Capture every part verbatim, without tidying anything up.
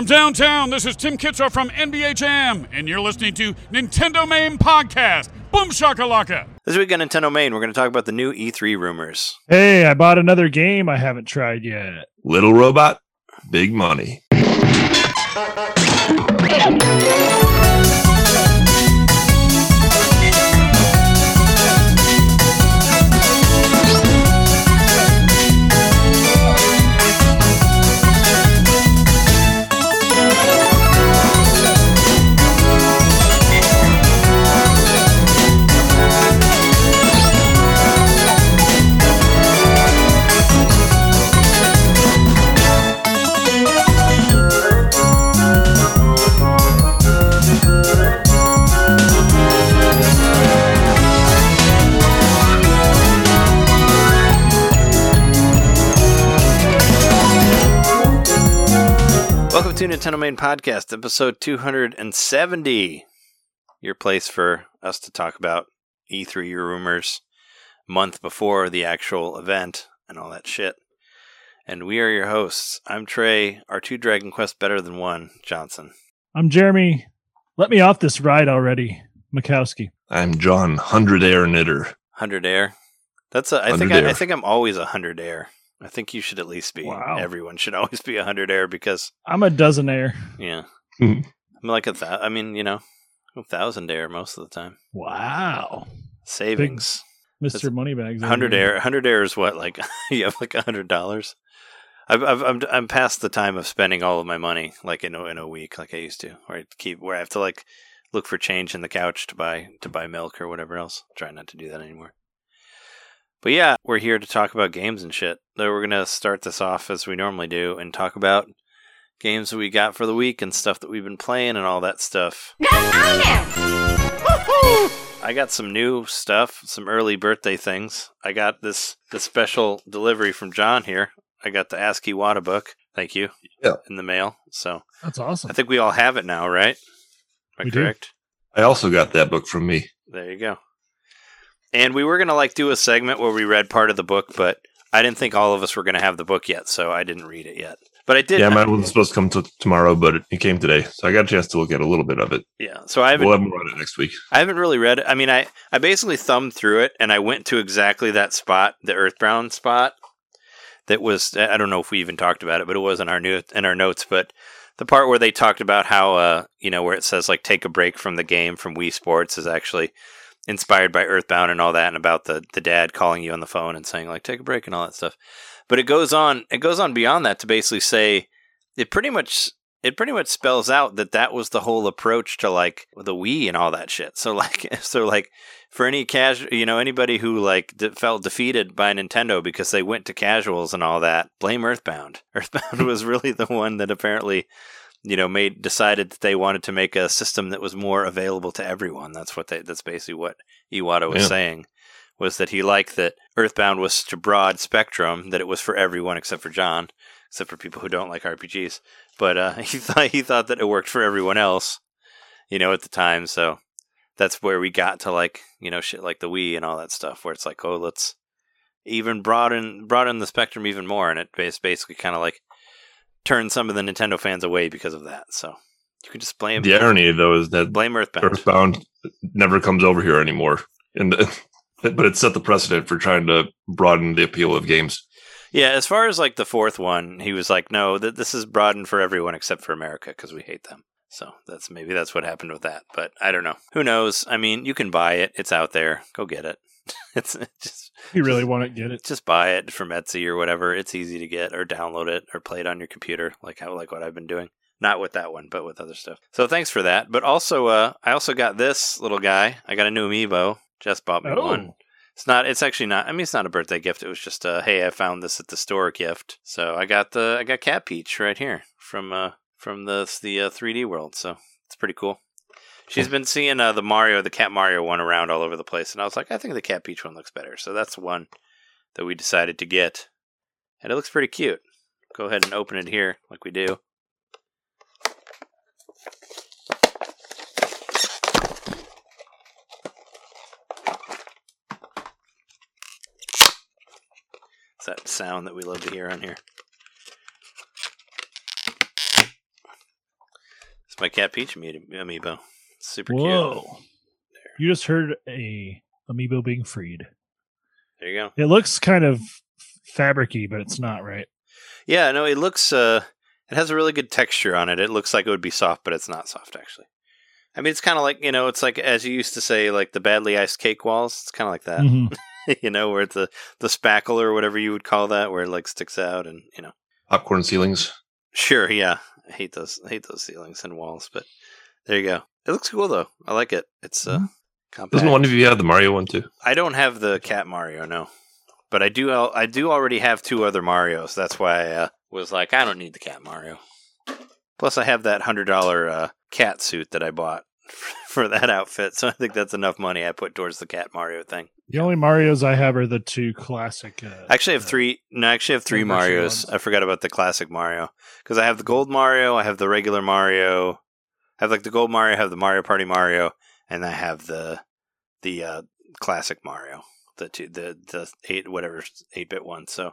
From downtown, this is Tim Kitschau from N B H M, and you're listening to Nintendo Maine Podcast. Boom shakalaka! This week on Nintendo Maine, we're going to talk about the new E three rumors. Hey, I bought another game I haven't tried yet. Little Robot, Big Money. Welcome to Nintendo Maine Podcast, episode two hundred seventy, your place for us to talk about E three rumors a month before the actual event and all that shit. And we are your hosts. I'm Trey, our two Dragon Quest better than one, Johnson. I'm Jeremy. Let me off this ride already, Mikowski. I'm John, hundred air knitter. Hundred air. That's a, I think I, I think I'm always a hundred air. I think you should at least be. Wow. Everyone should always be a hundred air because I'm a dozen air. Yeah, I'm like a thousand. I mean, you know, a thousand air most of the time. Wow, savings, big Mister Moneybags. Hundred air, hundred air is what? Like you have like a hundred dollars. I've, I've, I'm, I'm past the time of spending all of my money like in a, in a week, like I used to, where I keep where I have to like look for change in the couch to buy to buy milk or whatever else. I try not to do that anymore. But yeah, we're here to talk about games and shit. So we're going to start this off as we normally do and talk about games that we got for the week and stuff that we've been playing and all that stuff. I got some new stuff, some early birthday things. I got this, this special delivery from John here. I got the Ask Iwata book. Thank you. Yeah. In the mail. So that's awesome. I think we all have it now, right? Am I correct? Do. I also got that book from me. There you go. And we were going to like do a segment where we read part of the book, but I didn't think all of us were going to have the book yet, so I didn't read it yet. But I did. Yeah, mine wasn't supposed to come t- tomorrow, but it, it came today, so I got a chance to look at a little bit of it. Yeah, so I haven't, we'll have more on it next week. I haven't really read it. I mean, I, I basically thumbed through it, and I went to exactly that spot, the Earthbound spot. That was, I don't know if we even talked about it, but it was in our new in our notes. But the part where they talked about how, uh, you know, where it says like take a break from the game from Wii Sports is actually inspired by Earthbound and all that, and about the, the dad calling you on the phone and saying like take a break and all that stuff. But it goes on, it goes on beyond that to basically say it pretty much it pretty much spells out that that was the whole approach to like the Wii and all that shit. So like so like for any casual, you know, anybody who like de- felt defeated by Nintendo because they went to casuals and all that, blame Earthbound. Earthbound was really the one that apparently, you know, made decided that they wanted to make a system that was more available to everyone. That's what they, that's basically what Iwata was yeah. saying, was that he liked that Earthbound was such a broad spectrum that it was for everyone except for John, except for people who don't like R P Gs. But uh, he thought he thought that it worked for everyone else, you know, at the time. So that's where we got to like, you know, shit like the Wii and all that stuff, where it's like, oh, let's even broaden broaden the spectrum even more, and it basically kind of like turn some of the Nintendo fans away because of that. So you can just blame the irony though is that blame Earthbound. Earthbound never comes over here anymore, and but it set the precedent for trying to broaden the appeal of games. Yeah, as far as like the fourth one, he was like, no, that this is broadened for everyone except for America because we hate them. So that's maybe that's what happened with that, but I don't know. Who knows? I mean, you can buy it; it's out there. Go get it. It's just you really just, want to get it. Just buy it from Etsy or whatever. It's easy to get, or download it, or play it on your computer, like how like what I've been doing. Not with that one, but with other stuff. So thanks for that. But also, uh, I also got this little guy. I got a new amiibo. Jess bought me oh. one. It's not. It's actually not. I mean, it's not a birthday gift. It was just a hey, I found this at the store gift. So I got the I got Cat Peach right here from uh from the the uh, three D world. So it's pretty cool. She's been seeing uh, the Mario, the Cat Mario one around all over the place. And I was like, I think the Cat Peach one looks better. So that's the one that we decided to get. And it looks pretty cute. Go ahead and open it here like we do. It's that sound that we love to hear on here. My Cat Peach amiibo. Super Whoa. Cute. Whoa. You just heard a amiibo being freed. There you go. It looks kind of fabricy, but it's not, right? Yeah, no, it looks... Uh, it has a really good texture on it. It looks like it would be soft, but it's not soft, actually. I mean, it's kind of like, you know, it's like, as you used to say, like the badly iced cake walls. It's kind of like that. Mm-hmm. You know, where it's the, the spackle or whatever you would call that, where it like sticks out and, you know. Popcorn ceilings. Sure, yeah. I hate those, I hate those ceilings and walls, but there you go. It looks cool, though. I like it. It's uh, compact. Doesn't one of you have the Mario one, too? I don't have the Cat Mario, no. But I do I do already have two other Marios. That's why I uh, was like, I don't need the Cat Mario. Plus, I have that one hundred dollars uh, cat suit that I bought for that outfit. So I think that's enough money I put towards the Cat Mario thing. The only Marios I have are the two classic... Uh, I actually have uh, three. No, I actually have three Marios. Ones. I forgot about the classic Mario. Because I have the gold Mario, I have the regular Mario... I have like the gold Mario, I have the Mario Party Mario, and I have the the uh, classic Mario, the two, the the eight whatever eight bit one. So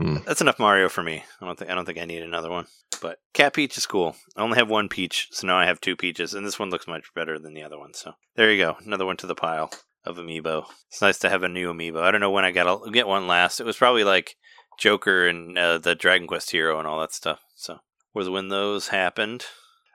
mm. that's enough Mario for me. I don't think I don't think I need another one. But Cat Peach is cool. I only have one Peach, so now I have two Peaches, and this one looks much better than the other one. So there you go, another one to the pile of amiibo. It's nice to have a new amiibo. I don't know when I got a, get one last. It was probably like Joker and uh, the Dragon Quest Hero and all that stuff. So was when those happened.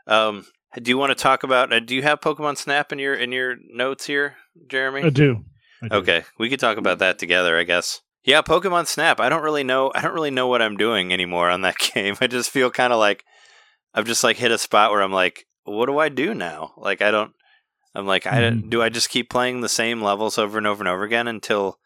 Um. Do you want to talk about? Uh, do you have Pokemon Snap in your in your notes here, Jeremy? I do. I do. Okay, we could talk about that together, I guess. Yeah, Pokemon Snap. I don't really know. I don't really know what I'm doing anymore on that game. I just feel kind of like I've just like hit a spot where I'm like, what do I do now? Like I don't. I'm like, mm-hmm. I don't, do I just keep playing the same levels over and over and over again until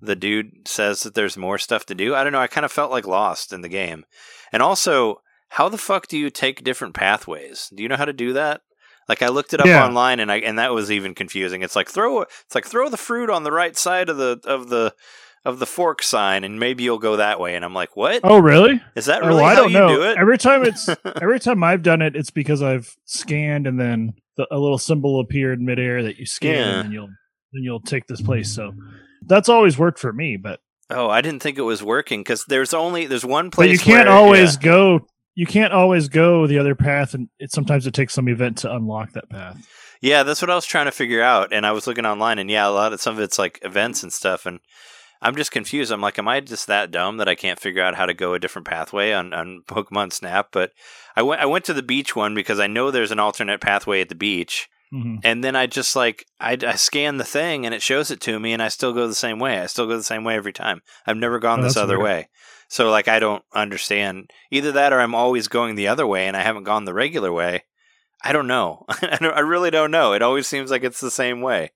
the dude says that there's more stuff to do? I don't know. I kind of felt like lost in the game, and also. How the fuck do you take different pathways? Do you know how to do that? Like I looked it up yeah. online, and I and that was even confusing. It's like throw it's like throw the fruit on the right side of the of the of the fork sign, and maybe you'll go that way. And I'm like, what? Oh, really? Is that really oh, I how don't you know. do it? Every time it's every time I've done it, it's because I've scanned, and then the, a little symbol appeared midair that you scan, yeah. and you'll then you'll take this place. So that's always worked for me. But oh, I didn't think it was working because there's only there's one place. But you can't where, always yeah. go. You can't always go the other path, and it, sometimes it takes some event to unlock that path. Yeah, that's what I was trying to figure out, and I was looking online, and yeah, a lot of some of it's like events and stuff, and I'm just confused. I'm like, am I just that dumb that I can't figure out how to go a different pathway on, on Pokemon Snap? But I went I went to the beach one because I know there's an alternate pathway at the beach, mm-hmm. and then I just like I, I scan the thing, and it shows it to me, and I still go the same way. I still go the same way every time. I've never gone oh, this other weird. way. So, like, I don't understand either that, or I'm always going the other way, and I haven't gone the regular way. I don't know. I, don't, I really don't know. It always seems like it's the same way,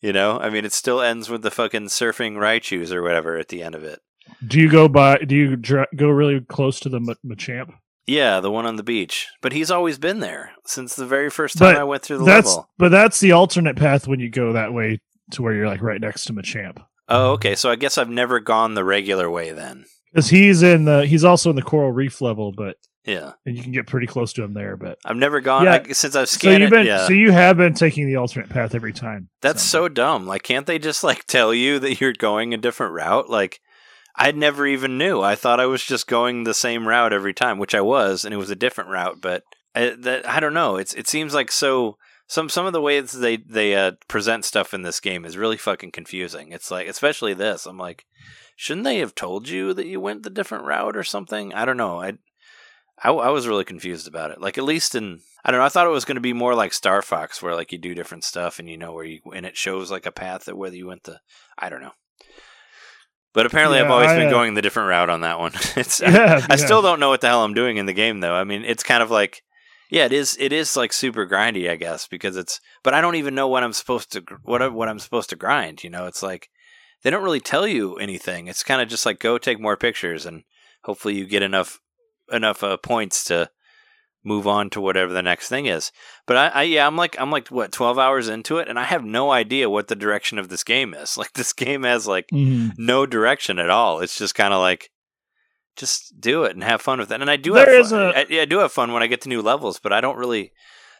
you know. I mean, it still ends with the fucking surfing Raichus or whatever at the end of it. Do you go by? Do you dr- go really close to the M- Machamp? Yeah, the one on the beach. But he's always been there since the very first time but I went through the that's, level. But that's the alternate path when you go that way to where you're like right next to Machamp. Oh, okay. So I guess I've never gone the regular way then. Because he's in the, he's also in the Coral Reef level, but yeah, and you can get pretty close to him there. But I've never gone yeah. I, since I've scanned. So you've been, it, yeah. so you have been taking the alternate path every time. That's so. so dumb. Like, can't they just like tell you that you're going a different route? Like, I never even knew. I thought I was just going the same route every time, which I was, and it was a different route. But I, that I don't know. It's it seems like so. Some some of the ways they they uh, present stuff in this game is really fucking confusing. It's like, especially this. I'm like, shouldn't they have told you that you went the different route or something? I don't know. I, I, I was really confused about it. Like, at least in, I don't know. I thought it was going to be more like Star Fox, where like you do different stuff and you know where you, and it shows like a path that whether you went the, I don't know. But apparently yeah, I've always I, been uh, going the different route on that one. It's yeah, I, I yeah. still don't know what the hell I'm doing in the game though. I mean, it's kind of like. Yeah, it is. It is like super grindy, I guess, because it's. But I don't even know what I'm supposed to what what I'm supposed to grind. You know, it's like they don't really tell you anything. It's kind of just like go take more pictures and hopefully you get enough enough uh, points to move on to whatever the next thing is. But I, I yeah, I'm like I'm like what twelve hours into it, and I have no idea what the direction of this game is. Like this game has like mm-hmm. no direction at all. It's just kind of like. Just do it and have fun with it. And I do there have fun. A... I, yeah, I do have fun when I get to new levels, but I don't really.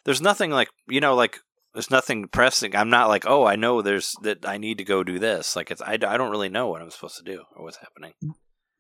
There's nothing like you know, like there's nothing pressing. I'm not like, oh, I know there's that I need to go do this. Like it's, I, I don't really know what I'm supposed to do or what's happening.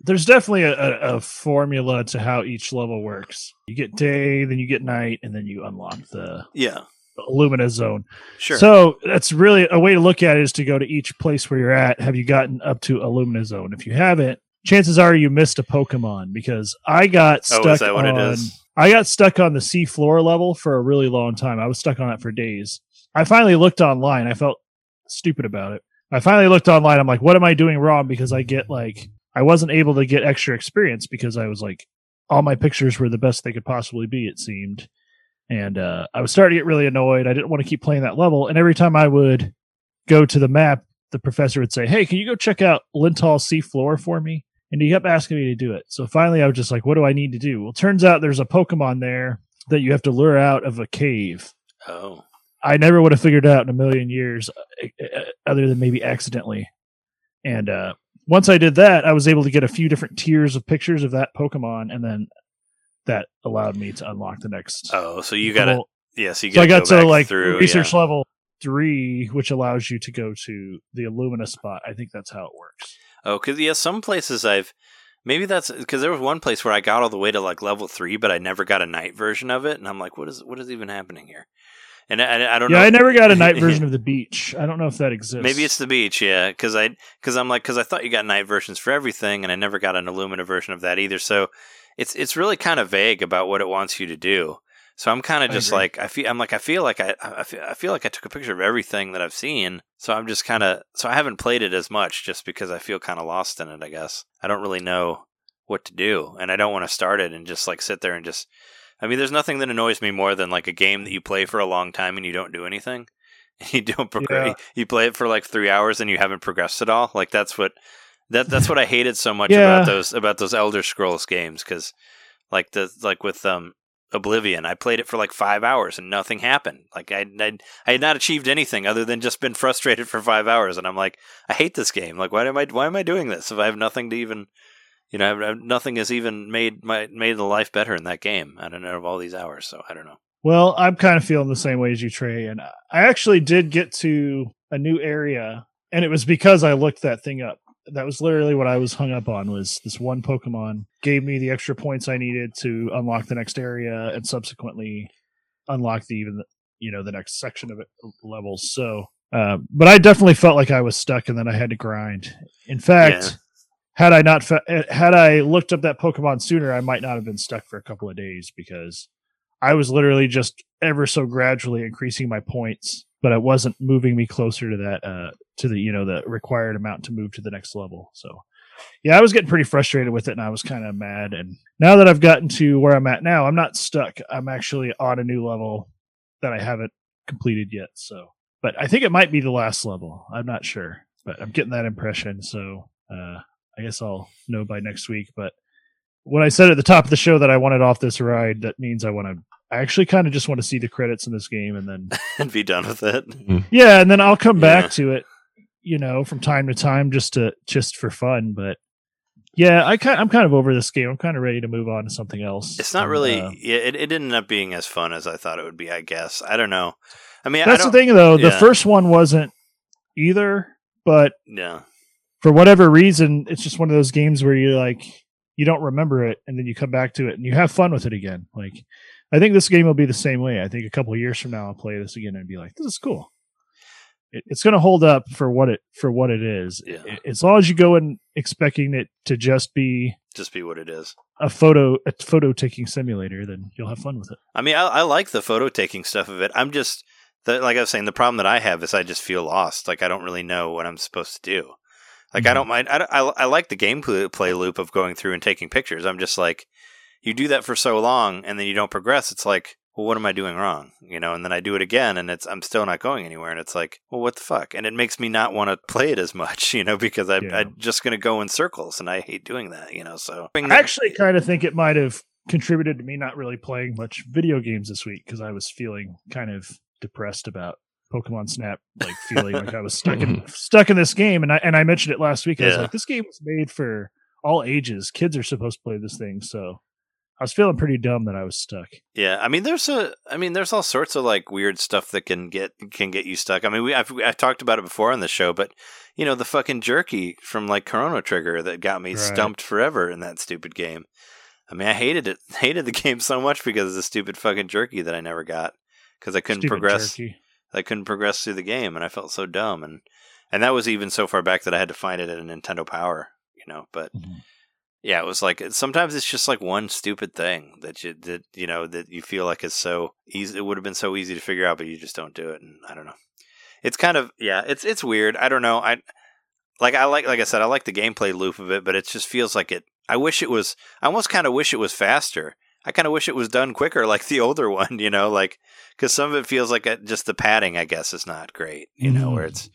There's definitely a, a formula to how each level works. You get day, then you get night, and then you unlock the yeah the Illumina zone. Sure. So that's really a way to look at it is to go to each place where you're at. Have you gotten up to Illumina zone? If you haven't, chances are you missed a Pokemon because I got stuck oh, is that what on it is? I got stuck on the sea floor level for a really long time. I was stuck on it for days. I finally looked online. I felt stupid about it. I finally looked online. I'm like, what am I doing wrong? Because I get like. I wasn't able to get extra experience because I was like, all my pictures were the best they could possibly be, it seemed. And uh, I was starting to get really annoyed. I didn't want to keep playing that level. And every time I would go to the map, the professor would say, hey, can you go check out Lintal Sea Floor for me? And he kept asking me to do it. So finally I was just like, what do I need to do? Well, turns out there's a Pokemon there that you have to lure out of a cave. Oh. I never would have figured it out in a million years, other than maybe accidentally. And, uh, once I did that, I was able to get a few different tiers of pictures of that Pokemon, and then that allowed me to unlock the next. Oh, so you got it. Yeah, so you got so to I got go to like through, research yeah. level three, which allows you to go to the Illumina spot. I think that's how it works. Oh, because yeah, some places I've maybe that's because there was one place where I got all the way to like level three, but I never got a night version of it, and I'm like, what is what is even happening here? And I, I don't yeah, know. Yeah, I never got a night version of the beach. I don't know if that exists. Maybe it's the beach, yeah. Because I, because I'm like, because I thought you got night versions for everything, and I never got an Illumina version of that either. So it's it's really kind of vague about what it wants you to do. So I'm kind of just I like I feel I'm like I feel like I I feel, I feel like I took a picture of everything that I've seen. So I'm just kind of so I haven't played it as much just because I feel kind of lost in it. I guess I don't really know what to do, and I don't want to start it and just like sit there and just. I mean, there's nothing that annoys me more than like a game that you play for a long time and you don't do anything. You don't progress. Yeah. You play it for like three hours and you haven't progressed at all. Like that's what that that's what I hated so much yeah. about those about those Elder Scrolls games because like the like with um Oblivion, I played it for like five hours and nothing happened. Like I I, I had not achieved anything other than just been frustrated for five hours. And I'm like, I hate this game. Like why am I why am I doing this if I have nothing to even. You know, nothing has even made my made the life better in that game. I don't know of all these hours, so I don't know. Well, I'm kind of feeling the same way as you, Trey. And I actually did get to a new area, and it was because I looked that thing up. That was literally what I was hung up on, was this one Pokemon gave me the extra points I needed to unlock the next area and subsequently unlock the even, you know, the next section of it levels. So, uh, but I definitely felt like I was stuck and then I had to grind. In fact... Yeah. Had I not, had I looked up that Pokemon sooner, I might not have been stuck for a couple of days because I was literally just ever so gradually increasing my points, but it wasn't moving me closer to that, uh, to the, you know, the required amount to move to the next level. So yeah, I was getting pretty frustrated with it and I was kind of mad. And now that I've gotten to where I'm at now, I'm not stuck. I'm actually on a new level that I haven't completed yet. So, but I think it might be the last level. I'm not sure, but I'm getting that impression. So, uh, I guess I'll know by next week, but when I said at the top of the show that I wanted off this ride, that means I want to, I actually kind of just want to see the credits in this game and then and be done with it. Yeah. And then I'll come yeah. back to it, you know, from time to time just to, just for fun. But yeah, I kind I'm kind of over this game. I'm kind of ready to move on to something else. It's not and, really, uh, it, it ended up being as fun as I thought it would be, I guess. I don't know. I mean, that's I don't, the thing though. Yeah. The first one wasn't either, but yeah. For whatever reason, it's just one of those games where you like you don't remember it, and then you come back to it, and you have fun with it again. Like, I think this game will be the same way. I think a couple of years from now, I'll play this again and be like, "This is cool." It, it's going to hold up for what it for what it is, yeah. it, as long as you go in expecting it to just be just be what it is. A photo a photo taking simulator, then you'll have fun with it. I mean, I, I like the photo taking stuff of it. I'm just the, like I was saying, the problem that I have is I just feel lost. Like I don't really know what I'm supposed to do. Like, I don't mind. I, don't, I, I like the gameplay loop of going through and taking pictures. I'm just like, you do that for so long and then you don't progress. It's like, well, what am I doing wrong? You know, and then I do it again and it's I'm still not going anywhere. And it's like, well, what the fuck? And it makes me not want to play it as much, you know, because I, yeah. I'm just going to go in circles and I hate doing that, you know. So I actually kind of think it might have contributed to me not really playing much video games this week because I was feeling kind of depressed about Pokemon Snap, like feeling like I was stuck in stuck in this game, and I and I mentioned it last week. I yeah. was like, this game was made for all ages. Kids are supposed to play this thing, so I was feeling pretty dumb that I was stuck. Yeah, I mean, there's a, I mean, there's all sorts of like weird stuff that can get can get you stuck. I mean, we I've, I've talked about it before on the show, but you know, the fucking jerky from like Chrono Trigger that got me right. stumped forever in that stupid game. I mean, I hated it, hated the game so much because of the stupid fucking jerky that I never got because I couldn't stupid progress. Jerky. I couldn't progress through the game, and I felt so dumb, and and that was even so far back that I had to find it at a Nintendo Power, you know, but. Mm-hmm. Yeah, it was like sometimes it's just like one stupid thing that you that you know that you feel like is so easy. It would have been so easy to figure out, but you just don't do it. And I don't know. It's kind of yeah. It's it's weird. I don't know. I like I like like I said. I like the gameplay loop of it, but it just feels like it. I wish it was. I almost kind of wish it was faster. I kind of wish it was done quicker, like the older one. You know, like because some of it feels like a, just the padding. I guess is not great. You mm-hmm. know, where it's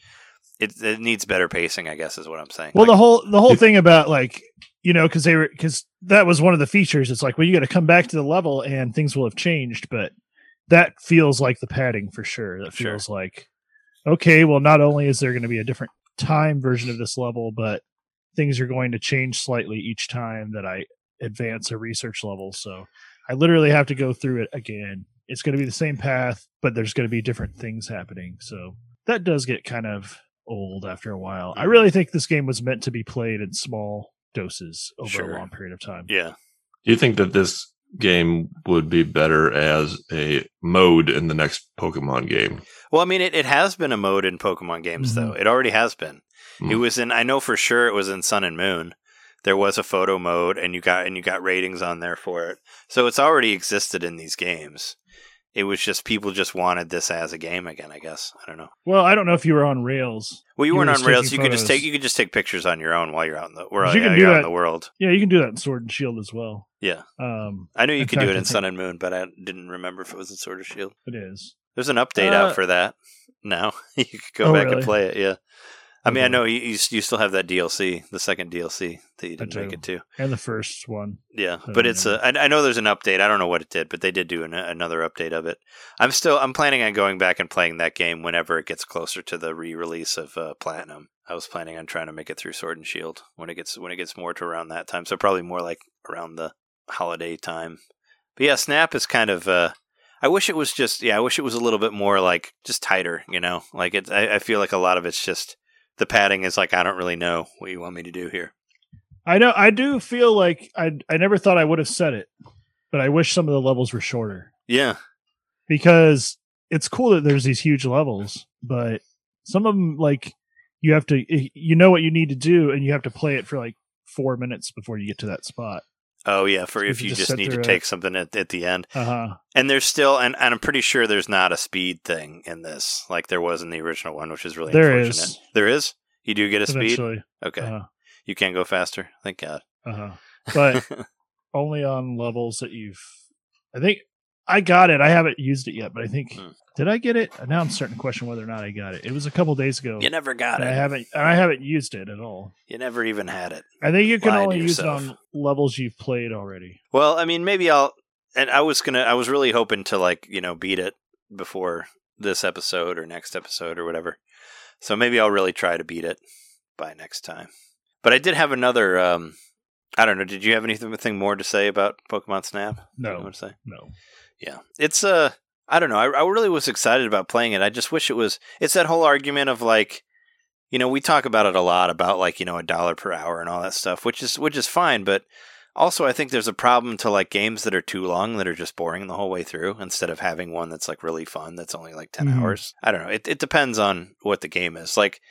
it it needs better pacing. I guess is what I'm saying. Well, like, the whole the whole thing about like. You know, because they were because that was one of the features. It's like, well, you got to come back to the level, and things will have changed. But that feels like the padding for sure. That sure. feels like okay. Well, not only is there going to be a different time version of this level, but things are going to change slightly each time that I advance a research level. So I literally have to go through it again. It's going to be the same path, but there's going to be different things happening. So that does get kind of old after a while. I really think this game was meant to be played in small. Doses over sure. a long period of time. Yeah. Do you think that this game would be better as a mode in the next Pokemon game? Well, I mean, it, it has been a mode in Pokemon games, mm-hmm. though. It already has been. Mm-hmm. It was in. I know for sure it was in Sun and Moon. There was a photo mode, and you got and you got ratings on there for it. So it's already existed in these games. It was just people just wanted this as a game again, I guess. I don't know. Well, I don't know if you were on rails. Well, you, you weren't were on rails. You photos. could just take you could just take pictures on your own while you're out in the world. You can yeah, do you're that, out in the world. Yeah, you can do that in Sword and Shield as well. Yeah, um, I knew you could do it in Sun and Moon, but I didn't remember if it was in Sword and Shield. It is. There's an update uh, out for that now. You could go oh, back really? and play it. Yeah. I mean, I know you you still have that D L C, the second D L C that you didn't make it to, and the first one. Yeah, so, but it's yeah. a. I, I know there's an update. I don't know what it did, but they did do an, another update of it. I'm still. I'm planning on going back and playing that game whenever it gets closer to the re-release of uh, Platinum. I was planning on trying to make it through Sword and Shield when it gets when it gets more to around that time. So probably more like around the holiday time. But yeah, Snap is kind of. Uh, I wish it was just. Yeah, I wish it was a little bit more like just tighter. You know, like it. I, I feel like a lot of it's just. The padding is like, I don't really know what you want me to do here. I know. I do feel like I I never thought I would have said it, but I wish some of the levels were shorter. Yeah. Because it's cool that there's these huge levels, but some of them, like, you have to, you know what you need to do, and you have to play it for like four minutes before you get to that spot. Oh, yeah. For so if you, you just, just need to take a... something at, at the end. Uh-huh. And there's still, and, and I'm pretty sure there's not a speed thing in this, like there was in the original one, which is really there unfortunate. Is. There is? You do get a Eventually. speed? Okay. Uh-huh. You can't go faster? Thank God. Uh-huh. But only on levels that you've, I think, I got it. I haven't used it yet, but I think, hmm. did I get it? Now I'm starting to question whether or not I got it. It was a couple days ago. You never got it. I haven't I haven't used it at all. You never even had it. I think you can Lying only use it on levels you've played already. Well, I mean, maybe I'll, and I was going to, I was really hoping to like, you know, beat it before this episode or next episode or whatever. So maybe I'll really try to beat it by next time. But I did have another, um, I don't know. Did you have anything more to say about Pokemon Snap? No. Want to say? No. Yeah, it's a. Uh, I don't know. I, I really was excited about playing it. I just wish it was. It's that whole argument of like, you know, we talk about it a lot about like you know a dollar per hour and all that stuff, which is which is fine. But also, I think there's a problem to like games that are too long that are just boring the whole way through. Instead of having one that's like really fun that's only like ten mm-hmm. hours. I don't know. It it depends on what the game is. Like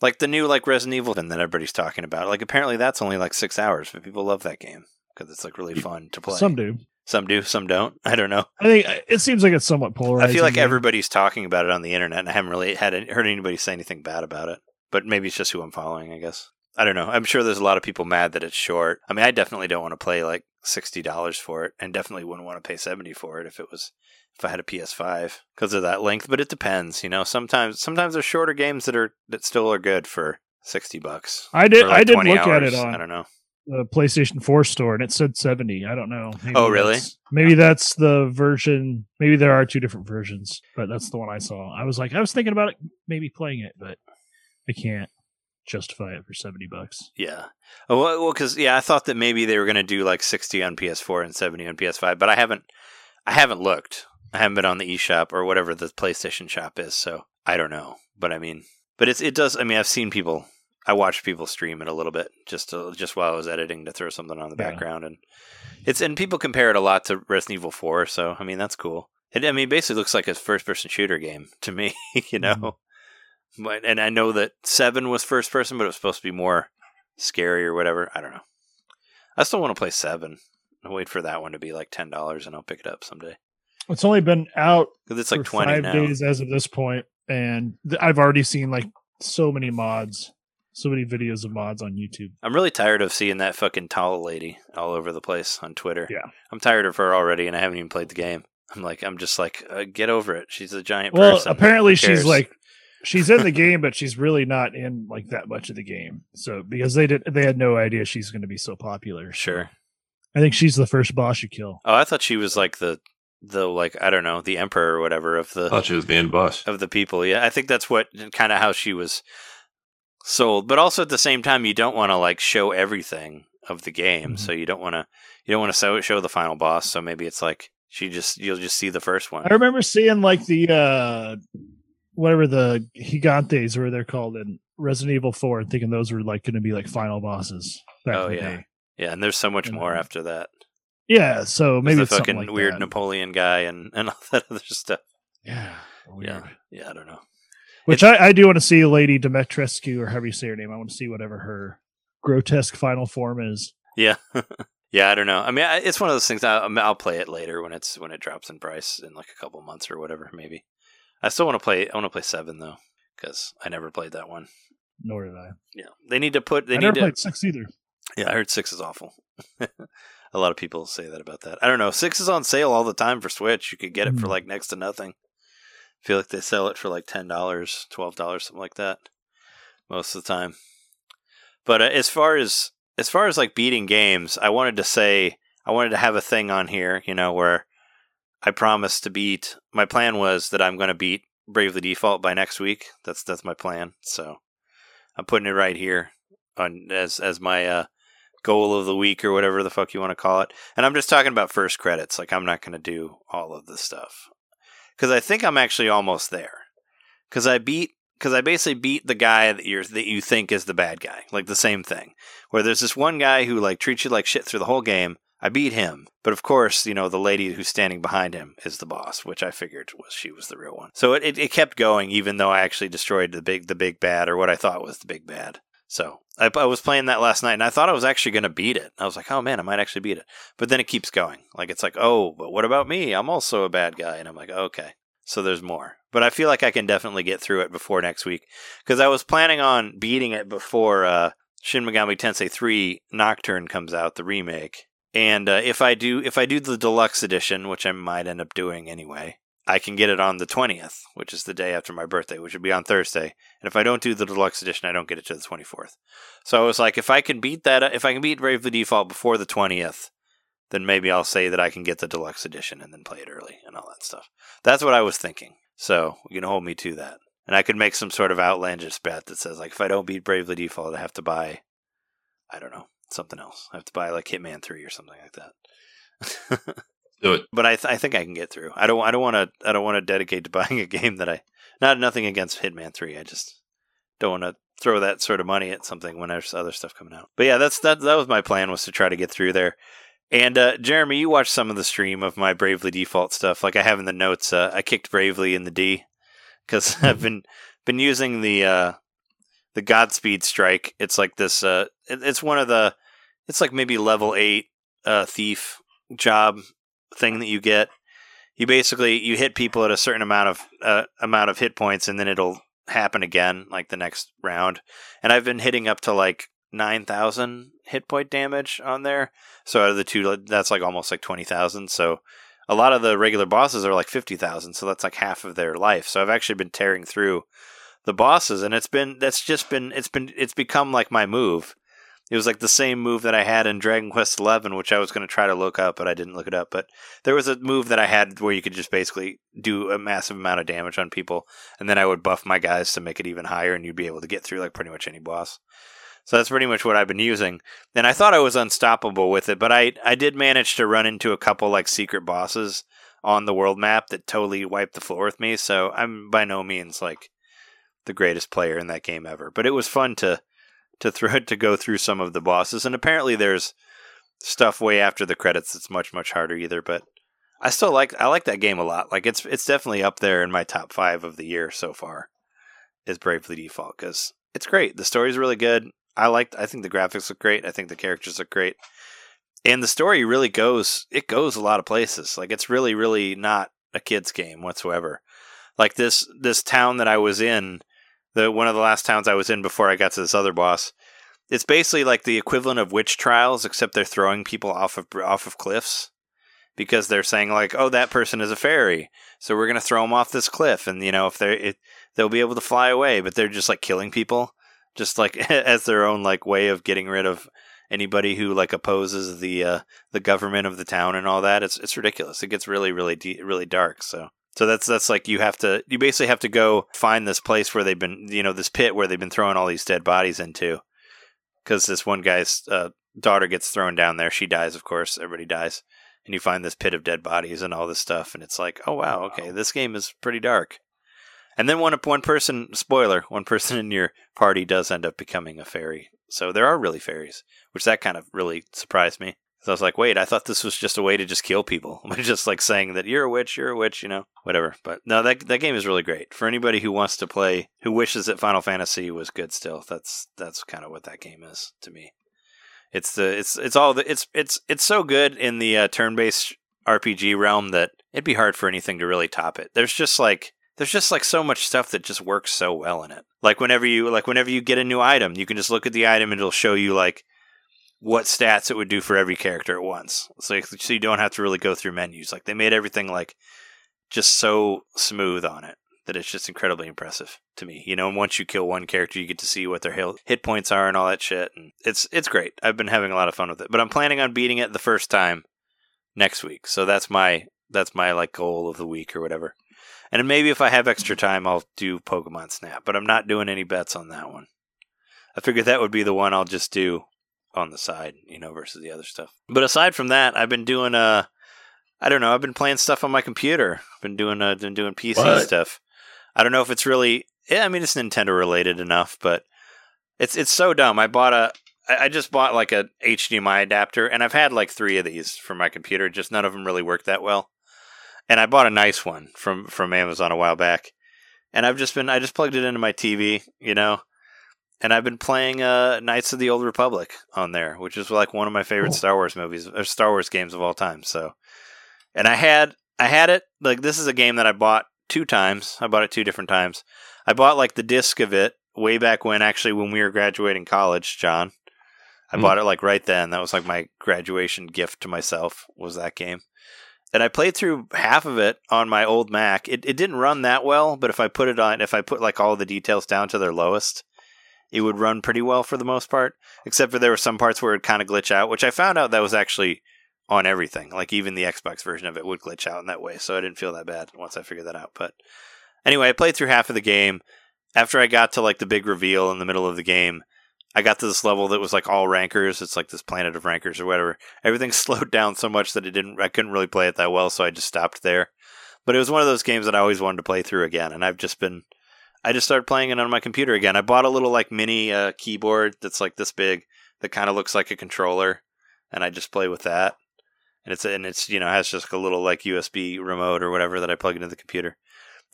like the new like Resident Evil that everybody's talking about. Like apparently that's only like six hours, but people love that game because it's like really fun to play. Some do. Some do, some don't. I don't know. I think it seems like it's somewhat polarized. I feel like everybody's talking about it on the internet, and I haven't really had any, heard anybody say anything bad about it. But maybe it's just who I'm following, I guess. I don't know. I'm sure there's a lot of people mad that it's short. I mean, I definitely don't want to play like sixty dollars for it, and definitely wouldn't want to pay seventy dollars for it if it was if I had a P S five because of that length. But it depends, you know. Sometimes, sometimes there's shorter games that are that still are good for sixty bucks. I did. Like I did look hours. at it on. I don't know. The PlayStation four store, and it said seventy. I don't know. Maybe oh, really? That's, maybe that's the version. Maybe there are two different versions, but that's the one I saw. I was like, I was thinking about it, maybe playing it, but I can't. justify it for seventy bucks. Yeah. Oh, well, because, yeah, I thought that maybe they were going to do like sixty on P S four and seventy on P S five, but I haven't, I haven't looked. I haven't been on the eShop or whatever the PlayStation shop is, so I don't know. But I mean, but it's, it does, I mean, I've seen people, I watched people stream it a little bit just to, just while I was editing to throw something on the yeah. background. And it's, and people compare it a lot to Resident Evil four, so, I mean, that's cool. It, I mean, basically looks like a first-person shooter game to me, you know? Mm-hmm. And I know that seven was first person, but it was supposed to be more scary or whatever. I don't know. I still want to play seven. I'll wait for that one to be like ten dollars and I'll pick it up someday. It's only been out it's for like twenty five now. days as of this point, and I've already seen like so many mods, so many videos of mods on YouTube. I'm really tired of seeing that fucking tall lady all over the place on Twitter. Yeah, I'm tired of her already, and I haven't even played the game. I'm like, I'm just like, uh, get over it. She's a giant well, person. Well, apparently she's like... She's in the game, but she's really not in like that much of the game. So because they did, they had no idea she's going to be so popular. Sure, I think she's the first boss you kill. Oh, I thought she was like the the like I don't know the emperor or whatever of the. I thought she was the end boss of the people. Yeah, I think that's what kind of how she was sold. But also at the same time, you don't want to like show everything of the game, mm-hmm. so you don't want to you don't want to show the final boss. So maybe it's like she just you'll just see the first one. I remember seeing like the. Uh... whatever the Gigantes were they're called in Resident Evil four and thinking those were like going to be like final bosses. Oh yeah. Day. Yeah. And there's so much and, more after that. Yeah. So maybe there's the fucking like weird that. Napoleon guy and, and all that other stuff. Yeah. Weird. Yeah. Yeah. I don't know. Which I, I do want to see Lady Dimitrescu or however you say her name. I want to see whatever her grotesque final form is. Yeah. Yeah. I don't know. I mean, I, it's one of those things I, I'll play it later when it's, when it drops in price in like a couple months or whatever, maybe. I still want to play. I want to play seven though, because I never played that one. Nor did I. Yeah, they need to put. They I need never to, played six either. Yeah, I heard six is awful. A lot of people say that about that. I don't know. Six is on sale all the time for Switch. You could get it mm. for like next to nothing. I feel like they sell it for like ten dollars, twelve dollars, something like that, most of the time. But uh, as far as as far as like beating games, I wanted to say I wanted to have a thing on here, you know, where. I promised to beat. My plan was that I'm going to beat Bravely Default by next week. That's that's my plan. So I'm putting it right here on as as my uh, goal of the week or whatever the fuck you want to call it. And I'm just talking about first credits. Like I'm not going to do all of this stuff because I think I'm actually almost there. Because I beat because I basically beat the guy that you're that you think is the bad guy. Like the same thing where there's this one guy who like treats you like shit through the whole game. I beat him, but of course, you know, the lady who's standing behind him is the boss, which I figured was she was the real one. So it, it, it kept going, even though I actually destroyed the big the big bad, or what I thought was the big bad. So I, I was playing that last night, and I thought I was actually going to beat it. I was like, oh man, I might actually beat it. But then it keeps going. Like it's like, oh, but what about me? I'm also a bad guy. And I'm like, okay, so there's more. But I feel like I can definitely get through it before next week, because I was planning on beating it before uh, Shin Megami Tensei three Nocturne comes out, the remake. And uh, if I do if I do the deluxe edition, which I might end up doing anyway, I can get it on the twentieth, which is the day after my birthday, which would be on Thursday. And if I don't do the deluxe edition, I don't get it to the twenty-fourth. So I was like, if I can beat that, if I can beat Bravely Default before the twentieth, then maybe I'll say that I can get the deluxe edition and then play it early and all that stuff. That's what I was thinking. So you can hold me to that. And I could make some sort of outlandish bet that says, like, if I don't beat Bravely Default, I have to buy, I don't know, something else. I have to buy like Hitman three or something like that. Do it. But I, th- I think I can get through. I don't. I don't want to. I don't want to dedicate to buying a game that I. Not nothing against Hitman three. I just don't want to throw that sort of money at something when there's other stuff coming out. But yeah, that's that. That was my plan, was to try to get through there. And uh, Jeremy, you watched some of the stream of my Bravely Default stuff. Like I have in the notes. Uh, I kicked Bravely in the D because I've been been using the uh, the Godspeed Strike. It's like this. Uh, it, it's one of the. It's like maybe level eight uh, thief job thing that you get. You basically, you hit people at a certain amount of uh, amount of hit points, and then it'll happen again, like the next round. And I've been hitting up to like nine thousand hit point damage on there. So out of the two, that's like almost like twenty thousand. So a lot of the regular bosses are like fifty thousand. So that's like half of their life. So I've actually been tearing through the bosses, and it's been, that's just been, it's been, it's become like my move. It was like the same move that I had in Dragon Quest eleven, which I was going to try to look up, but I didn't look it up. But there was a move that I had where you could just basically do a massive amount of damage on people, and then I would buff my guys to make it even higher, and you'd be able to get through like pretty much any boss. So that's pretty much what I've been using. And I thought I was unstoppable with it, but I, I did manage to run into a couple like secret bosses on the world map that totally wiped the floor with me. So I'm by no means like the greatest player in that game ever. But it was fun to... to throw to go through some of the bosses, and apparently there's stuff way after the credits that's much much harder either, but I still like I like that game a lot. Like it's it's definitely up there in my top five of the year so far is Bravely Default, because it's great. The story's really good. I liked I think the graphics look great. I think the characters look great, and the story really goes it goes a lot of places. Like it's really really not a kid's game whatsoever. Like this this town that I was in. The, one of the last towns I was in before I got to this other boss. It's basically like the equivalent of witch trials, except they're throwing people off of off of cliffs, because they're saying like, "Oh, that person is a fairy, so we're gonna throw them off this cliff." And you know, if they it, they'll be able to fly away, but they're just like killing people, just like as their own like way of getting rid of anybody who like opposes the uh, the government of the town and all that. It's it's ridiculous. It gets really really de- really dark. So. So that's that's like you have to you basically have to go find this place where they've been, you know, this pit where they've been throwing all these dead bodies into, because this one guy's uh, daughter gets thrown down there. She dies, of course. Everybody dies, and you find this pit of dead bodies and all this stuff, and it's like, oh wow, okay, this game is pretty dark. And then one one person spoiler one person in your party does end up becoming a fairy. So there are really fairies, which that kind of really surprised me. So I was like, wait, I thought this was just a way to just kill people. Just like saying that you're a witch, you're a witch, you know, whatever. But no, that that game is really great. For anybody who wants to play, who wishes that Final Fantasy was good still, that's that's kind of what that game is to me. It's the it's it's all the it's it's it's so good in the uh, turn-based R P G realm that it'd be hard for anything to really top it. There's just like there's just like so much stuff that just works so well in it. Like whenever you like whenever you get a new item, you can just look at the item and it'll show you like what stats it would do for every character at once. So, so you don't have to really go through menus. Like they made everything like just so smooth on it that it's just incredibly impressive to me. You know, and once you kill one character, you get to see what their hit points are and all that shit. And it's, it's great. I've been having a lot of fun with it, but I'm planning on beating it the first time next week. So that's my, that's my like goal of the week or whatever. And maybe if I have extra time, I'll do Pokemon Snap, but I'm not doing any bets on that one. I figured that would be the one I'll just do on the side, you know, versus the other stuff. But aside from that, I've been doing uh I don't know, I've been playing stuff on my computer. I've been doing uh been doing P C what? stuff. I don't know if it's really yeah, I mean it's Nintendo related enough, but it's it's so dumb. I bought a I just bought like a H D M I adapter, and I've had like three of these for my computer, just none of them really worked that well. And I bought a nice one from from Amazon a while back. And I've just been I just plugged it into my T V, you know. And I've been playing uh, Knights of the Old Republic on there, which is like one of my favorite cool. Star Wars movies or Star Wars games of all time. So, and I had I had it like this is a game that I bought two times. I bought it two different times. I bought like the disc of it way back when, actually, when we were graduating college, John. I mm. bought it like right then. That was like my graduation gift to myself was that game. And I played through half of it on my old Mac. It it didn't run that well, but if I put it on, if I put like all the details down to their lowest, it would run pretty well for the most part, except for there were some parts where it would kind of glitch out, which I found out that was actually on everything. Like even the Xbox version of it would glitch out in that way, so I didn't feel that bad once I figured that out. But anyway, I played through half of the game. After I got to like the big reveal in the middle of the game, I got to this level that was like all rankers. It's like this planet of rankers or whatever. Everything slowed down so much that it didn't. I couldn't really play it that well, so I just stopped there. But it was one of those games that I always wanted to play through again, and I've just been... I just started playing it on my computer again. I bought a little like mini uh, keyboard that's like this big that kind of looks like a controller, and I just play with that. And it's and it's you know has just a little like U S B remote or whatever that I plug into the computer.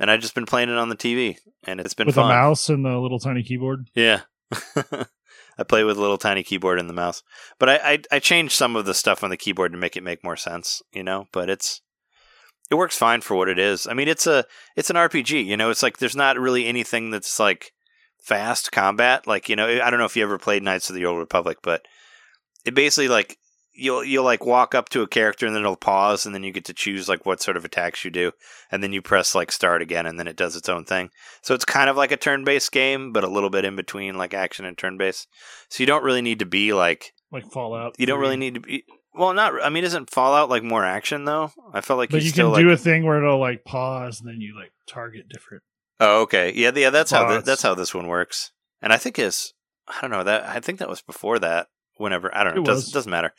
And I've just been playing it on the T V, and it's been with fun. With a mouse and a little tiny keyboard. Yeah, I play with a little tiny keyboard and the mouse. But I, I I changed some of the stuff on the keyboard to make it make more sense, you know. But it's. It works fine for what it is. I mean, it's a it's an R P G, you know. It's like there's not really anything that's like fast combat. Like, you know, I don't know if you ever played Knights of the Old Republic, but it basically like you'll you'll like walk up to a character and then it'll pause and then you get to choose like what sort of attacks you do, and then you press like start again and then it does its own thing. So it's kind of like a turn-based game, but a little bit in between like action and turn-based. So you don't really need to be like like Fallout. You don't really need to be. Well, not. I mean, isn't Fallout like more action though? I felt like. But you can do a thing where it'll like pause and then you like target different. Oh, okay. Yeah, yeah. That's how the, that's how this one works. And I think it's. I don't know that. I think that was before that. Whenever I don't know, it doesn't, doesn't matter.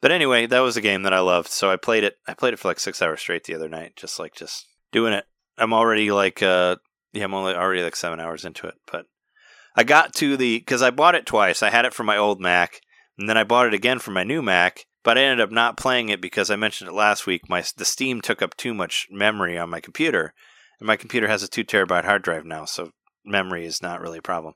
But anyway, that was a game that I loved. So I played it. I played it for like six hours straight the other night, just like just doing it. I'm already like, uh, yeah, I'm only already like seven hours into it. But I got to the because I bought it twice. I had it for my old Mac, and then I bought it again for my new Mac. But I ended up not playing it because I mentioned it last week. My the Steam took up too much memory on my computer, and my computer has a two terabyte hard drive now, so memory is not really a problem.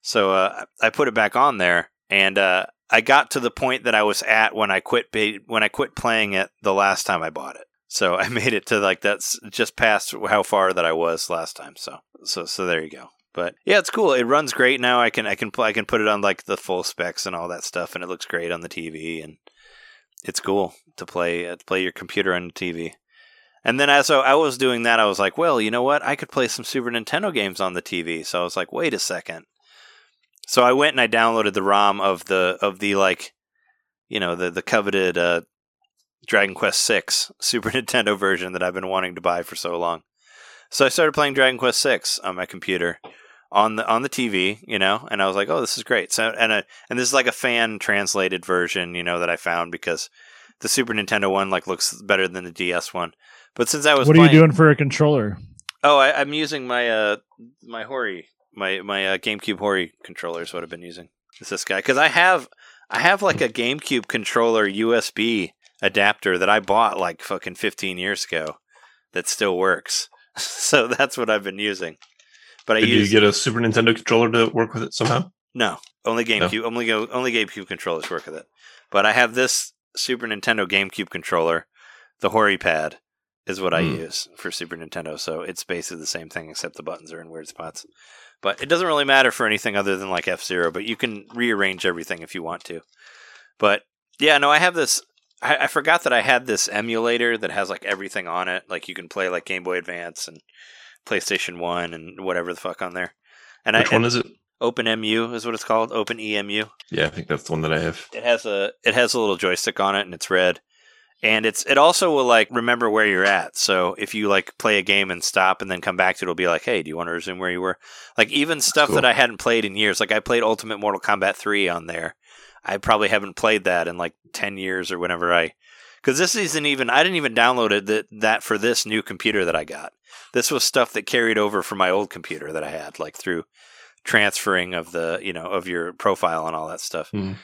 So uh, I put it back on there, and uh, I got to the point that I was at when I quit pay- when I quit playing it the last time I bought it. So I made it to like that's just past how far that I was last time. So so so there you go. But yeah, it's cool. It runs great now. I can I can I can put it on like the full specs and all that stuff, and it looks great on the T V and. It's cool to play uh, to play your computer on T V. And then as I was doing that, I was like, well, you know what? I could play some Super Nintendo games on the T V. So I was like, wait a second. So I went and I downloaded the ROM of the, of the like, you know, the, the coveted uh, Dragon Quest six Super Nintendo version that I've been wanting to buy for so long. So I started playing Dragon Quest six on my computer on the on the T V, you know, and I was like, oh, this is great. So and a, and this is like a fan translated version, you know, that I found because the Super Nintendo one like looks better than the D S one. But since I was what playing, are you doing for a controller? Oh, I, I'm using my uh my Hori my my uh, GameCube Hori controller is what I've been using. It's this guy because I have I have like a GameCube controller U S B adapter that I bought like fucking fifteen years ago that still works. So that's what I've been using. But I Did used, you get a Super Nintendo controller to work with it somehow? No, only GameCube. No. Only go. Only GameCube controllers work with it. But I have this Super Nintendo GameCube controller. The Hori Pad is what mm. I use for Super Nintendo. So it's basically the same thing, except the buttons are in weird spots. But it doesn't really matter for anything other than like F-Zero. But you can rearrange everything if you want to. But yeah, no, I have this. I, I forgot that I had this emulator that has like everything on it. Like you can play like Game Boy Advance and PlayStation one and whatever the fuck on there. And Which I, one is it? OpenEMU is what it's called. OpenEMU. Yeah, I think that's the one that I have. It has a it has a little joystick on it and it's red. And it's it also will like remember where you're at. So if you like play a game and stop and then come back to it, it'll be like, hey, do you want to resume where you were? Like even stuff cool. that I hadn't played in years. Like I played Ultimate Mortal Kombat three on there. I probably haven't played that in like ten years or whenever I Because this isn't even, I didn't even download it that, that for this new computer that I got. This was stuff that carried over from my old computer that I had, like through transferring of the, you know, of your profile and all that stuff. Mm.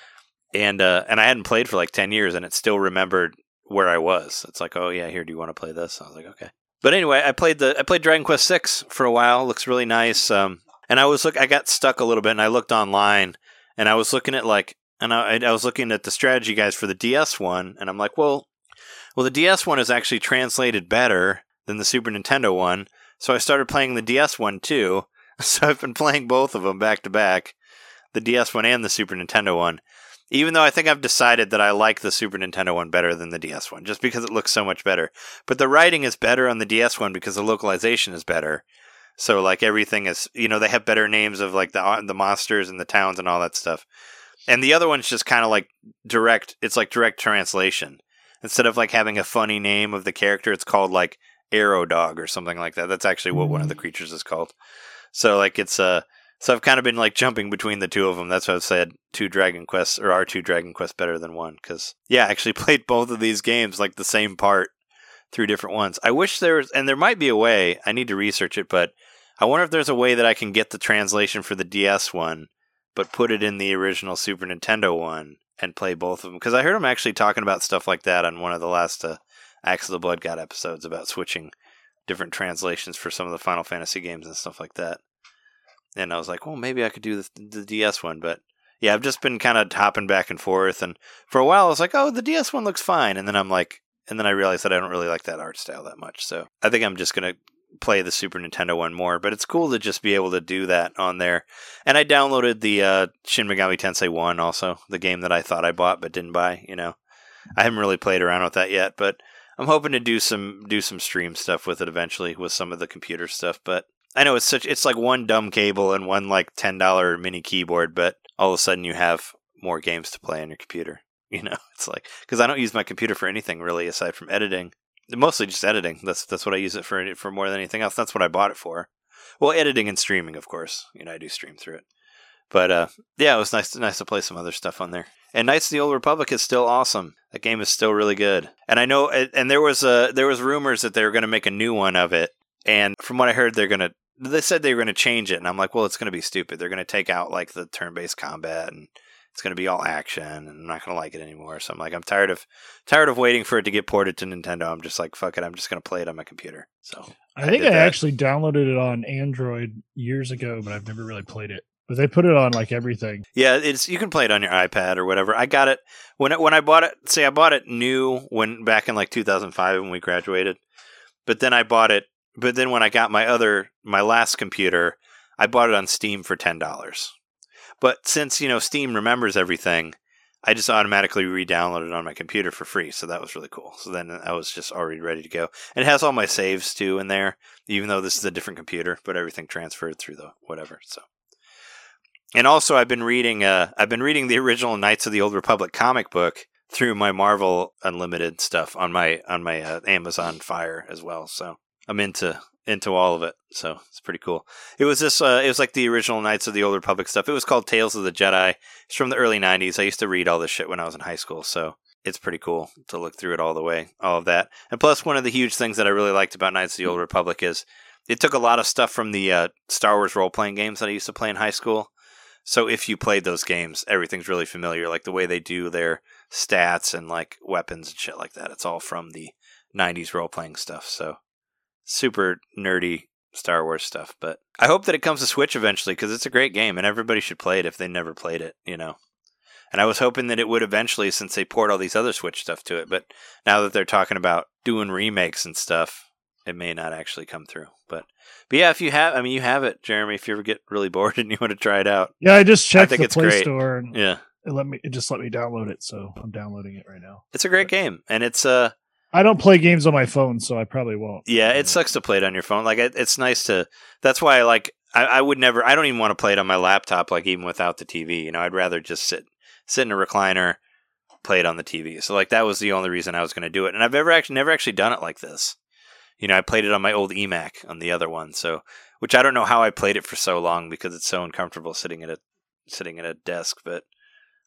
And uh, and I hadn't played for like ten years and it still remembered where I was. It's like, oh yeah, here, do you want to play this? I was like, okay. But anyway, I played the I played Dragon Quest six for a while. It looks really nice. Um, and I was look, I got stuck a little bit and I looked online and I was looking at like, And I, I was looking at the strategy guys for the D S one, and I'm like, well, well, the D S one is actually translated better than the Super Nintendo one. So I started playing the D S one too. So I've been playing both of them back to back, the D S one and the Super Nintendo one. Even though I think I've decided that I like the Super Nintendo one better than the D S one, just because it looks so much better. But the writing is better on the D S one because the localization is better. So like everything is, you know, they have better names of like the the monsters and the towns and all that stuff. And the other one's just kind of like direct, it's like direct translation. Instead of like having a funny name of the character, it's called like Arrow Dog or something like that. That's actually what one of the creatures is called. So like it's, uh, so I've kind of been like jumping between the two of them. That's why I've said two Dragon Quests or are two Dragon Quests better than one. Cause yeah, I actually played both of these games, like the same part through different ones. I wish there was, and there might be a way, I need to research it, but I wonder if there's a way that I can get the translation for the D S one but put it in the original Super Nintendo one and play both of them. Because I heard him actually talking about stuff like that on one of the last uh, Axe of the Blood God episodes about switching different translations for some of the Final Fantasy games and stuff like that. And I was like, well, maybe I could do the, the D S one. But yeah, I've just been kind of hopping back and forth. And for a while I was like, oh, the D S one looks fine. And then I'm like, and then I realized that I don't really like that art style that much. So I think I'm just going to play the Super Nintendo one more, but it's cool to just be able to do that on there. And I downloaded the uh, Shin Megami Tensei one also, the game that I thought I bought but didn't buy, you know. I haven't really played around with that yet, but I'm hoping to do some do some stream stuff with it eventually, with some of the computer stuff. But I know it's such it's like one dumb cable and one like ten dollar mini keyboard, but all of a sudden you have more games to play on your computer. You know, it's like, because I don't use my computer for anything really aside from editing. Mostly just editing. That's that's what I use it for for more than anything else. That's what I bought it for. Well, editing and streaming, of course. You know, I do stream through it. But uh, yeah, it was nice to, nice to play some other stuff on there. And Knights of the Old Republic is still awesome. That game is still really good. And I know, and there was a, there was rumors that they were going to make a new one of it. And from what I heard, they're going to they said they were going to change it. And I'm like, well, it's going to be stupid. They're going to take out like the turn-based combat, and it's going to be all action, and I'm not going to like it anymore. So I'm like, I'm tired of tired of waiting for it to get ported to Nintendo. I'm just like, fuck it. I'm just going to play it on my computer. So I, I think I that. actually downloaded it on Android years ago, but I've never really played it. But they put it on like everything. Yeah, it's you can play it on your iPad or whatever. I got it when it, when I bought it. Say I bought it new when back in like two thousand five when we graduated. But then I bought it. But then when I got my other my last computer, I bought it on Steam for ten dollars. But since, you know, Steam remembers everything, I just automatically re-downloaded it on my computer for free. So that was really cool. So then I was just already ready to go. And it has all my saves, too, in there, even though this is a different computer. But everything transferred through the whatever. So, and also, I've been reading uh, I've been reading the original Knights of the Old Republic comic book through my Marvel Unlimited stuff on my on my uh, Amazon Fire as well. So I'm into... into all of it, so it's pretty cool. It was this, uh, it was like the original Knights of the Old Republic stuff. It was called Tales of the Jedi. It's from the early nineties. I used to read all this shit when I was in high school, so it's pretty cool to look through it all the way, all of that. And plus, one of the huge things that I really liked about Knights of the Old Republic is it took a lot of stuff from the uh, Star Wars role-playing games that I used to play in high school. So if you played those games, everything's really familiar, like the way they do their stats and like weapons and shit like that. It's all from the nineties role-playing stuff, so super nerdy Star Wars stuff, but I hope that it comes to Switch eventually, because it's a great game and everybody should play it if they never played it, you know. And I was hoping that it would eventually, since they poured all these other Switch stuff to it, but now that they're talking about doing remakes and stuff, it may not actually come through. But but yeah, if you have, I mean, you have it, Jeremy, if you ever get really bored and you want to try it out. Yeah, I just checked I think the Play great. Store and yeah. it let me it just let me download it, so I'm downloading it right now. It's a great but. game, and it's uh I don't play games on my phone, so I probably won't. Yeah, it sucks to play it on your phone. Like, it, it's nice to... That's why, I like, I, I would never... I don't even want to play it on my laptop, like, even without the T V. You know, I'd rather just sit sit in a recliner, play it on the T V. So, like, that was the only reason I was going to do it. And I've ever actually, never actually done it like this. You know, I played it on my old eMac on the other one, so... Which I don't know how I played it for so long, because it's so uncomfortable sitting at a, sitting at a desk, but...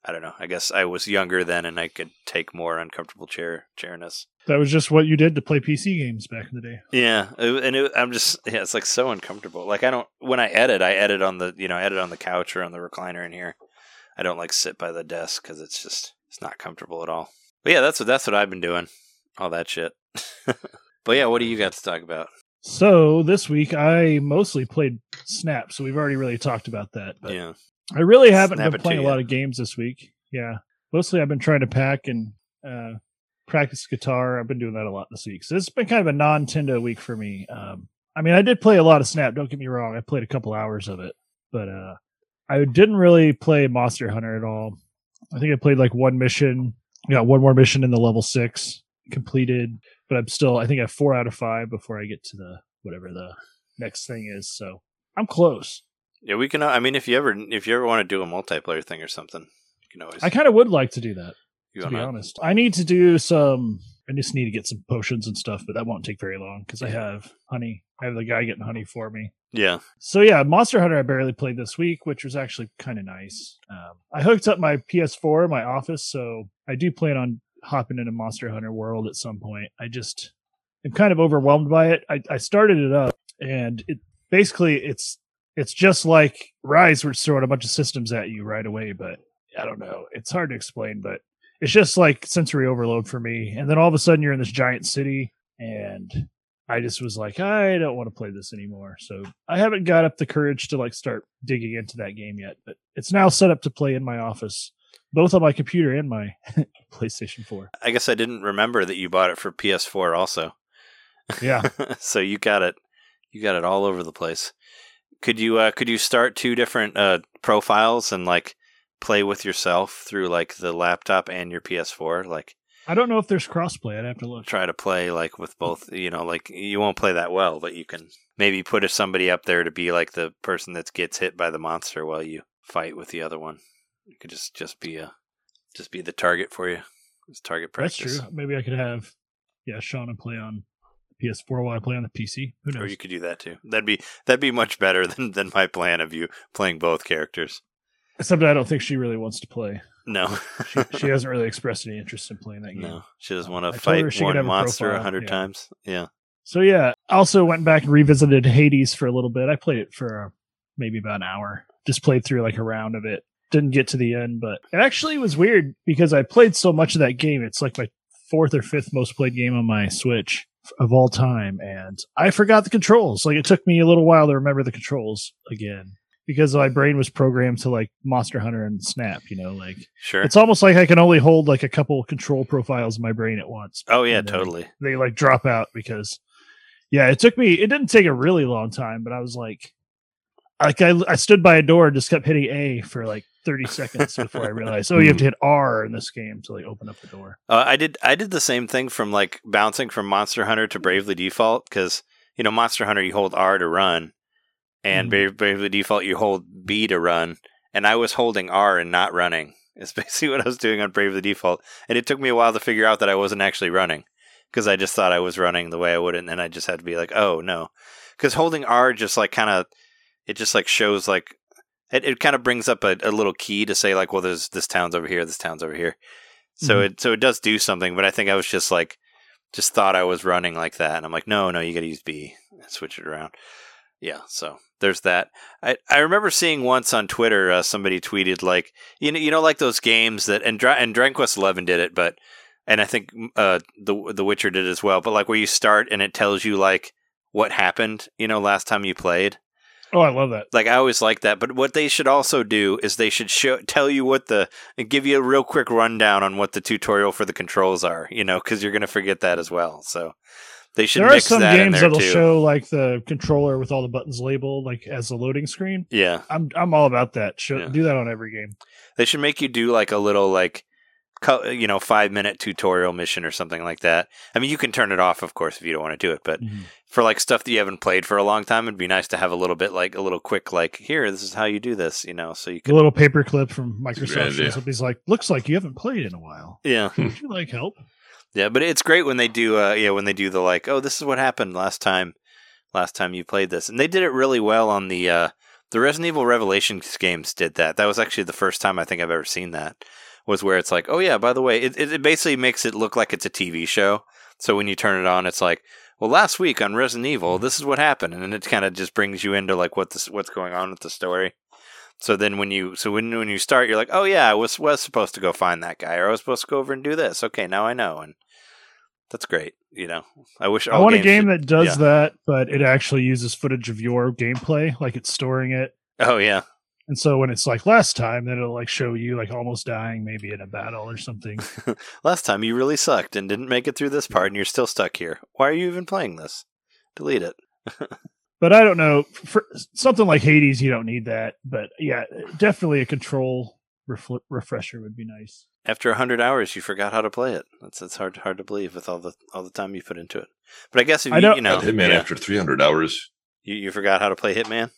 I don't know. I guess I was younger then, and I could take more uncomfortable chair chairness. That was just what you did to play P C games back in the day. Yeah, and it, I'm just yeah, it's like so uncomfortable. Like I don't when I edit, I edit on the you know I edit on the couch or on the recliner in here. I don't like sit by the desk because it's just it's not comfortable at all. But yeah, that's what that's what I've been doing. All that shit. But yeah, what do you got to talk about? So this week I mostly played Snap. So we've already really talked about that. But... Yeah. I really haven't Snap been playing a lot of games this week. Yeah. Mostly I've been trying to pack and uh, practice guitar. I've been doing that a lot this week. So it's been kind of a non-Tendo week for me. Um, I mean, I did play a lot of Snap. Don't get me wrong. I played a couple hours of it. But uh, I didn't really play Monster Hunter at all. I think I played like one mission. I got one more mission in the level six completed. But I'm still, I think I have four out of five before I get to the whatever the next thing is. So I'm close. Yeah, we can. I mean, if you ever, if you ever want to do a multiplayer thing or something, you can always. I kind of would like to do that. You to be honest, I need to do some. I just need to get some potions and stuff, but that won't take very long because I have honey. I have the guy getting honey for me. Yeah. So yeah, Monster Hunter I barely played this week, which was actually kind of nice. Um, I hooked up my P S four in my office, so I do plan on hopping into Monster Hunter World at some point. I just am kind of overwhelmed by it. I, I started it up, and it basically it's. It's just like Rise, which throwing a bunch of systems at you right away, but I don't know. It's hard to explain, but it's just like sensory overload for me. And then all of a sudden you're in this giant city, and I just was like, I don't want to play this anymore. So I haven't got up the courage to like start digging into that game yet, but it's now set up to play in my office, both on my computer and my PlayStation four. I guess I didn't remember that you bought it for P S four also. Yeah. So you got it. You got it all over the place. Could you uh, could you start two different uh, profiles and like play with yourself through like the laptop and your P S four? Like I don't know if there's crossplay. I'd have to look. Try to play like with both, you know, like you won't play that well, but you can maybe put somebody up there to be like the person that gets hit by the monster while you fight with the other one. You could just, just be a, just be the target for you. It's target practice. That's true. Maybe I could have, yeah, Shauna play on P S four while I play on the P C. Who knows? Or you could do that too. That'd be that'd be much better than, than my plan of you playing both characters. Except I don't think she really wants to play. No. she, she hasn't really expressed any interest in playing that game. No, she doesn't want to um, fight one monster a hundred yeah. times. Yeah. So yeah, I also went back and revisited Hades for a little bit. I played it for maybe about an hour. Just played through like a round of it. Didn't get to the end, but it actually was weird because I played so much of that game. It's like my fourth or fifth most played game on my Switch of all time, and I forgot the controls. Like, it took me a little while to remember the controls again because my brain was programmed to like Monster Hunter and Snap, you know, like sure. It's almost like I can only hold like a couple control profiles in my brain at once. Oh yeah, totally. They like drop out because yeah, it took me, it didn't take a really long time, but I was like, like I, I stood by a door and just kept hitting A for like thirty seconds before I realized, oh, you have to hit R in this game to like open up the door. Uh, I did I did the same thing from like bouncing from Monster Hunter to Bravely Default because, you know, Monster Hunter, you hold R to run, and mm. Bravely Default, you hold B to run. And I was holding R and not running. It's basically what I was doing on Bravely Default. And it took me a while to figure out that I wasn't actually running because I just thought I was running the way I wouldn't. And I just had to be like, oh, no. Because holding R just like kind of, it just like shows like, It it kind of brings up a, a little key to say like, well, there's this town's over here, this town's over here. So mm-hmm. it so it does do something, but I think I was just like, just thought I was running like that, and I'm like, no, no, you got to use B, and switch it around. Yeah, so there's that. I, I remember seeing once on Twitter uh, somebody tweeted like, you know you know like those games that and Dra- and Dragon Quest eleven did it, but and I think uh the the Witcher did as well, but like where you start and it tells you like what happened, you know, last time you played. Oh, I love that. Like, I always like that. But what they should also do is they should show, tell you what the, and give you a real quick rundown on what the tutorial for the controls are, you know, because you're going to forget that as well. So they should there mix that in there, too. There are some games that'll too. show, like, the controller with all the buttons labeled, like, as a loading screen. Yeah. I'm I'm all about that. Show, yeah. Do that on every game. They should make you do, like, a little, like, you know, five-minute tutorial mission or something like that. I mean, you can turn it off, of course, if you don't want to do it, but mm-hmm. for, like, stuff that you haven't played for a long time, it'd be nice to have a little bit, like, a little quick, like, here, this is how you do this, you know, so you can... A little paper clip from Microsoft, and somebody's like, looks like you haven't played in a while. Yeah. Would you like help? Yeah, but it's great when they do, uh, yeah, when they do the, like, oh, this is what happened last time, last time you played this. And they did it really well on the, uh, the Resident Evil Revelations games did that. That was actually the first time I think I've ever seen that. Was where it's like, oh yeah, by the way, it, it basically makes it look like it's a T V show. So when you turn it on, it's like, well, last week on Resident Evil, this is what happened, and it kind of just brings you into like what this, what's going on with the story. So then when you so when when you start, you're like, oh yeah, I was was supposed to go find that guy, or I was supposed to go over and do this. Okay, now I know, and that's great. You know, I wish all I want games a game should, that does yeah. that, but it actually uses footage of your gameplay, like it's storing it. Oh yeah. And so when it's like last time, then it'll like show you like almost dying, maybe in a battle or something. Last time you really sucked and didn't make it through this part and you're still stuck here. Why are you even playing this? Delete it. But I don't know. For something like Hades, you don't need that. But yeah, definitely a control ref- refresher would be nice. After one hundred hours, you forgot how to play it. That's that's hard hard to believe with all the all the time you put into it. But I guess if I you, you know... Hitman yeah. after three hundred hours. You, you forgot how to play Hitman?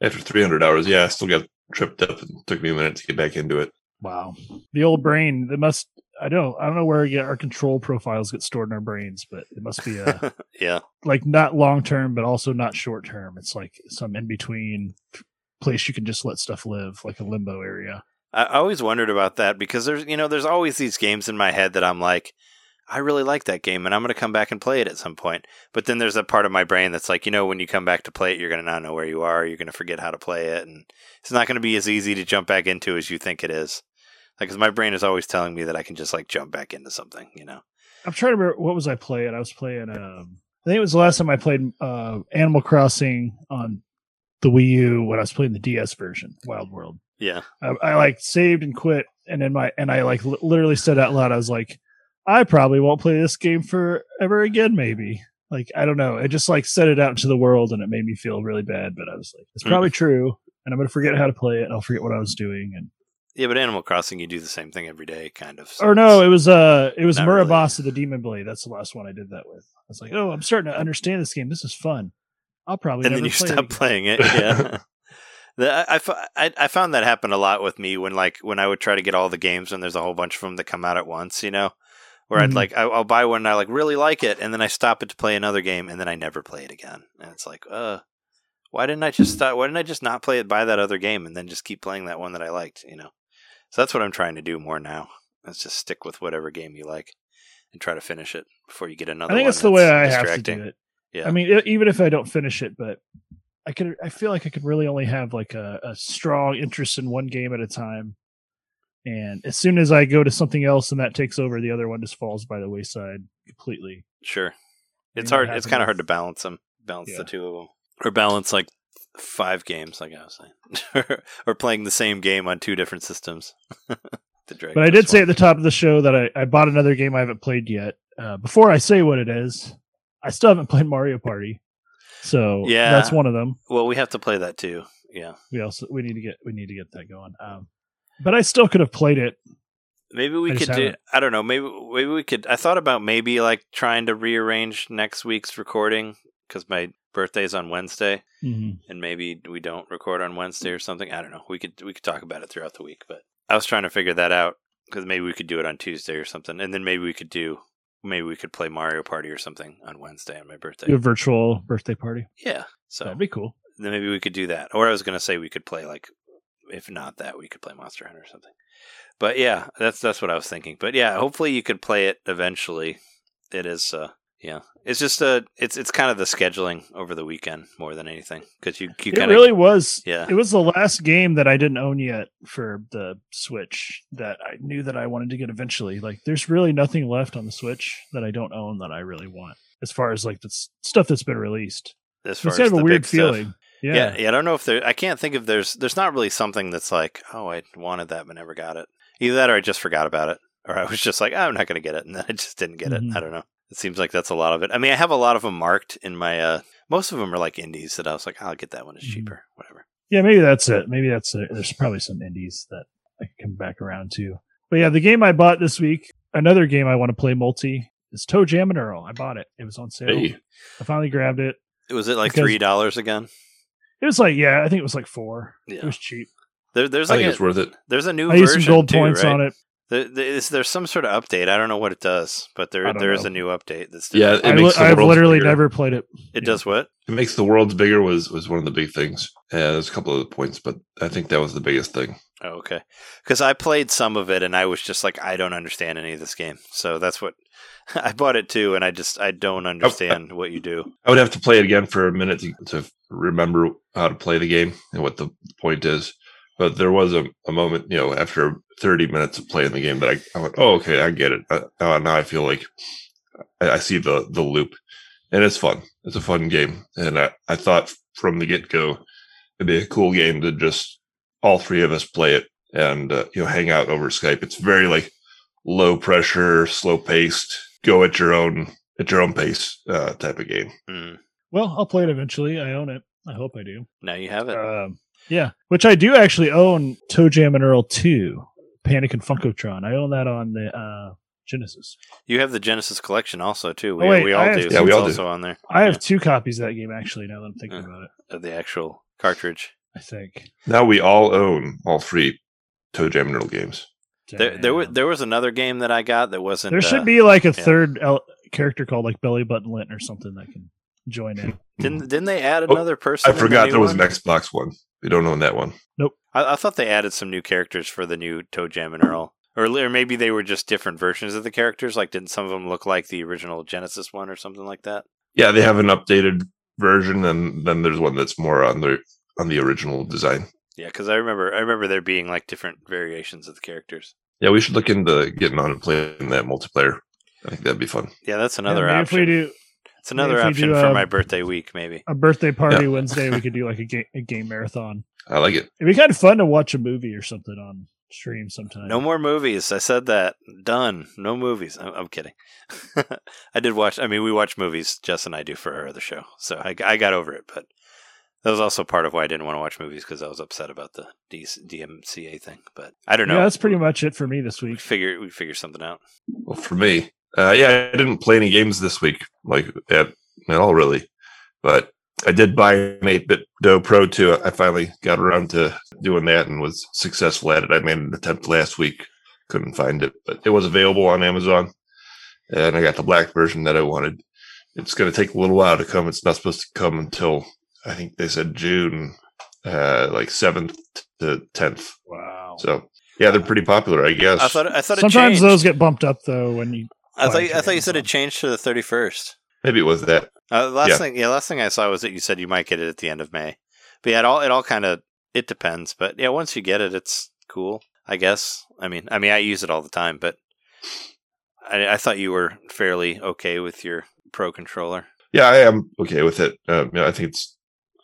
After three hundred hours, yeah, I still got tripped up and took me a minute to get back into it. Wow. The old brain, it must, I don't, I don't know where our control profiles get stored in our brains, but it must be a, yeah, like not long-term, but also not short-term. It's like some in-between place you can just let stuff live, like a limbo area. I always wondered about that because there's, you know, there's always these games in my head that I'm like, I really like that game and I'm going to come back and play it at some point. But then there's a part of my brain that's like, you know, when you come back to play it, you're going to not know where you are. You're going to forget how to play it. And it's not going to be as easy to jump back into as you think it is. Like, 'cause my brain is always telling me that I can just like jump back into something, you know? I'm trying to remember, what was I playing? I was playing, um, I think it was the last time I played uh, Animal Crossing on the Wii U when I was playing the D S version, Wild World. Yeah. I, I like saved and quit. And then my, and I like l- literally said out loud, I was like, I probably won't play this game forever again, maybe. Like, I don't know. I just, like, set it out into the world, and it made me feel really bad. But I was like, it's probably mm. true, and I'm going to forget how to play it, and I'll forget what I was doing. And Yeah, but Animal Crossing, you do the same thing every day, kind of. So or no, it was uh, it was Murabasa really. The Demon Blade. That's the last one I did that with. I was like, oh, I'm starting to understand this game. This is fun. I'll probably and never then you play stop it playing it. Yeah, the, I, I, I found that happened a lot with me when like when I would try to get all the games and there's a whole bunch of them that come out at once, you know, where mm-hmm. I'd like I, I'll buy one and I like really like it and then I stop it to play another game and then I never play it again and it's like uh, why didn't I just stop, why didn't I just not play it by that other game and then just keep playing that one that I liked, you know? So that's what I'm trying to do more now. Let's just stick with whatever game you like and try to finish it before you get another. I think one that's the way I have to do it. Yeah. I mean, it, even if I don't finish it, but I could, I feel like I could really only have like a, a strong interest in one game at a time. And as soon as I go to something else and that takes over, the other one just falls by the wayside completely. Sure. It's hard. It's kind of hard to balance them, balance yeah. the two of them, or balance like five games, like I was saying, or playing the same game on two different systems. But I did say at the top of the show that I, I bought another game I haven't played yet. Uh, before I say what it is, I still haven't played Mario Party, so yeah, that's one of them. Well, we have to play that too. Yeah, we also we need to get we need to get that going. Um, but I still could have played it. Maybe we I could do. I don't know. Maybe maybe we could. I thought about maybe like trying to rearrange next week's recording because my birthday's on Wednesday, mm-hmm. and maybe we don't record on Wednesday or something. I don't know. We could we could talk about it throughout the week. But I was trying to figure that out because maybe we could do it on Tuesday or something, and then maybe we could do. Maybe we could play Mario Party or something on Wednesday on my birthday. Do a virtual birthday party. Yeah. So that'd be cool. Then maybe we could do that. Or I was going to say we could play like, if not that, we could play Monster Hunter or something. But yeah, that's that's what I was thinking. But yeah, hopefully you could play it eventually. It is, uh, yeah. It's just a, it's it's kind of the scheduling over the weekend more than anything because you you kind of really was. Yeah. It was the last game that I didn't own yet for the Switch that I knew that I wanted to get eventually. Like, there's really nothing left on the Switch that I don't own that I really want as far as like the stuff that's been released. As far it's kind of a weird feeling. Yeah. yeah, yeah. I don't know if there. I can't think of there's. There's not really something that's like, oh, I wanted that but never got it. Either that or I just forgot about it, or I was just like, oh, I'm not going to get it, and then I just didn't get mm-hmm. it. I don't know. It seems like that's a lot of it. I mean, I have a lot of them marked in my, uh, most of them are like indies that I was like, I'll get that one. It's cheaper, whatever. Yeah, maybe that's it. Maybe that's it. There's probably some indies that I can come back around to. But yeah, the game I bought this week, another game I want to play multi is Toe Jam and Earl. I bought it. It was on sale. Hey. I finally grabbed it. Was it like three dollars again? It was like, yeah, I think it was like four. Yeah. It was cheap. There, there's I like think a, it's worth it. There's a new I version. I used some gold too, points right? on it. There, there's, there's some sort of update. I don't know what it does, but there there know. is a new update. That's yeah, it makes I, the I've literally bigger. never played it. It yeah. does what? It makes the worlds bigger was, was one of the big things. Yeah, there's a couple of points, but I think that was the biggest thing. Oh, okay. Because I played some of it, and I was just like, I don't understand any of this game. So that's what... I bought it too, and I just I don't understand I, what you do. I would have to play it again for a minute to, to remember how to play the game and what the point is. But there was a, a moment, you know, after thirty minutes of playing the game that I, I went, oh, okay, I get it. Uh, now I feel like I, I see the, the loop. And it's fun. It's a fun game. And I, I thought from the get-go, it'd be a cool game to just all three of us play it and, uh, you know, hang out over Skype. It's very, like, low-pressure, slow-paced, go at your own at your own pace uh, type of game. Mm. Well, I'll play it eventually. I own it. I hope I do. Now you have it. Um, Yeah, which I do actually own Toe Jam and Earl two, Panic and Funkotron. I own that on the uh, Genesis. You have the Genesis collection also, too. We, oh, wait, we all do. Two, yeah, we all also do. On there. I yeah. have two copies of that game, actually, now that I'm thinking uh, about it. Of the actual cartridge. I think. Now we all own all three Toe Jam and Earl games. There, there, was, there was another game that I got that wasn't... There should uh, be like a yeah. third el- character called like Belly Button Lint or something that can join in. Didn't, didn't they add another oh, person? I forgot the there was one? An Xbox one. We don't own that one. Nope. I, I thought they added some new characters for the new Toe Jam and Earl. Or, or maybe they were just different versions of the characters. Like, didn't some of them look like the original Genesis one or something like that? Yeah, they have an updated version, and then there's one that's more on the on the original design. Yeah, because I remember I remember there being, like, different variations of the characters. Yeah, we should look into getting on and playing that multiplayer. I think that'd be fun. Yeah, that's another yeah, option. If we do... It's another option for a, my birthday week, maybe. A birthday party yeah. Wednesday, we could do like a, ga- a game marathon. I like it. It'd be kind of fun to watch a movie or something on stream sometime. No more movies. I said that. Done. No movies. I'm, I'm kidding. I did watch, I mean, we watch movies, Jess and I do for our other show. So I, I got over it, but That was also part of why I didn't want to watch movies, because I was upset about the D M C A thing. But I don't know. Yeah, that's pretty much it for me this week. We figure we figure something out. Well, for me, uh, yeah, I didn't play any games this week, like at, at all, really. But I did buy an eight-bit Do Pro two. I finally got around to doing that and was successful at it. I made an attempt last week, couldn't find it, but it was available on Amazon, and I got the black version that I wanted. It's going to take a little while to come. It's not supposed to come until, I think they said June, uh, like seventh to tenth. Wow. So yeah, they're pretty popular, I guess. I thought I thought sometimes it changed. Those get bumped up though when you. I thought I thought you said it changed to the thirty first. Maybe it was that. Uh, last yeah. thing, yeah, last thing I saw was that you said you might get it at the end of May. But yeah, it all it all kind of it depends. But yeah, once you get it, it's cool, I guess. I mean, I mean, I use it all the time, but I, I thought you were fairly okay with your Pro controller. Yeah, I am okay with it. Um, you know, I think it's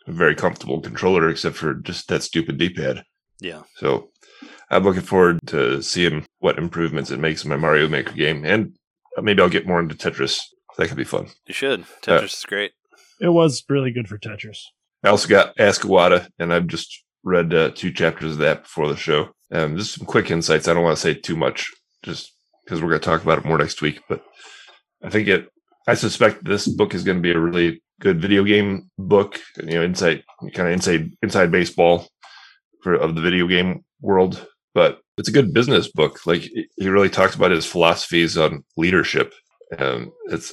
a very comfortable controller, except for just that stupid D-pad. Yeah. So I'm looking forward to seeing what improvements it makes in my Mario Maker game, and maybe I'll get more into Tetris. That could be fun. You should. Tetris uh, is great. It was really good for Tetris. I also got Ask Iwata, and I've just read uh, two chapters of that before the show. Um, just some quick insights. I don't want to say too much, just because we're going to talk about it more next week. But I think it. I suspect this book is going to be a really good video game book. You know, insight, kind of inside inside baseball for of the video game world. But it's a good business book. Like, he really talks about his philosophies on leadership. Um, it's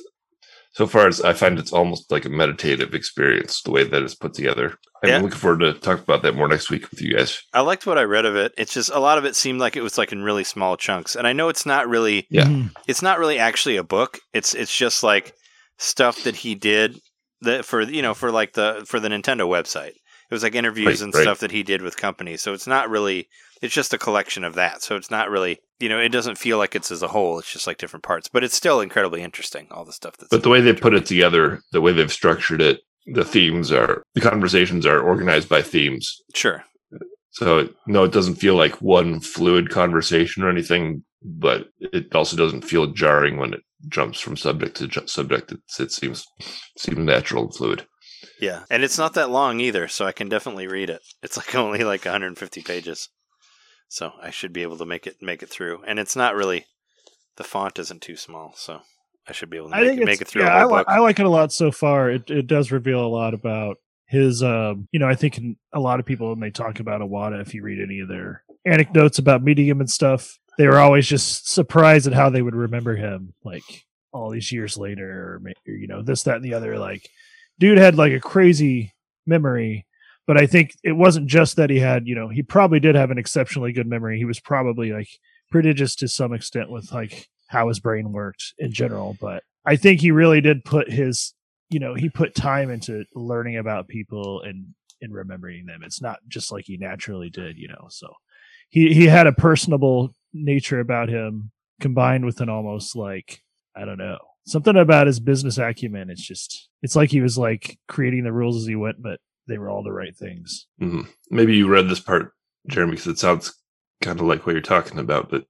so far as I find it's almost like a meditative experience the way that it's put together. I'm yeah. looking forward to talk about that more next week with you guys. I liked what I read of it. It's just a lot of it seemed like it was like in really small chunks, and I know it's not really yeah. it's not really actually a book. It's it's just like stuff that he did that for you know for like the for the Nintendo website. It was like interviews right, and right. stuff that he did with companies. So it's not really, it's just a collection of that. So it's not really, you know, it doesn't feel like it's as a whole. It's just like different parts, but it's still incredibly interesting. All the stuff that's. But the way they put it together, the way they've structured it, the themes are, the conversations are organized by themes. Sure. So no, it doesn't feel like one fluid conversation or anything, but it also doesn't feel jarring when it jumps from subject to ju- subject. It's, it seems, seems natural and fluid. Yeah, and it's not that long either, so I can definitely read it. It's like only like one hundred fifty pages, so I should be able to make it make it through. And it's not really, the font isn't too small, so I should be able to make, it, make it through. Yeah, a whole I, book. I like it a lot so far. It it does reveal a lot about his, um, you know, I think a lot of people when they talk about Iwata, if you read any of their anecdotes about meeting him and stuff, they were always just surprised at how they would remember him, like all these years later, or you know, this, that, and the other, like. Dude had like a crazy memory, but I think it wasn't just that he had, you know, he probably did have an exceptionally good memory. He was probably like prodigious to some extent with like how his brain worked in general. But I think he really did put his, you know, he put time into learning about people and, and remembering them. It's not just like he naturally did, you know, so he, he had a personable nature about him combined with an almost like, I don't know. Something about his business acumen. It's just, it's like he was like creating the rules as he went, but they were all the right things. Mm-hmm. Maybe you read this part, Jeremy, because it sounds kind of like what you're talking about. But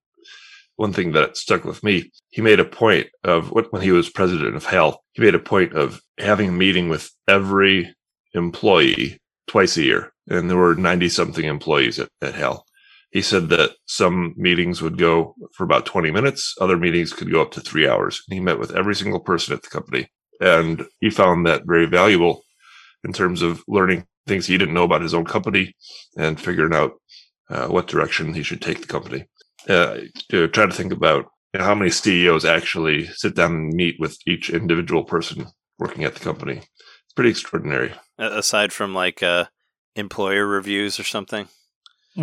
one thing that stuck with me, he made a point of what, when he was president of H A L, he made a point of having a meeting with every employee twice a year. And there were ninety something employees at, at H A L. He said that some meetings would go for about twenty minutes. Other meetings could go up to three hours. And he met with every single person at the company. And he found that very valuable in terms of learning things he didn't know about his own company and figuring out uh, what direction he should take the company. Uh, to try to think about you know, how many C E Os actually sit down and meet with each individual person working at the company. It's pretty extraordinary. Aside from like uh, employer reviews or something.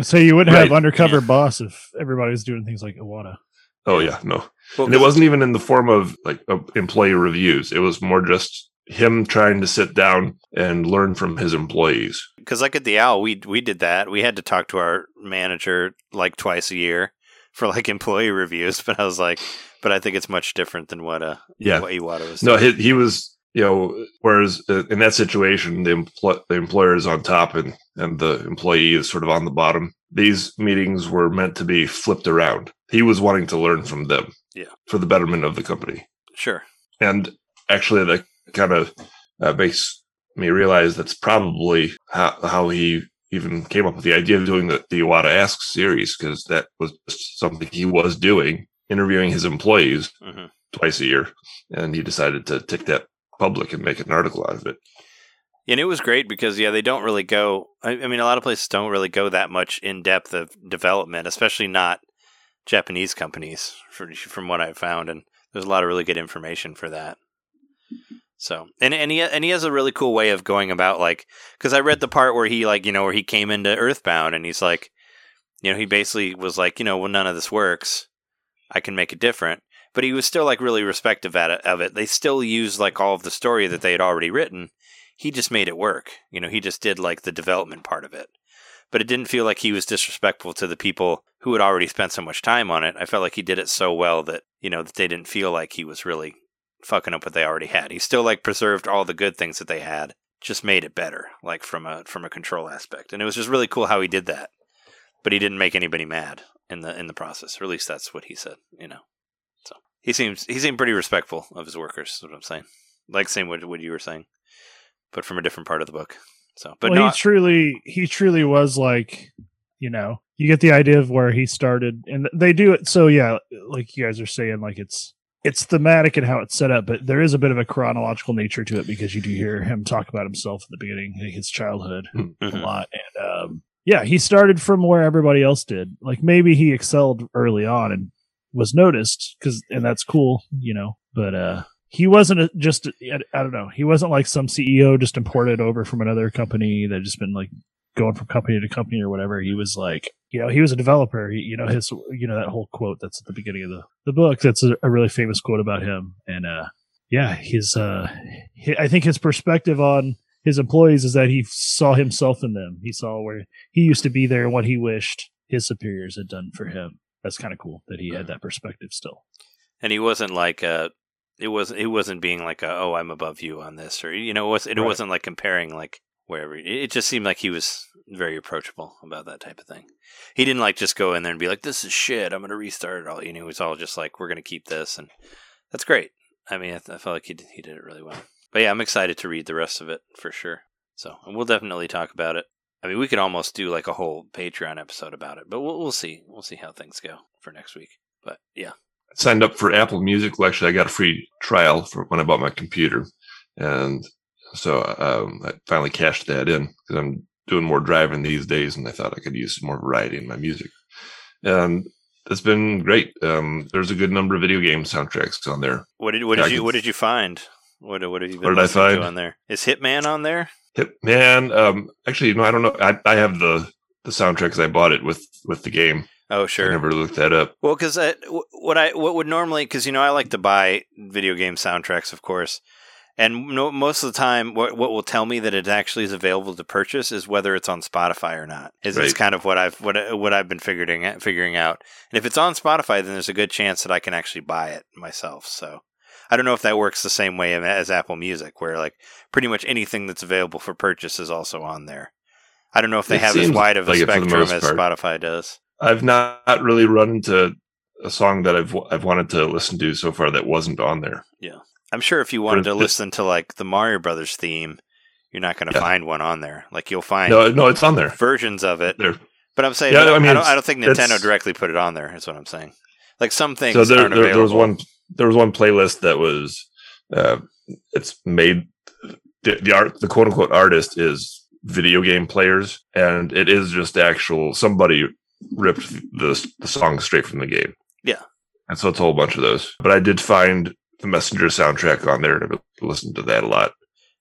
So you wouldn't right. have undercover yeah. boss if everybody was doing things like Iwata. Oh, yeah, no. Well, and it wasn't even in the form of like uh, employee reviews. It was more just him trying to sit down and learn from his employees. Because like at the O W L, we we did that. We had to talk to our manager like twice a year for like employee reviews. But I was like, but I think it's much different than what, uh, yeah. what Iwata was doing. No, he, he was, you know, whereas uh, in that situation, the, empl- the employer is on top and and the employee is sort of on the bottom. These meetings were meant to be flipped around. He was wanting to learn from them yeah. for the betterment of the company. Sure. And actually, that kind of uh, makes me realize that's probably how, how he even came up with the idea of doing the, the Iwata Ask series, because that was something he was doing, interviewing his employees mm-hmm. twice a year. And he decided to take that public and make an article out of it. And it was great because, yeah, they don't really go, I, I mean, a lot of places don't really go that much in depth of development, especially not Japanese companies, for, from what I found. And there's a lot of really good information for that. So, and, and he, and he has a really cool way of going about, like, cause I read the part where he like, you know, where he came into Earthbound and he's like, you know, he basically was like, you know, well, none of this works. I can make it different, but he was still like really respectful of it. They still used like all of the story that they had already written. He just made it work. You know, he just did like the development part of it, but it didn't feel like he was disrespectful to the people who had already spent so much time on it. I felt like he did it so well that, you know, that they didn't feel like he was really fucking up what they already had. He still like preserved all the good things that they had, just made it better, like from a from a control aspect. And it was just really cool how he did that. But he didn't make anybody mad in the in the process. Or at least that's what he said, you know. So he seems he seemed pretty respectful of his workers, is what I'm saying. Like same what what you were saying. But from a different part of the book. So but well, not- he truly he truly was like, you know, you get the idea of where he started and they do it so yeah, like you guys are saying, like it's It's thematic in how it's set up, but there is a bit of a chronological nature to it because you do hear him talk about himself in the beginning, his childhood mm-hmm. a lot. And um, yeah, he started from where everybody else did. Like maybe he excelled early on and was noticed, cause, and that's cool, you know, but uh, he wasn't a, just, I, I don't know. He wasn't like some C E O just imported over from another company that just been like going from company to company or whatever. He was like, you know, he was a developer. He, you know, his, you know, that whole quote that's at the beginning of the, the book. That's a, a really famous quote about him. And, uh, yeah, his, uh, he, I think his perspective on his employees is that he saw himself in them. He saw where he used to be there, what he wished his superiors had done for him. That's kind of cool that he had that perspective still. And he wasn't like, uh, it wasn't, it wasn't being like, a, oh, I'm above you on this, or, you know, it, was, it right. wasn't like comparing, like, wherever. It just seemed like he was very approachable about that type of thing. He didn't like just go in there and be like, this is shit, I'm going to restart it all. You know, he was all just like, we're going to keep this. And that's great. I mean, I, th- I felt like he did, he did it really well. But yeah, I'm excited to read the rest of it for sure. So, and we'll definitely talk about it. I mean, we could almost do like a whole Patreon episode about it, but we'll, we'll see. We'll see how things go for next week. But yeah. I signed up for Apple Music. Well, actually, I got a free trial for when I bought my computer. And so um, I finally cashed that in because I'm doing more driving these days, and I thought I could use more variety in my music. And it's been great. Um, there's a good number of video game soundtracks on there. What did what did I you could, What did you find? What what have you been what did I find? On there? Is Hitman on there? Hitman. Um, actually, no, I don't know. I, I have the the soundtrack 'cause I bought it with with the game. Oh, sure. I never looked that up. Well, because what I what would normally because you know I like to buy video game soundtracks, of course. And no, most of the time, what what will tell me that it actually is available to purchase is whether it's on Spotify or not. Is right. It's kind of what I've what what I've been figuring out, figuring out. And if it's on Spotify, then there's a good chance that I can actually buy it myself. So I don't know if that works the same way as Apple Music, where like pretty much anything that's available for purchase is also on there. I don't know if they it have as wide of like a spectrum as part. Spotify does. I've not really run into a song that I've I've wanted to listen to so far that wasn't on there. Yeah. I'm sure if you wanted to listen to like the Mario Brothers theme, you're not going to yeah. find one on there. Like you'll find no, no, it's on there versions of it. There. But I'm saying, yeah, no, I, mean, I, don't, I don't think Nintendo directly put it on there. Is what I'm saying. Like some things. So there, aren't there, there was one. There was one playlist that was. Uh, it's made the, the art. The quote unquote artist is video game players, and it is just actual somebody ripped the the song straight from the game. Yeah, and so it's a whole bunch of those. But I did find the Messenger soundtrack on there, and I listened to that a lot.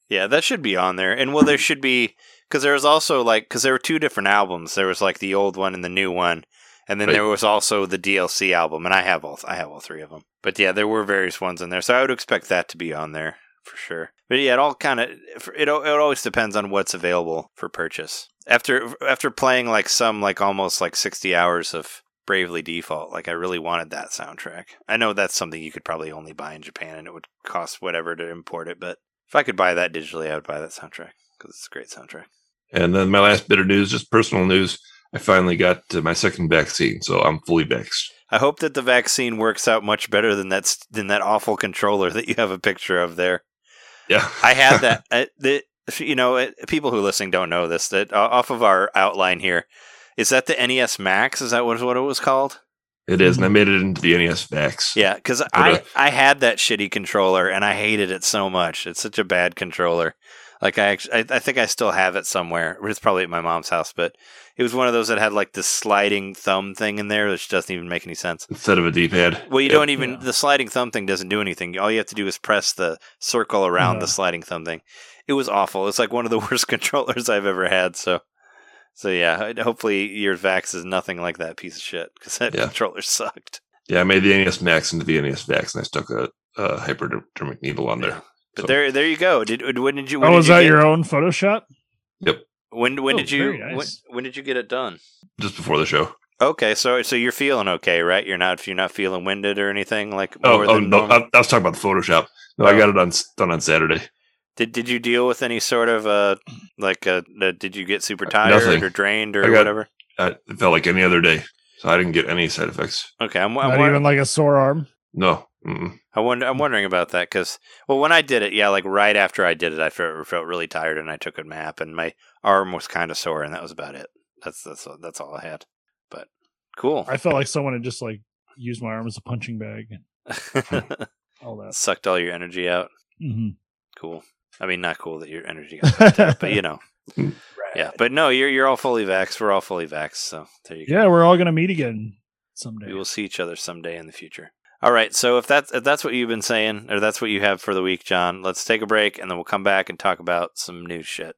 Yeah, that should be on there. And well, there should be, because there was also like, because there were two different albums. There was like the old one and the new one, and then right. there was also the D L C album. And I have all, I have all three of them. But yeah, there were various ones in there, so I would expect that to be on there for sure. But yeah, it all kind of it, it always depends on what's available for purchase. After after playing like some like almost like sixty hours of Bravely Default, like I really wanted that soundtrack. I know that's something you could probably only buy in Japan, and it would cost whatever to import it, but if I could buy that digitally, I would buy that soundtrack because it's a great soundtrack. And then my last bit of news, just personal news, I finally got my second vaccine, so I'm fully vaxxed. I hope that the vaccine works out much better than that than that awful controller that you have a picture of there. Yeah. I had that I, the, if, you know, it, people who are listening don't know this, that uh, off of our outline here, is that the N E S Max? Is that what, what it was called? It is, and I made it into the N E S Max. Yeah, because I, a... I had that shitty controller, and I hated it so much. It's such a bad controller. Like, I, I I think I still have it somewhere. It's probably at my mom's house, but it was one of those that had, like, this sliding thumb thing in there, which doesn't even make any sense. Instead of a D-pad. Well, you yep. don't even... Yeah. The sliding thumb thing doesn't do anything. All you have to do is press the circle around yeah. the sliding thumb thing. It was awful. It's, like, one of the worst controllers I've ever had, so... So, yeah, hopefully your Vax is nothing like that piece of shit, because that yeah. controller sucked. Yeah, I made the N E S Max into the N E S Vax, and I stuck a, a hypodermic needle on there. Yeah. But so. there, there you go. Did when did you? When oh, did was you that get... your own Photoshop? Yep. When when oh, did you nice. when, when did you get it done? Just before the show. Okay, so so you're feeling okay, right? You're not you're not feeling winded or anything like. Oh, more oh than no! I, I was talking about the Photoshop. No, oh. I got it on, done on Saturday. Did did you deal with any sort of uh like uh did you get super tired Nothing. or drained or I got, whatever? I, it felt like any other day, so I didn't get any side effects. Okay, I'm, I'm not even like a sore arm. No. Mm-mm. I wonder. I'm wondering about that because, well, when I did it, yeah, like right after I did it, I felt, felt really tired, and I took a nap, and my arm was kind of sore, and that was about it. That's that's that's all I had. But cool. I felt like someone had just like used my arm as a punching bag. And all that sucked all your energy out. Mm-hmm. Cool. I mean, not cool that your energy got sucked out, but you know, right. yeah. But no, you're you're all fully vaxxed. We're all fully vaxxed. So there you go. Yeah, we're all gonna meet again someday. We will see each other someday in the future. All right, so if that's, if that's what you've been saying, or that's what you have for the week, John, let's take a break, and then we'll come back and talk about some new shit.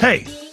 Hey,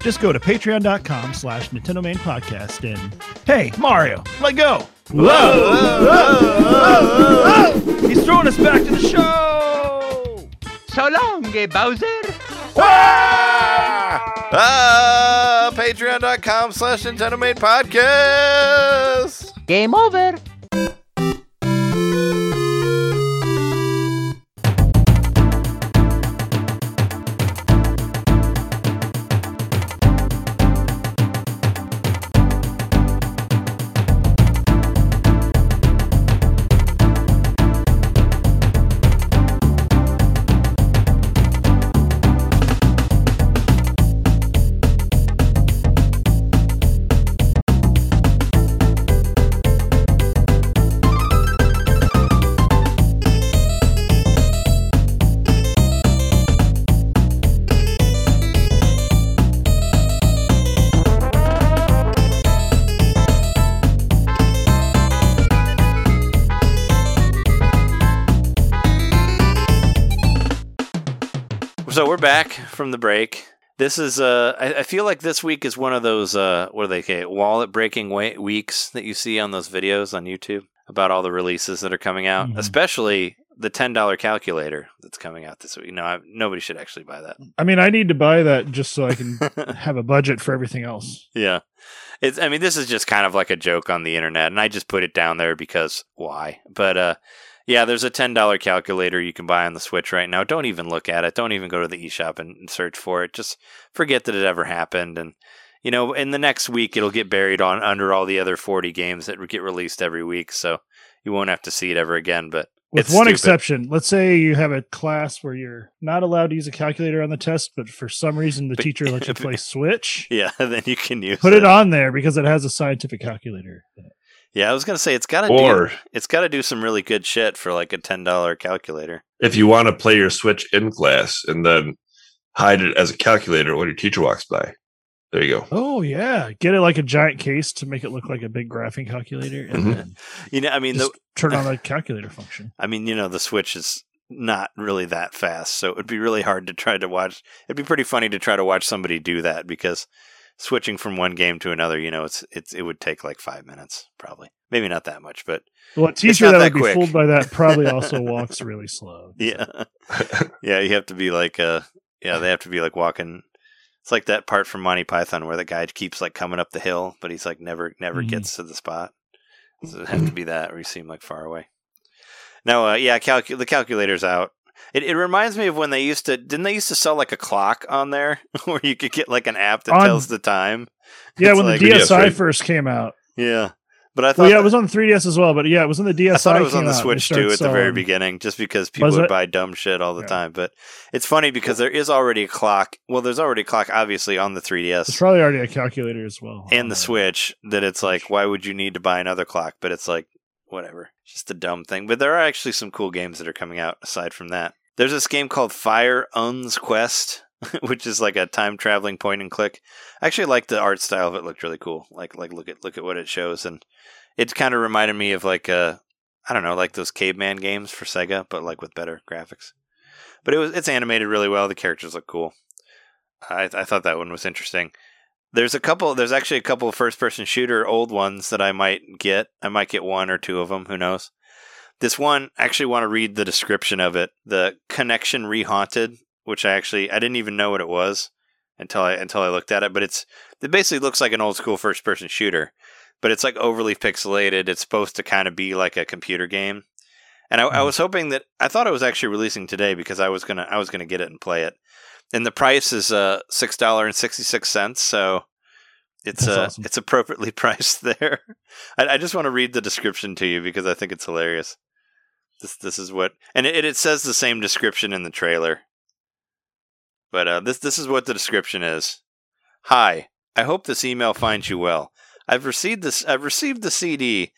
Just go to patreon.com slash Nintendo Maine Podcast and, hey, Mario, let go. Whoa, whoa, whoa, whoa, whoa. He's throwing us back to the show. So long, eh, Bowser. Ah! Ah, patreon.com slash Nintendo Maine Podcast. Game over. So we're back from the break. This is, uh, I, I feel like this week is one of those, uh, what do they say, wallet breaking we- weeks that you see on those videos on YouTube about all the releases that are coming out, mm-hmm. especially the ten dollar calculator that's coming out this week. No, I, nobody should actually buy that. I mean, I need to buy that just so I can have a budget for everything else. Yeah. It's, I mean, this is just kind of like a joke on the internet, and I just put it down there because why? But uh, yeah, there's a ten dollar calculator you can buy on the Switch right now. Don't even look at it. Don't even go to the eShop and, and search for it. Just forget that it ever happened. And, you know, in the next week, it'll get buried on under all the other forty games that get released every week. So you won't have to see it ever again, but with it's one stupid. exception. Let's say you have a class where you're not allowed to use a calculator on the test, but for some reason the but, teacher lets you play Switch. Yeah, then you can use Put it. Put it on there because it has a scientific calculator. Yeah, I was going to say it's got to do it's got to do some really good shit for like a ten dollar calculator. If you want to play your Switch in class and then hide it as a calculator when your teacher walks by. There you go. Oh, yeah. Get it like a giant case to make it look like a big graphing calculator. And mm-hmm. then you know, I mean, the, turn on the calculator function. I mean, you know, the Switch is not really that fast, so it would be really hard to try to watch. It'd be pretty funny to try to watch somebody do that because switching from one game to another, you know, it's it's it would take like five minutes, probably. Maybe not that much, but well, a teacher that, that would quick. be fooled by that probably also walks really slow. Yeah. So. Yeah, you have to be like, uh, yeah, they have to be like walking. It's like that part from Monty Python where the guy keeps like coming up the hill, but he's like never, never mm-hmm. gets to the spot. So it has to be that, or you seem like far away. No, uh, yeah, calcu- the calculator's out. It, it reminds me of when they used to, didn't they used to sell like a clock on there where you could get like an app that on, tells the time? Yeah, it's when like, the D S I right? first came out. Yeah, but I thought well, yeah, that, it was on three D S as well. But yeah, it was on the D S I. I thought it was on the Switch too at the very beginning, just because people would it? buy dumb shit all the yeah. time. But it's funny because there is already a clock. Well, there's already a clock, obviously, on the three D S. There's probably already a calculator as well, and the Switch. That it's like, why would you need to buy another clock? But it's like, whatever, it's just a dumb thing. But there are actually some cool games that are coming out aside from that. There's this game called Fire Emblem's Quest, which is like a time traveling point and click. I actually liked the art style of it; looked really cool. Like, like look at look at what it shows, and it kind of reminded me of like a, I don't know, like those caveman games for Sega, but like with better graphics. But it was it's animated really well. The characters look cool. I I thought that one was interesting. There's a couple. There's actually a couple of first-person shooter old ones that I might get. I might get one or two of them. Who knows? This one, I actually want to read the description of it. The Connection Rehaunted, which I actually I didn't even know what it was until I until I looked at it. But it's it basically looks like an old-school first-person shooter. But it's like overly pixelated. It's supposed to kind of be like a computer game, and I, I was hoping that I thought it was actually releasing today because I was gonna I was gonna get it and play it, and the price is uh six dollars and sixty six cents, so it's uh awesome. It's appropriately priced there. I, I just want to read the description to you because I think it's hilarious. This this is what and it it says the same description in the trailer, but uh, this this is what the description is. Hi, I hope this email finds you well. I've received this. I've received the C D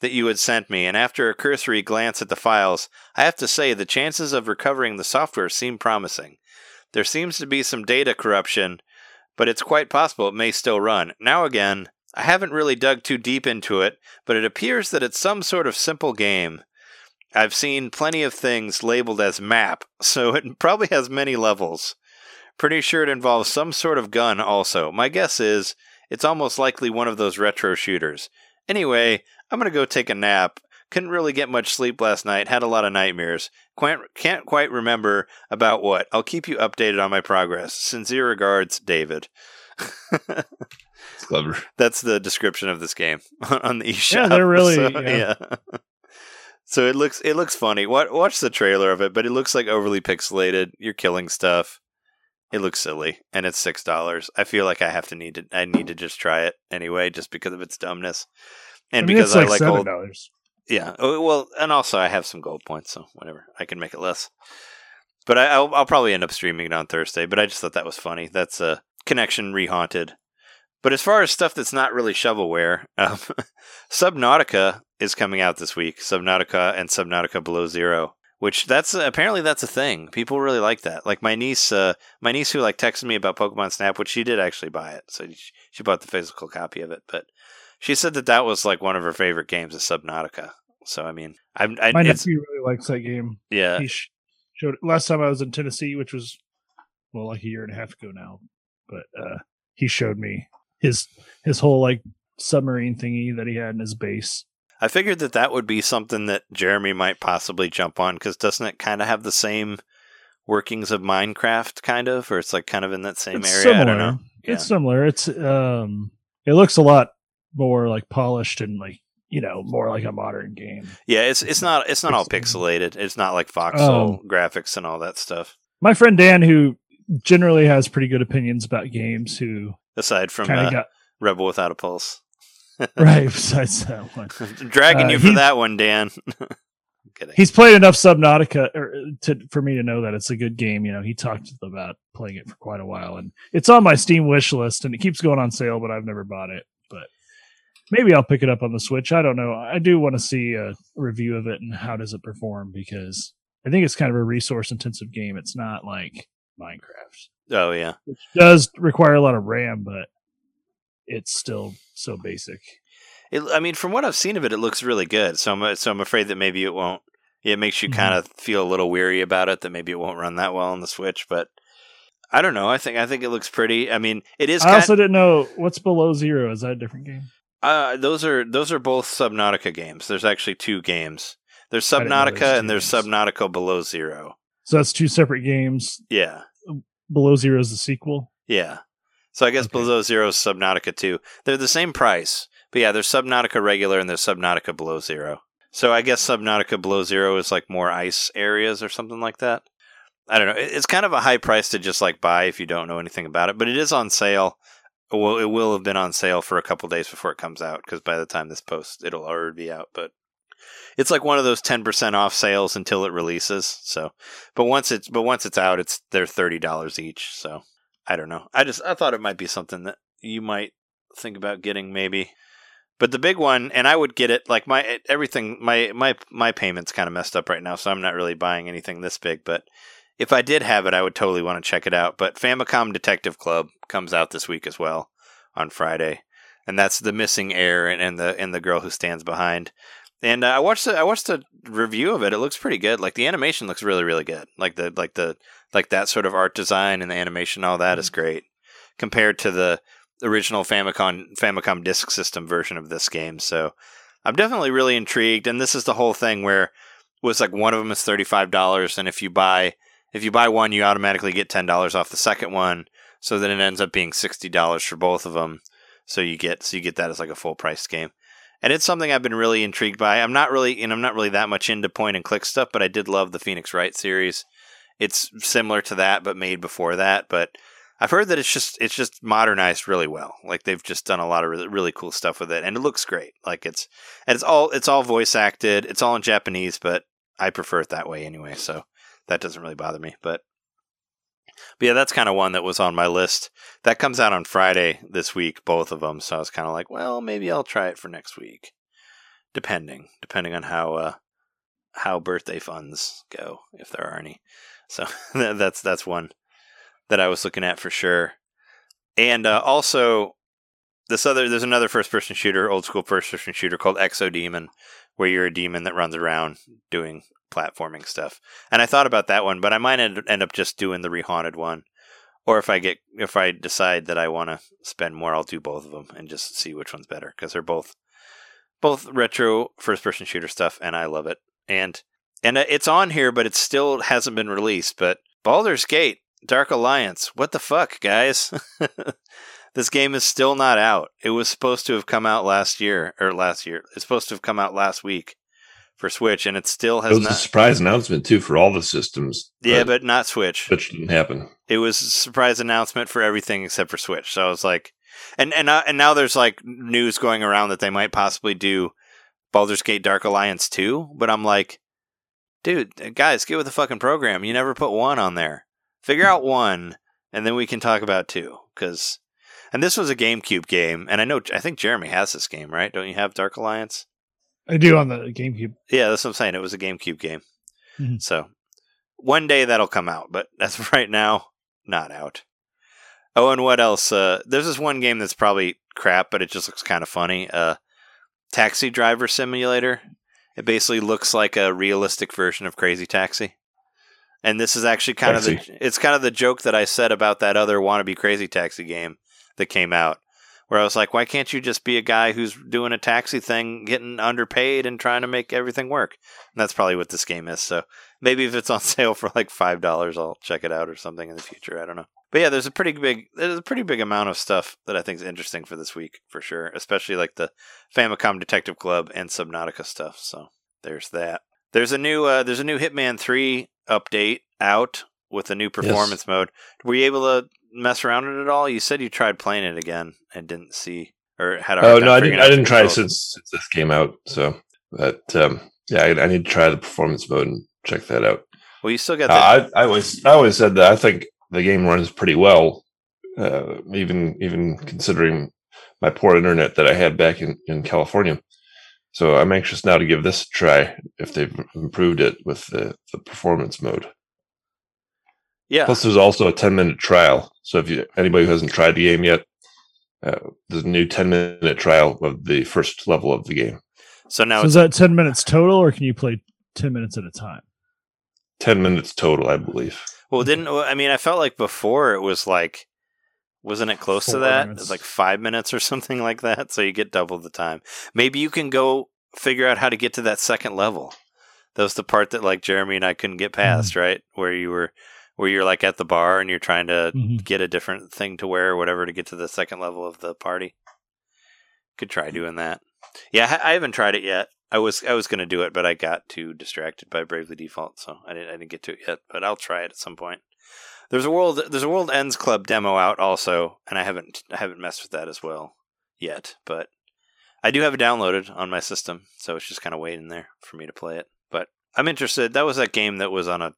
that you had sent me, and after a cursory glance at the files, I have to say the chances of recovering the software seem promising. There seems to be some data corruption, but it's quite possible it may still run. Now again, I haven't really dug too deep into it, but it appears that it's some sort of simple game. I've seen plenty of things labeled as map, so it probably has many levels. Pretty sure it involves some sort of gun also. My guess is it's almost likely one of those retro shooters. Anyway, I'm going to go take a nap. Couldn't really get much sleep last night. Had a lot of nightmares. Quite, can't quite remember about what. I'll keep you updated on my progress. Sincere regards, David. It's clever. That's the description of this game on the eShop. Yeah, they're really... So, yeah. yeah. So it looks it looks funny. Watch the trailer of it, but it looks like overly pixelated. You're killing stuff. It looks silly, and it's six dollars. I feel like I have to need to. I need to just try it anyway, just because of its dumbness, and I mean, because it's like I like seven dollars. Old. Yeah, well, and also I have some gold points, so whatever. I can make it less. But I, I'll, I'll probably end up streaming it on Thursday. But I just thought that was funny. That's a Connection Rehaunted. But as far as stuff that's not really shovelware, um, Subnautica is coming out this week. Subnautica and Subnautica Below Zero. Which that's apparently that's a thing. People really like that. Like my niece, uh, my niece who like texted me about Pokemon Snap, which she did actually buy it. So she, she bought the physical copy of it. But she said that that was like one of her favorite games, is Subnautica. So I mean, I'm, I my nephew really likes that game. Yeah, he showed it. Last time I was in Tennessee, which was well like a year and a half ago now. But uh, he showed me his his whole like submarine thingy that he had in his base. I figured that that would be something that Jeremy might possibly jump on, because doesn't it kind of have the same workings of Minecraft, kind of? Or it's like kind of in that same it's area? Similar. I don't know. Yeah. It's similar. It's um, it looks a lot more like polished and like, you know, more like a modern game. Yeah, it's it's not it's not all pixelated. It's not like voxel oh. graphics and all that stuff. My friend Dan, who generally has pretty good opinions about games, who aside from uh, got... Rebel Without a Pulse. Right, besides that one. Dragging uh, you for that one, Dan. He's played enough Subnautica or, to, for me to know that it's a good game. You know, he talked about playing it for quite a while, and it's on my Steam wish list, and it keeps going on sale, but I've never bought it. But maybe I'll pick it up on the Switch. I don't know. I do want to see a review of it and how does it perform, because I think it's kind of a resource-intensive game. It's not like Minecraft. Oh, yeah. It does require a lot of RAM, but it's still so basic. It, I mean, from what I've seen of it, it looks really good. So I'm, so I'm afraid that maybe it won't. It makes you mm-hmm. kind of feel a little weary about it, that maybe it won't run that well on the Switch, but I don't know. I think I think it looks pretty. I mean, it is. I also didn't know what's Below Zero. Is that a different game? Uh, those are those are both Subnautica games. There's actually two games. There's Subnautica there's and there's games. Subnautica Below Zero. So that's two separate games. Yeah. Below Zero is the sequel. Yeah. So I guess okay. Below Zero is Subnautica two. They're the same price. But yeah, there's Subnautica Regular and there's Subnautica Below Zero. So I guess Subnautica Below Zero is like more ice areas or something like that. I don't know. It's kind of a high price to just like buy if you don't know anything about it. But it is on sale. Well, it will have been on sale for a couple days before it comes out, because by the time this posts, it'll already be out. But it's like one of those ten percent off sales until it releases. So, but once it's but once it's out, it's they're thirty dollars each. So I don't know. I just I thought it might be something that you might think about getting maybe. But the big one, and I would get it like my everything. My my my payment's kind of messed up right now, so I'm not really buying anything this big. But if I did have it, I would totally want to check it out. But Famicom Detective Club comes out this week as well on Friday, and that's The Missing Heir and, and the and the Girl Who Stands Behind. And uh, I watched the I watched a review of it. It looks pretty good. Like the animation looks really really good. Like the like the like that sort of art design and the animation, all that mm-hmm. is great compared to the original Famicom Famicom Disk System version of this game. So I'm definitely really intrigued. And this is the whole thing where it was like one of them is thirty-five dollars, and if you buy If you buy one, you automatically get ten dollars off the second one, so then it ends up being sixty dollars for both of them. So you get so you get that as like a full price game. And it's something I've been really intrigued by. I'm not really and I'm not really that much into point and click stuff, but I did love the Phoenix Wright series. It's similar to that, but made before that. But I've heard that it's just it's just modernized really well. Like they've just done a lot of really, really cool stuff with it, and it looks great. Like it's and it's all it's all voice acted. It's all in Japanese, but I prefer it that way anyway. So. That doesn't really bother me, but, but yeah, that's kind of one that was on my list. That comes out on Friday this week, both of them. So I was kind of like, well, maybe I'll try it for next week, depending depending on how uh, how birthday funds go, if there are any. So that's that's one that I was looking at for sure. And uh, also, this other there's another first person shooter, old school first person shooter called Exodemon, where you're a demon that runs around doing platforming stuff, and I thought about that one, but I might end, end up just doing the Rehaunted one, or if I get if I decide that I want to spend more, I'll do both of them and just see which one's better, because they're both both retro first person shooter stuff, and I love it. And and it's on here, but it still hasn't been released. But Baldur's Gate Dark Alliance, what the fuck, guys? This game is still not out. It was supposed to have come out last year or last year. It's supposed to have come out last week for Switch, and it still has not... It was not... a surprise announcement, too, for all the systems. Yeah, but, but not Switch. Switch didn't happen. It was a surprise announcement for everything except for Switch, so I was like... And and, uh, and now there's, like, news going around that they might possibly do Baldur's Gate Dark Alliance two, but I'm like, dude, guys, get with the fucking program. You never put one on there. Figure out one, and then we can talk about two, because... And this was a GameCube game, and I know... I think Jeremy has this game, right? Don't you have Dark Alliance? I do on the GameCube. Yeah, that's what I'm saying. It was a GameCube game. Mm-hmm. So one day that'll come out, but as of right now, not out. Oh, and what else? Uh, there's this one game that's probably crap, but it just looks kind of funny. Uh, Taxi Driver Simulator. It basically looks like a realistic version of Crazy Taxi. And this is actually kind Taxi. of the... It's kind of the joke that I said about that other wannabe Crazy Taxi game that came out, where I was like, why can't you just be a guy who's doing a taxi thing, getting underpaid and trying to make everything work? And that's probably what this game is. So maybe if it's on sale for like five dollars, I'll check it out or something in the future. I don't know. But yeah, there's a pretty big there's a pretty big amount of stuff that I think is interesting for this week, for sure. Especially like the Famicom Detective Club and Subnautica stuff. So there's that. There's a new uh, there's a new Hitman three update out with a new performance yes. mode. Were you able to mess around in it at all? You said you tried playing it again and didn't see or had. Oh no, I didn't. I didn't try it since since this came out. So, but um, yeah, I, I need to try the performance mode and check that out. Well, you still got. Uh, I I always I always said that I think the game runs pretty well, uh, even even considering my poor internet that I had back in, in California. So I'm anxious now to give this a try if they've improved it with the, the performance mode. Yeah. Plus, there's also a ten minute trial. So if you, anybody who hasn't tried the game yet, uh, there's a new ten minute trial of the first level of the game. So now, so is that ten minutes total, or can you play ten minutes at a time? ten minutes total, I believe. Well, didn't I mean? I felt like before it was like, wasn't it close Four to that? It's like five minutes or something like that. So you get double the time. Maybe you can go figure out how to get to that second level. That was the part that like Jeremy and I couldn't get past, mm-hmm. right? Where you were, where you're like at the bar and you're trying to mm-hmm. get a different thing to wear or whatever to get to the second level of the party. Could try doing that. Yeah, I haven't tried it yet. I was I was going to do it, but I got too distracted by Bravely Default, so I didn't I didn't get to it yet. But I'll try it at some point. There's a world there's a World Ends Club demo out also, and I haven't I haven't messed with that as well yet. But I do have it downloaded on my system, so it's just kind of waiting there for me to play it. But I'm interested. That was that game that was on a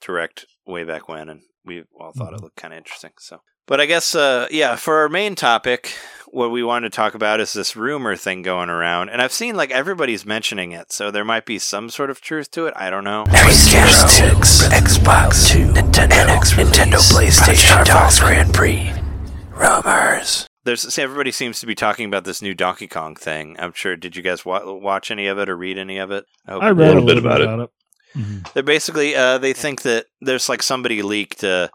direct way back when, and we all thought it looked kind of interesting. So, but I guess uh, yeah, for our main topic, what we wanted to talk about is this rumor thing going around, and I've seen like everybody's mentioning it, so there might be some sort of truth to it. I don't know. Xbox, Xbox Two, Nintendo, N X Nintendo, PlayStation, Xbox Grand Prix, rumors. There's see, everybody seems to be talking about this new Donkey Kong thing. I'm sure. Did you guys wa- watch any of it or read any of it? I, I read a little bit about, about it. it. Mm-hmm. They're basically uh, they think that there's like somebody leaked uh,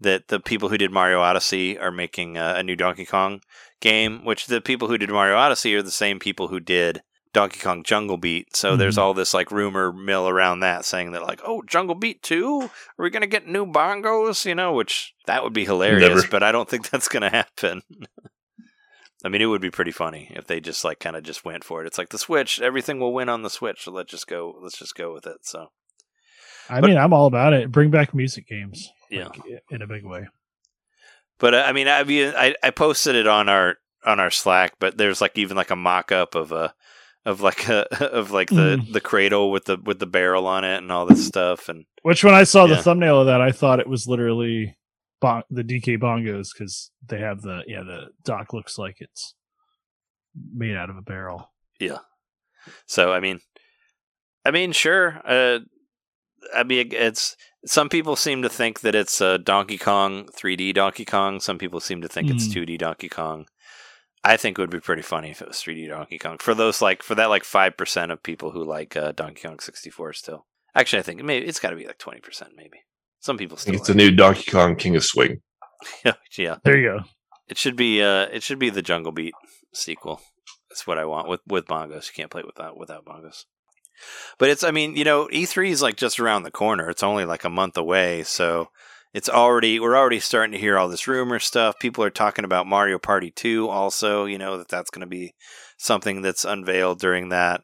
that the people who did Mario Odyssey are making uh, a new Donkey Kong game, which the people who did Mario Odyssey are the same people who did Donkey Kong Jungle Beat. So mm-hmm. there's all this like rumor mill around that saying that like, oh, Jungle Beat two? Are we going to get new bongos? You know, which that would be hilarious, Never. But I don't think that's going to happen. I mean, it would be pretty funny if they just like kind of just went for it. It's like the Switch, everything will win on the Switch. So let's just go, let's just go with it. So, I but, mean, I'm all about it. Bring back music games. Yeah. Like, in a big way. But uh, I mean, I, I I posted it on our on our Slack, but there's like even like a mock up of a of like a, of like the, mm. the cradle with the with the barrel on it and all this stuff. And which when I saw yeah. the thumbnail of that, I thought it was literally bon- the D K bongos because they have the yeah the dock looks like it's made out of a barrel. Yeah. So I mean, I mean sure. Uh, I mean it's. Some people seem to think that it's a Donkey Kong, three D Donkey Kong. Some people seem to think mm. it's two D Donkey Kong. I think it would be pretty funny if it was three D Donkey Kong. For those like for that like five percent of people who like uh, Donkey Kong sixty-four still. Actually, I think maybe it's got to be like twenty percent maybe. Some people still It's like a it. new Donkey Kong King of Swing. Yeah. There you go. It should be uh it should be the Jungle Beat sequel. That's what I want with with bongos. You can't play it without without bongos. But it's, I mean, you know, E three is like just around the corner. It's only like a month away. So it's already, we're already starting to hear all this rumor stuff. People are talking about Mario Party two also, you know, that that's going to be something that's unveiled during that.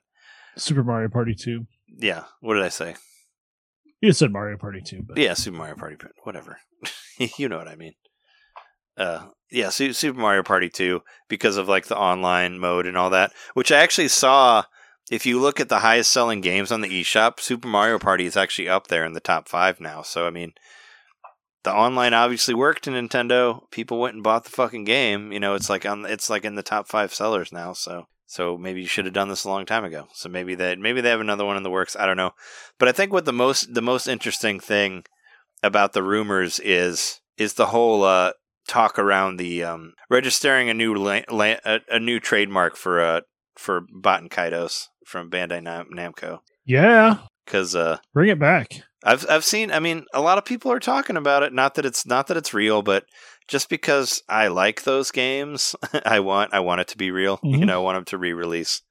Super Mario Party two. Yeah. What did I say? You said Mario Party two. But... Yeah, Super Mario Party, whatever. You know what I mean. Uh, yeah, Super Mario Party two because of like the online mode and all that, which I actually saw. If you look at the highest selling games on the eShop, Super Mario Party is actually up there in the top five now. So, I mean, the online obviously worked in Nintendo. People went and bought the fucking game. You know, it's like on, it's like in the top five sellers now. So, so maybe you should have done this a long time ago. So maybe that, maybe they have another one in the works. I don't know. But I think what the most, the most interesting thing about the rumors is, is the whole, uh, talk around the, um, registering a new, la- la- a, a new trademark for, uh, for Botan Kaitos from Bandai Nam- Namco. Yeah. Cuz uh bring it back. I've I've seen I mean a lot of people are talking about it, not that it's not that it's real, but just because I like those games, I want I want it to be real. Mm-hmm. You know, I want them to re-release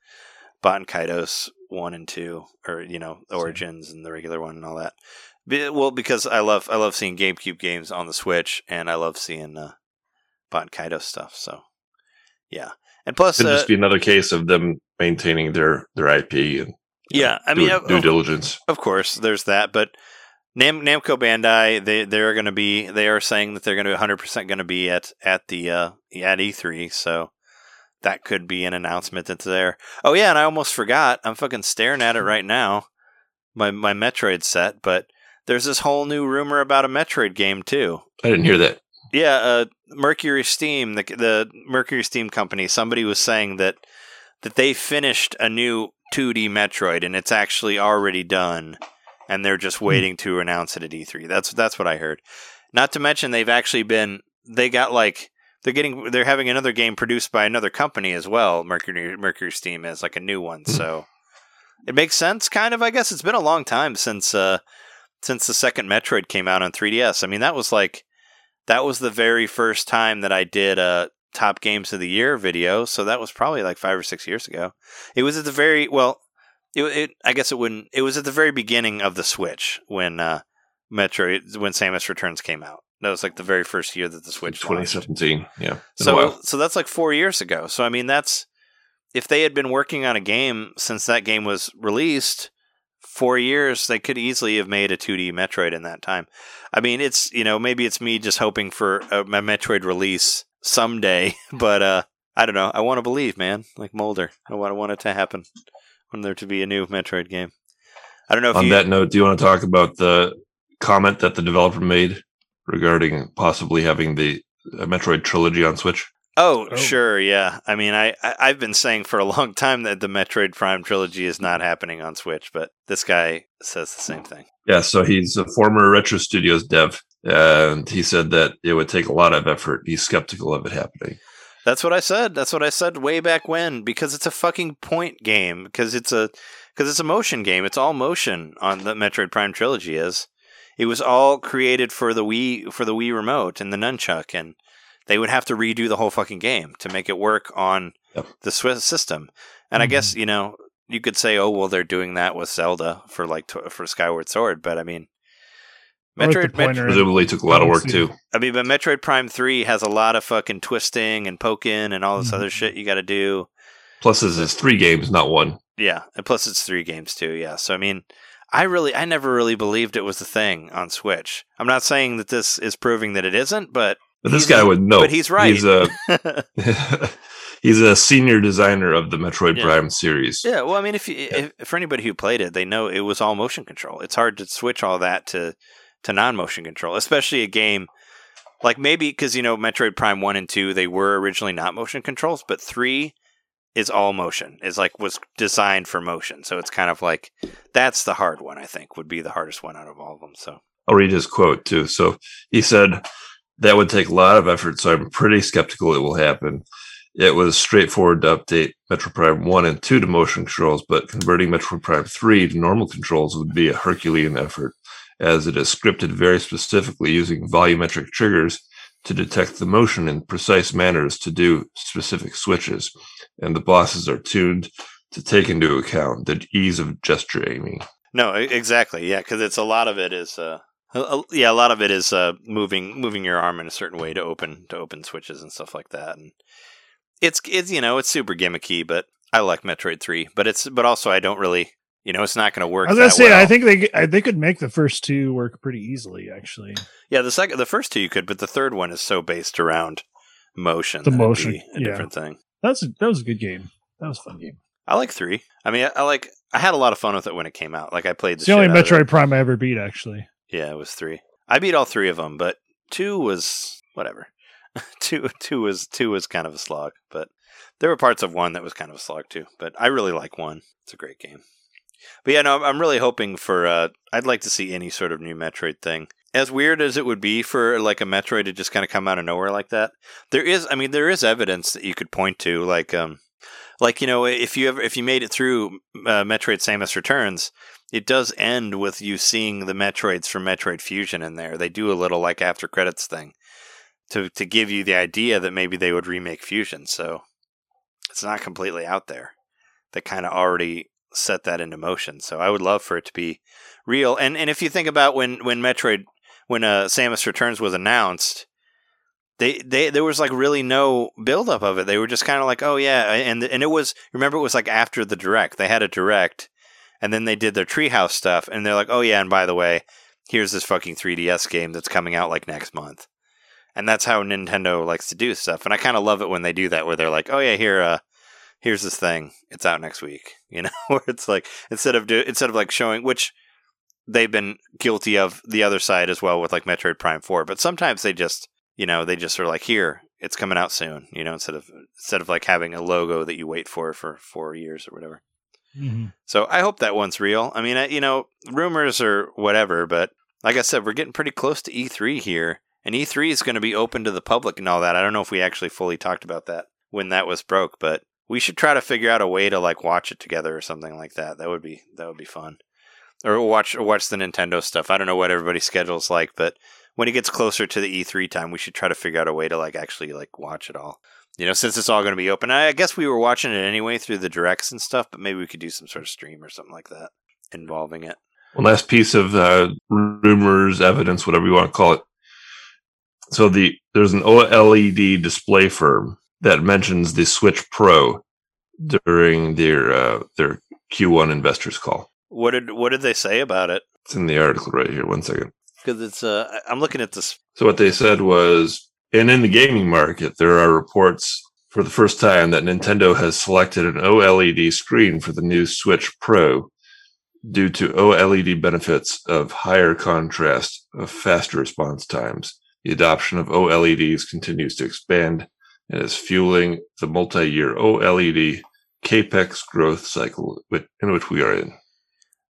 Bot and Kaitos one and two, or, you know, Origins and the regular one and all that. Well, because I love I love seeing GameCube games on the Switch, and I love seeing uh, Bot and Kaitos stuff. So, yeah. And plus... It'd uh, just be another case of them maintaining their, their I P and yeah, I mean, due, of, due diligence. Of course, there's that, but... Nam- Namco Bandai, they they're going to be, they are saying that they're going to be one hundred percent going to be at at the uh, at E three, so that could be an announcement that's there. Oh yeah, and I almost forgot. I'm fucking staring at it right now. My my Metroid set, but there's this whole new rumor about a Metroid game too. I didn't hear that. Yeah, uh, Mercury Steam, the the Mercury Steam company, somebody was saying that that they finished a new two D Metroid and it's actually already done. And they're just waiting to announce it at E three. That's that's what I heard. Not to mention they've actually been they got like they're getting they're having another game produced by another company as well. Mercury Mercury Steam is like a new one, so it makes sense, kind of. I guess it's been a long time since uh, since the second Metroid came out on three D S. I mean, that was like that was the very first time that I did a top games of the year video. So that was probably like five or six years ago. It was at the very well. It, it, I guess it wouldn't. It was at the very beginning of the Switch when uh, Metroid, when Samus Returns came out. That was like the very first year that the Switch. twenty seventeen, launched. Yeah. So, so that's like four years ago. So I mean, that's if they had been working on a game since that game was released, four years they could easily have made a two D Metroid in that time. I mean, it's you know maybe it's me just hoping for a, a Metroid release someday, but uh, I don't know. I want to believe, man. Like Mulder, I want I want it to happen. There to be a new Metroid game. I don't know if on you... that note, do you want to talk about the comment that the developer made regarding possibly having the Metroid trilogy on Switch? Oh, oh. Sure, yeah. I mean, I, I, I've been saying for a long time that the Metroid Prime trilogy is not happening on Switch, but this guy says the same thing. Yeah, so he's a former Retro Studios dev, and he said that it would take a lot of effort. He's skeptical of it happening. That's what I said. That's what I said way back when, because it's a fucking point game, because it's a because it's a motion game. It's all motion on the Metroid Prime trilogy is. It was all created for the Wii for the Wii remote and the nunchuck, and they would have to redo the whole fucking game to make it work on yep. the Switch system. And mm-hmm. I guess, you know, you could say, "Oh, well, they're doing that with Zelda for like to, for Skyward Sword," but I mean, Metroid, Metroid presumably took a lot of work too. I mean, but Metroid Prime three has a lot of fucking twisting and poking and all this mm-hmm. other shit you got to do. Plus, this is three games, not one. Yeah, and plus it's three games too. Yeah, so I mean, I really, I never really believed it was the thing on Switch. I'm not saying that this is proving that it isn't, but, but this guy would know. But he's right. He's a he's a senior designer of the Metroid yeah. Prime series. Yeah. Well, I mean, if, you, yeah. if for anybody who played it, they know it was all motion control. It's hard to switch all that to. to non-motion control, especially a game like maybe because, you know, Metroid Prime one and two, they were originally not motion controls, but three is all motion. It's like was designed for motion. So it's kind of like that's the hard one, I think, would be the hardest one out of all of them. So I'll read his quote, too. So he said that would take a lot of effort. So I'm pretty skeptical it will happen. It was straightforward to update Metroid Prime one and two to motion controls, but converting Metroid Prime three to normal controls would be a Herculean effort, as it is scripted very specifically using volumetric triggers to detect the motion in precise manners to do specific switches, and the bosses are tuned to take into account the ease of gesture aiming. No, exactly, yeah, because it's a lot of it is, uh, a, yeah, a lot of it is uh, moving moving your arm in a certain way to open to open switches and stuff like that. And it's it's you know it's super gimmicky, but I like Metroid three, but it's but also I don't really. You know, it's not going to work. I was going to say, well. I think they they could make the first two work pretty easily, actually. Yeah, the second, the first two you could, but the third one is so based around motion. The motion, a yeah. different thing. That's a, that was a good game. That was a fun game. I like three. I mean, I, I like. I had a lot of fun with it when it came out. Like I played the. It's the only Metroid Prime I ever beat, actually. Yeah, it was three. I beat all three of them, but two was whatever. two two was two was kind of a slog, but there were parts of one that was kind of a slog too. But I really like one. It's a great game. But yeah, no, I'm really hoping for, uh, I'd like to see any sort of new Metroid thing. As weird as it would be for like a Metroid to just kind of come out of nowhere like that, there is, I mean, there is evidence that you could point to, like, um, like, you know, if you ever, if you made it through uh, Metroid Samus Returns, it does end with you seeing the Metroids from Metroid Fusion in there. They do a little like after credits thing. to to give you the idea that maybe they would remake Fusion. So it's not completely out there. They kind of already set that into motion. So I would love for it to be real. And and if you think about when when Metroid when uh, Samus Returns was announced, they they there was like really no buildup of it. They were just kind of like, oh yeah, and and it was remember it was like after the direct. They had a direct. And then they did their Treehouse stuff, and they're like, oh yeah, and by the way, here's this fucking three D S game that's coming out like next month. And that's how Nintendo likes to do stuff. And I kind of love it when they do that, where they're like, oh yeah, here, uh, here's this thing. It's out next week. You know, where it's like, instead of do, instead of like showing, which they've been guilty of the other side as well with like Metroid Prime four. But sometimes they just, you know, they just are like, here, it's coming out soon. You know, instead of, instead of like having a logo that you wait for for four years or whatever. Mm-hmm. So I hope that one's real. I mean, I, you know, rumors or whatever, but like I said, we're getting pretty close to E three here, and E three is going to be open to the public and all that. I don't know if we actually fully talked about that when that was broke, but we should try to figure out a way to like watch it together or something like that. That would be, that would be fun. Or watch, or watch the Nintendo stuff. I don't know what everybody's schedule's like, but when it gets closer to the E three time, we should try to figure out a way to like actually like watch it all. You know, since it's all going to be open, I guess we were watching it anyway through the directs and stuff, but maybe we could do some sort of stream or something like that involving it. One last piece of uh, rumors, evidence, whatever you want to call it. So the there's an OLED display firm that mentions the Switch Pro during their uh, their Q one investors call. What did what did they say about it? It's in the article right here. One second, because it's uh, I'm looking at this. So what they said was. And in the gaming market, there are reports for the first time that Nintendo has selected an OLED screen for the new Switch Pro due to OLED benefits of higher contrast, of faster response times. The adoption of OLEDs continues to expand and is fueling the multi-year OLED CapEx growth cycle in which we are in.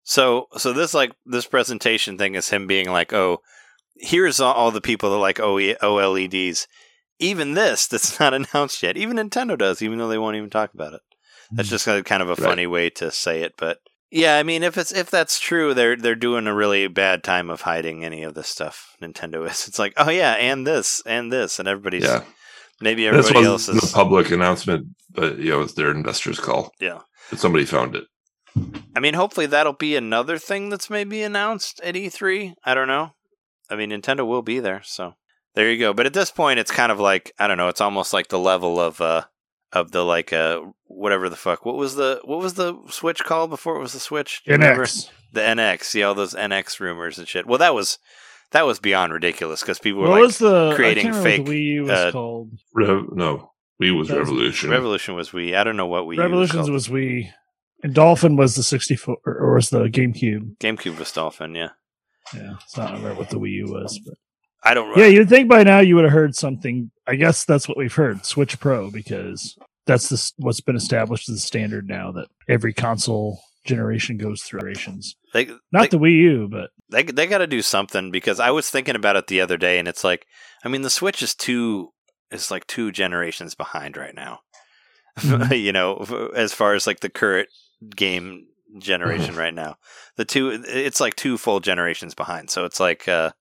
So, so this like this presentation thing is him being like, oh. Here's all the people that like OLEDs. Even this that's not announced yet. Even Nintendo does, even though they won't even talk about it. That's just kind of a funny way to say it. But yeah, I mean, if it's if that's true, they're they're doing a really bad time of hiding any of this stuff. Nintendo is. It's like, oh yeah, and this and this, and everybody's yeah. Maybe everybody this else is the public announcement, but you know, it's their investors' call. Yeah, but somebody found it. I mean, hopefully that'll be another thing that's maybe announced at E three. I don't know. I mean, Nintendo will be there, so there you go. But at this point, it's kind of like, I don't know, it's almost like the level of uh of the like uh whatever the fuck. What was the what was the Switch called before it was the Switch? N X. The N X. See all those N X rumors and shit. Well, that was that was beyond ridiculous because people were what like was the, creating I can't fake. What the Wii U was uh, called? Re- no, Wii was Revolution. Revolution was Wii. I don't know what Wii. Revolutions was, was Wii. And Dolphin was the sixty-four or was the GameCube. GameCube was Dolphin, yeah. Yeah, it's not remember what the Wii U was, but I don't. Really. Yeah, you'd think by now you would have heard something. I guess that's what we've heard: Switch Pro, because that's the, what's been established as the standard now that every console generation goes through. Generations. They, not they, the Wii U, but they they got to do something because I was thinking about it the other day, and it's like, I mean, the Switch is two is like two generations behind right now. You know, as far as like the current game. Generation right now, the two it's like two full generations behind. So it's like uh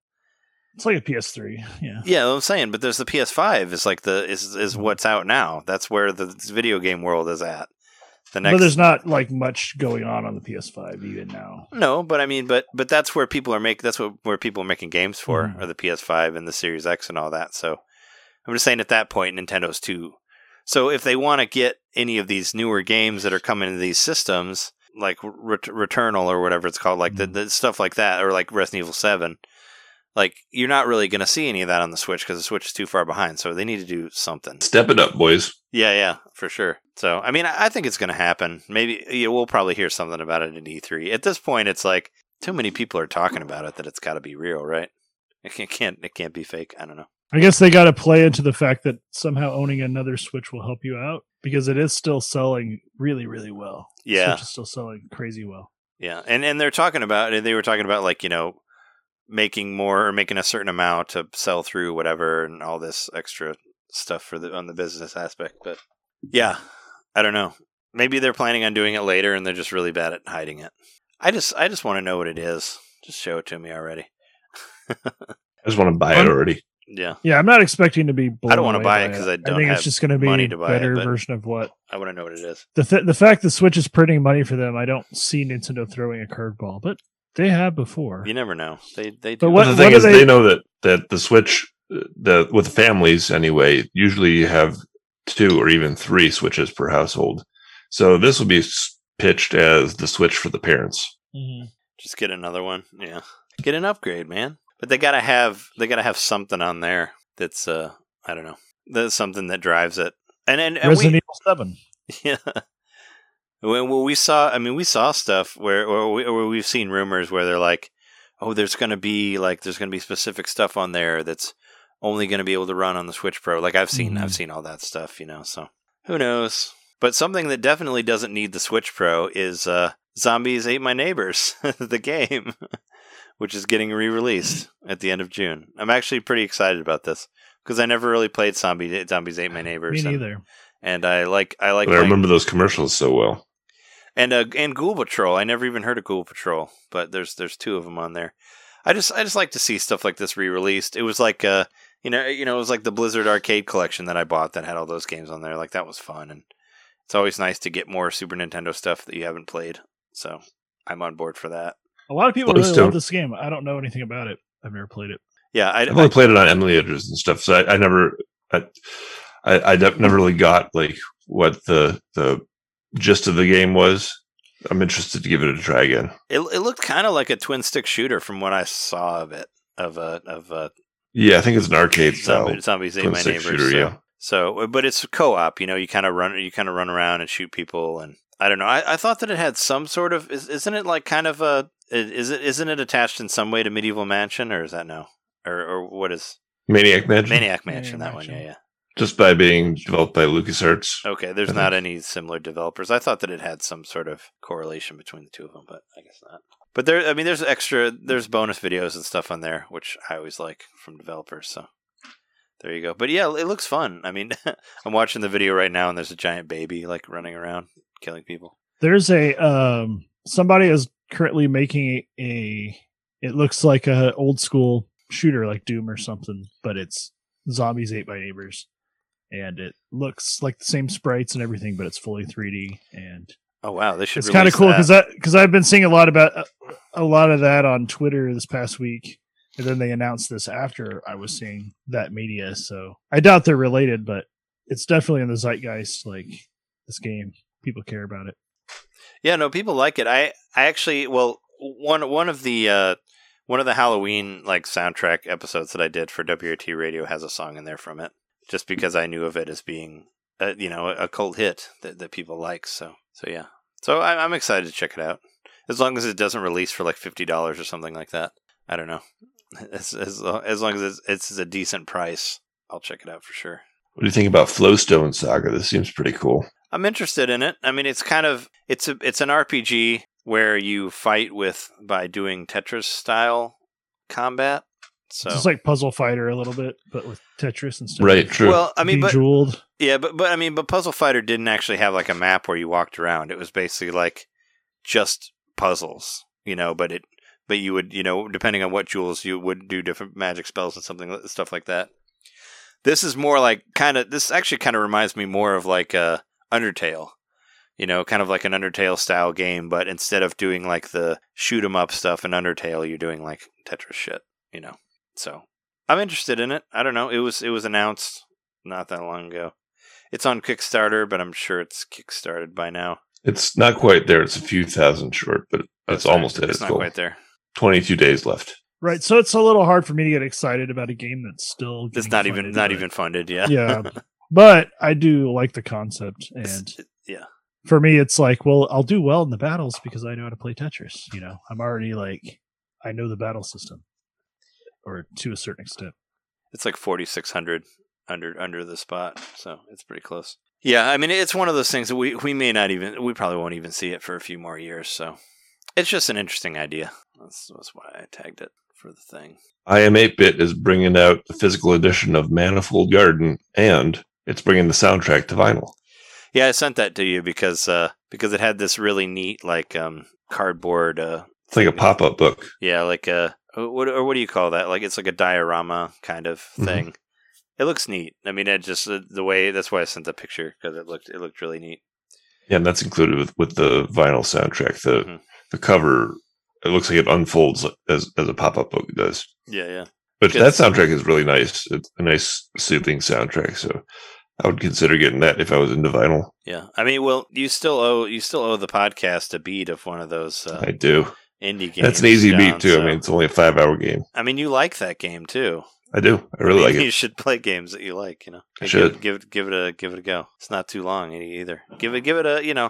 it's like a P S three, yeah, yeah. I'm saying, but there's the P S five is like the is is what's out now. That's where the video game world is at. The next, but there's not like much going on on the P S five even now. No, but I mean, but but that's where people are make that's what where people are making games for, mm-hmm. Or the P S five and the Series X and all that. So I'm just saying, at that point, Nintendo's too. So if they want to get any of these newer games that are coming into these systems. Like ret- Returnal or whatever it's called, like the, the stuff like that, or like Resident Evil seven, like you're not really going to see any of that on the Switch because the Switch is too far behind. So they need to do something. Step it up, boys. Yeah, yeah, for sure. So I mean, I, I think it's going to happen. Maybe yeah, we'll probably hear something about it in E three. At this point, it's like too many people are talking about it that it's got to be real, right? It can't, can't it can't be fake. I don't know. I guess they got to play into the fact that somehow owning another Switch will help you out because it is still selling really, really well. Yeah. Switch is still selling crazy well. Yeah. And and they're talking about, they were talking about like, you know, making more or making a certain amount to sell through whatever and all this extra stuff for the on the business aspect. But yeah, I don't know. Maybe they're planning on doing it later and they're just really bad at hiding it. I just, I just want to know what it is. Just show it to me already. I just want to buy it already. Yeah. Yeah, I'm not expecting to be blown I don't want to buy it because I don't I think have it's just going to be a better it, version of what. I want to know what it is. The th- the fact that Switch is printing money for them, I don't see Nintendo throwing a curveball, but they have before. You never know. They they do. But what, well, the thing what is, they... they know that, that the Switch, the with families anyway, usually you have two or even three Switches per household. So this will be pitched as the Switch for the parents. Mm-hmm. Just get another one. Yeah. Get an upgrade, man. But they gotta have they gotta have something on there that's uh I don't know, that's something that drives it. And and, and Resident we, Evil Seven, yeah. Well, we saw. I mean, we saw stuff where or, we, or we've seen rumors where they're like, oh, there's gonna be like there's gonna be specific stuff on there that's only gonna be able to run on the Switch Pro. Like I've seen mm-hmm. I've seen all that stuff, you know. So who knows? But something that definitely doesn't need the Switch Pro is uh, Zombies Ate My Neighbors, the game. Which is getting re-released at the end of June. I'm actually pretty excited about this because I never really played Zombie, Zombies Ate My Neighbors. Me neither. And, and I like, I like. But I remember those commercials so well. And uh, and Ghoul Patrol. I never even heard of Ghoul Patrol, but there's there's two of them on there. I just I just like to see stuff like this re-released. It was like uh you know you know it was like the Blizzard Arcade Collection that I bought that had all those games on there. Like that was fun, and it's always nice to get more Super Nintendo stuff that you haven't played. So I'm on board for that. A lot of people Bloodstone. really love this game. I don't know anything about it. I've never played it. Yeah, I, I've only I, played it on emulators and stuff, so I, I never, I, I, I never really got like what the the gist of the game was. I'm interested to give it a try again. It, it looked kind of like a twin stick shooter from what I saw of it. Of a of a yeah, I think it's an arcade style. Zombie, zombies Ate My Neighbors. Shooter, so, yeah. so, but it's co-op. You know, you kind of run, you kind of run around and shoot people, and I don't know. I, I thought that it had some sort of. Isn't it like kind of a Is it isn't it attached in some way to Medieval Mansion, or is that no, or or what is Maniac Mansion? Maniac Mansion, Maniac that Mansion. one, yeah, yeah. Just by being developed by LucasArts. Okay, there's I not think. any similar developers. I thought that it had some sort of correlation between the two of them, but I guess not. But there, I mean, there's extra, there's bonus videos and stuff on there, which I always like from developers. So there you go. But yeah, it looks fun. I mean, I'm watching the video right now, and there's a giant baby like running around killing people. There's a um, somebody is. currently making a it looks like a old school shooter like Doom or something, but it's Zombies Ate by Neighbors, and it looks like the same sprites and everything, but it's fully three D. And oh wow, they should it's kind of cool because I because I've been seeing a lot about uh, a lot of that on Twitter this past week, and then they announced this after I was seeing that media, so I doubt they're related, but it's definitely in the zeitgeist. Like this game, people care about it. Yeah, no, people like it. I, I actually, well, one one of the uh, one of the Halloween like soundtrack episodes that I did for W R T Radio has a song in there from it, just because I knew of it as being, a, you know, a cult hit that, that people like. So, so yeah, so I, I'm excited to check it out. As long as it doesn't release for like fifty dollars or something like that, I don't know. As as, as long as it's, it's a decent price, I'll check it out for sure. What do you think about Flowstone Saga? This seems pretty cool. I'm interested in it. I mean, it's kind of it's a it's an R P G where you fight with by doing Tetris style combat. So it's like Puzzle Fighter a little bit, but with Tetris and stuff. Right. True. Well, I mean, Bejeweled. but yeah, but but I mean, but Puzzle Fighter didn't actually have like a map where you walked around. It was basically like just puzzles, you know. But it but you would you know depending on what jewels you would do different magic spells and something stuff like that. This is more like kind of this actually kind of reminds me more of like a Undertale, you know, kind of like an Undertale style game, but instead of doing like the shoot 'em up stuff in Undertale, you're doing like Tetris shit, you know. So I'm interested in it. I don't know. It was it was announced not that long ago. It's on Kickstarter, but I'm sure it's kickstarted by now. It's not quite there. It's a few thousand short, but it's almost at its goal. It's not quite there. Twenty-two days left. Right, so it's a little hard for me to get excited about a game that's still it's not funded, even not right? even funded. Yeah, yeah. But I do like the concept, and yeah, for me, it's like, well, I'll do well in the battles because I know how to play Tetris. You know, I'm already like, I know the battle system, or to a certain extent. It's like forty-six hundred under under the spot, so it's pretty close. Yeah, I mean, it's one of those things that we we may not even we probably won't even see it for a few more years. So it's just an interesting idea. That's that's why I tagged it for the thing. I Am eight-Bit is bringing out the physical edition of Manifold Garden, and it's bringing the soundtrack to vinyl. Yeah, I sent that to you because uh, because it had this really neat like um, cardboard. Uh, it's like a pop-up book. Yeah, like a What or what do you call that? Like, it's like a diorama kind of thing. Mm-hmm. It looks neat. I mean, it just the, the way. That's why I sent the picture, because it looked it looked really neat. Yeah, and that's included with, with the vinyl soundtrack. The mm-hmm. the cover, it looks like it unfolds as as a pop up book does. Yeah, yeah. But that soundtrack is really nice. It's a nice, soothing soundtrack. So I would consider getting that if I was into vinyl. Yeah, I mean, well, you still owe you still owe the podcast a beat of one of those. Uh, I do. Indie game. That's an easy down, beat too. So. I mean, it's only a five-hour game. I really like that game too. I do. I really I mean, like you it. You should play games that you like. You know, I should give, give give it a give it a go. It's not too long either. Give it give it a you know,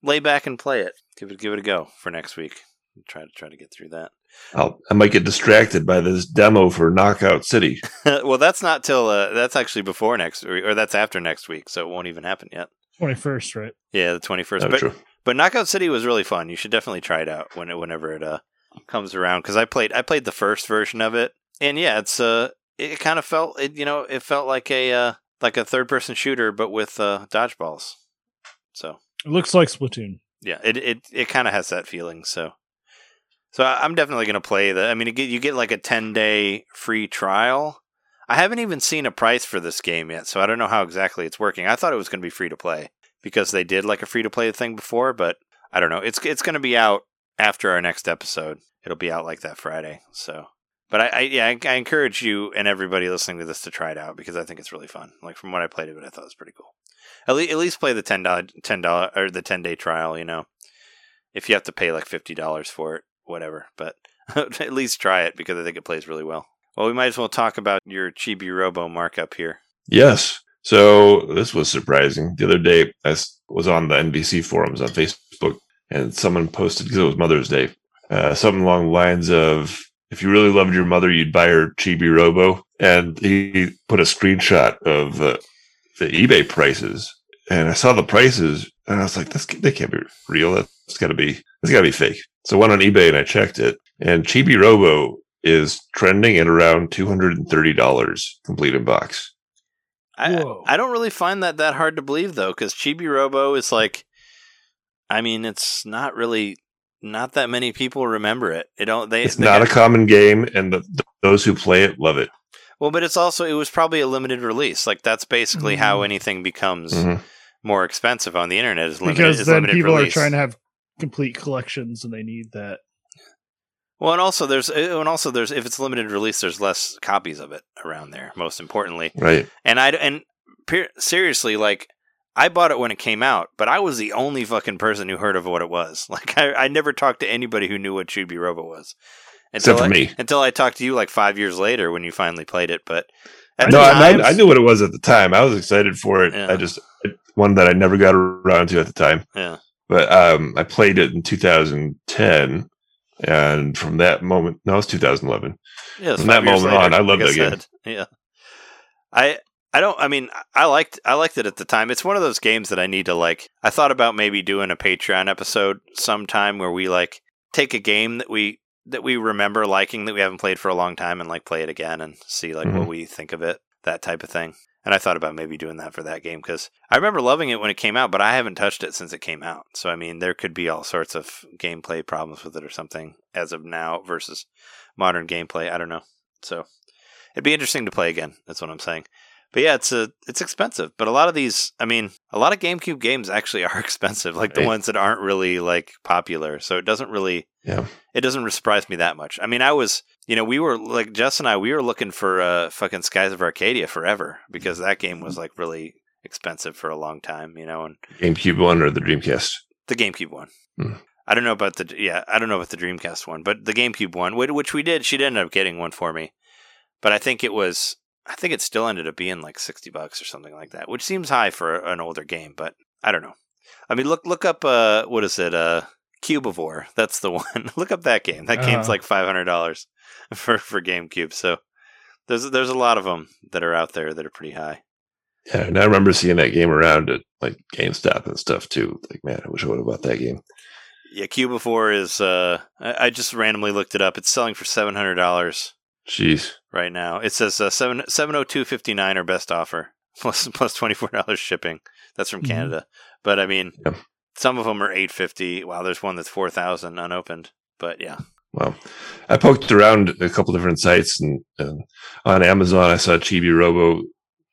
lay back and play it. Give it give it a go for next week. Try to try to get through that. I'll, I might get distracted by this demo for Knockout City. Well, that's not till uh, that's actually before next or, or that's after next week, so it won't even happen yet. twenty-first, right? Yeah, the twenty-first. But true. But Knockout City was really fun. You should definitely try it out when it, whenever it uh, comes around. Because I played, I played the first version of it, and yeah, it's uh, it kind of felt, it, you know, it felt like a uh, like a third person shooter, but with uh, dodgeballs. So it looks like Splatoon. Yeah, it it, it kind of has that feeling. So, so I'm definitely gonna play the. I mean, you get, you get like a ten day free trial. I haven't even seen a price for this game yet, so I don't know how exactly it's working. I thought it was gonna be free to play, because they did like a free-to-play thing before, but I don't know. It's it's going to be out after our next episode. It'll be out like that Friday. So, but I, I yeah, I, I encourage you and everybody listening to this to try it out, because I think it's really fun. Like, from what I played of it, I thought it was pretty cool. At, le- at least play the ten dollar or the ten day trial, you know. If you have to pay like fifty dollars for it, whatever, but at least try it, because I think it plays really well. Well, we might as well talk about your Chibi Robo markup here. Yes. So this was surprising. The other day, I was on the N B C forums on Facebook, and someone posted, because it was Mother's Day, uh, something along the lines of, if you really loved your mother, you'd buy her Chibi Robo. And he put a screenshot of uh, the eBay prices. And I saw the prices, and I was like, "This they can't be real. That's gotta be, that's gotta be fake." So I went on eBay, and I checked it. And Chibi Robo is trending at around two hundred thirty dollars complete in box. I, I don't really find that that hard to believe, though, because Chibi Robo is like, I mean, it's not really, not that many people remember it. It don't. They. It's they not have, a common game, and the, the, those who play it love it. Well, but it's also, it was probably a limited release. Like, that's basically mm-hmm. how anything becomes mm-hmm. more expensive on the internet, is limited release. Because then people release. are trying to have complete collections, and they need that. Well, and also there's, and also there's, if it's limited release, there's less copies of it around there. Most importantly, right? And I and per, seriously, like, I bought it when it came out, but I was the only fucking person who heard of what it was. Like, I, I never talked to anybody who knew what Chibi Robo was, until except for I, me. Until I talked to you like five years later when you finally played it. But at no, times, I, I knew what it was at the time. I was excited for it. Yeah. I just one that I never got around to at the time. Yeah, but um, I played it in two thousand ten. And from that moment, no, it's two thousand eleven. Yeah, from that moment later, on, I loved like that I said, game. Yeah, I, I don't. I mean, I liked, I liked it at the time. It's one of those games that I need to like. I thought about maybe doing a Patreon episode sometime where we like take a game that we that we remember liking that we haven't played for a long time and like play it again and see like mm-hmm. what we think of it, that type of thing. And I thought about maybe doing that for that game, because I remember loving it when it came out, but I haven't touched it since it came out. So, I mean, there could be all sorts of gameplay problems with it or something as of now versus modern gameplay. I don't know. So it'd be interesting to play again. That's what I'm saying. But yeah, it's a, it's expensive. But a lot of these, I mean, a lot of GameCube games actually are expensive, like right. the ones that aren't really like popular. So it doesn't really, yeah. it doesn't surprise me that much. I mean, I was, you know, we were like, Jess and I, we were looking for uh, fucking Skies of Arcadia forever, because that game was like really expensive for a long time, you know. And GameCube one or the Dreamcast? The GameCube one. Hmm. I don't know about the, yeah, I don't know about the Dreamcast one, but the GameCube one, which we did, she did end up getting one for me. But I think it was, I think it still ended up being like sixty bucks or something like that, which seems high for an older game, but I don't know. I mean, look look up, uh, what is it, uh, Cubivore. That's the one. Look up that game. That uh-huh. game's like five hundred dollars for, for GameCube. So there's there's a lot of them that are out there that are pretty high. Yeah, and I remember seeing that game around at like GameStop and stuff too. Like, man, I wish I would have bought that game. Yeah, Cubivore is, uh, I, I just randomly looked it up. It's selling for seven hundred dollars. Jeez. Right now. It says uh, seven seven oh two fifty nine our best offer. Plus plus twenty four dollars shipping. That's from Canada. Mm-hmm. But I mean yeah. some of them are eight fifty. Wow, there's one that's four thousand unopened. But yeah. Wow. I poked around a couple different sites, and, and on Amazon, I saw Chibi Robo.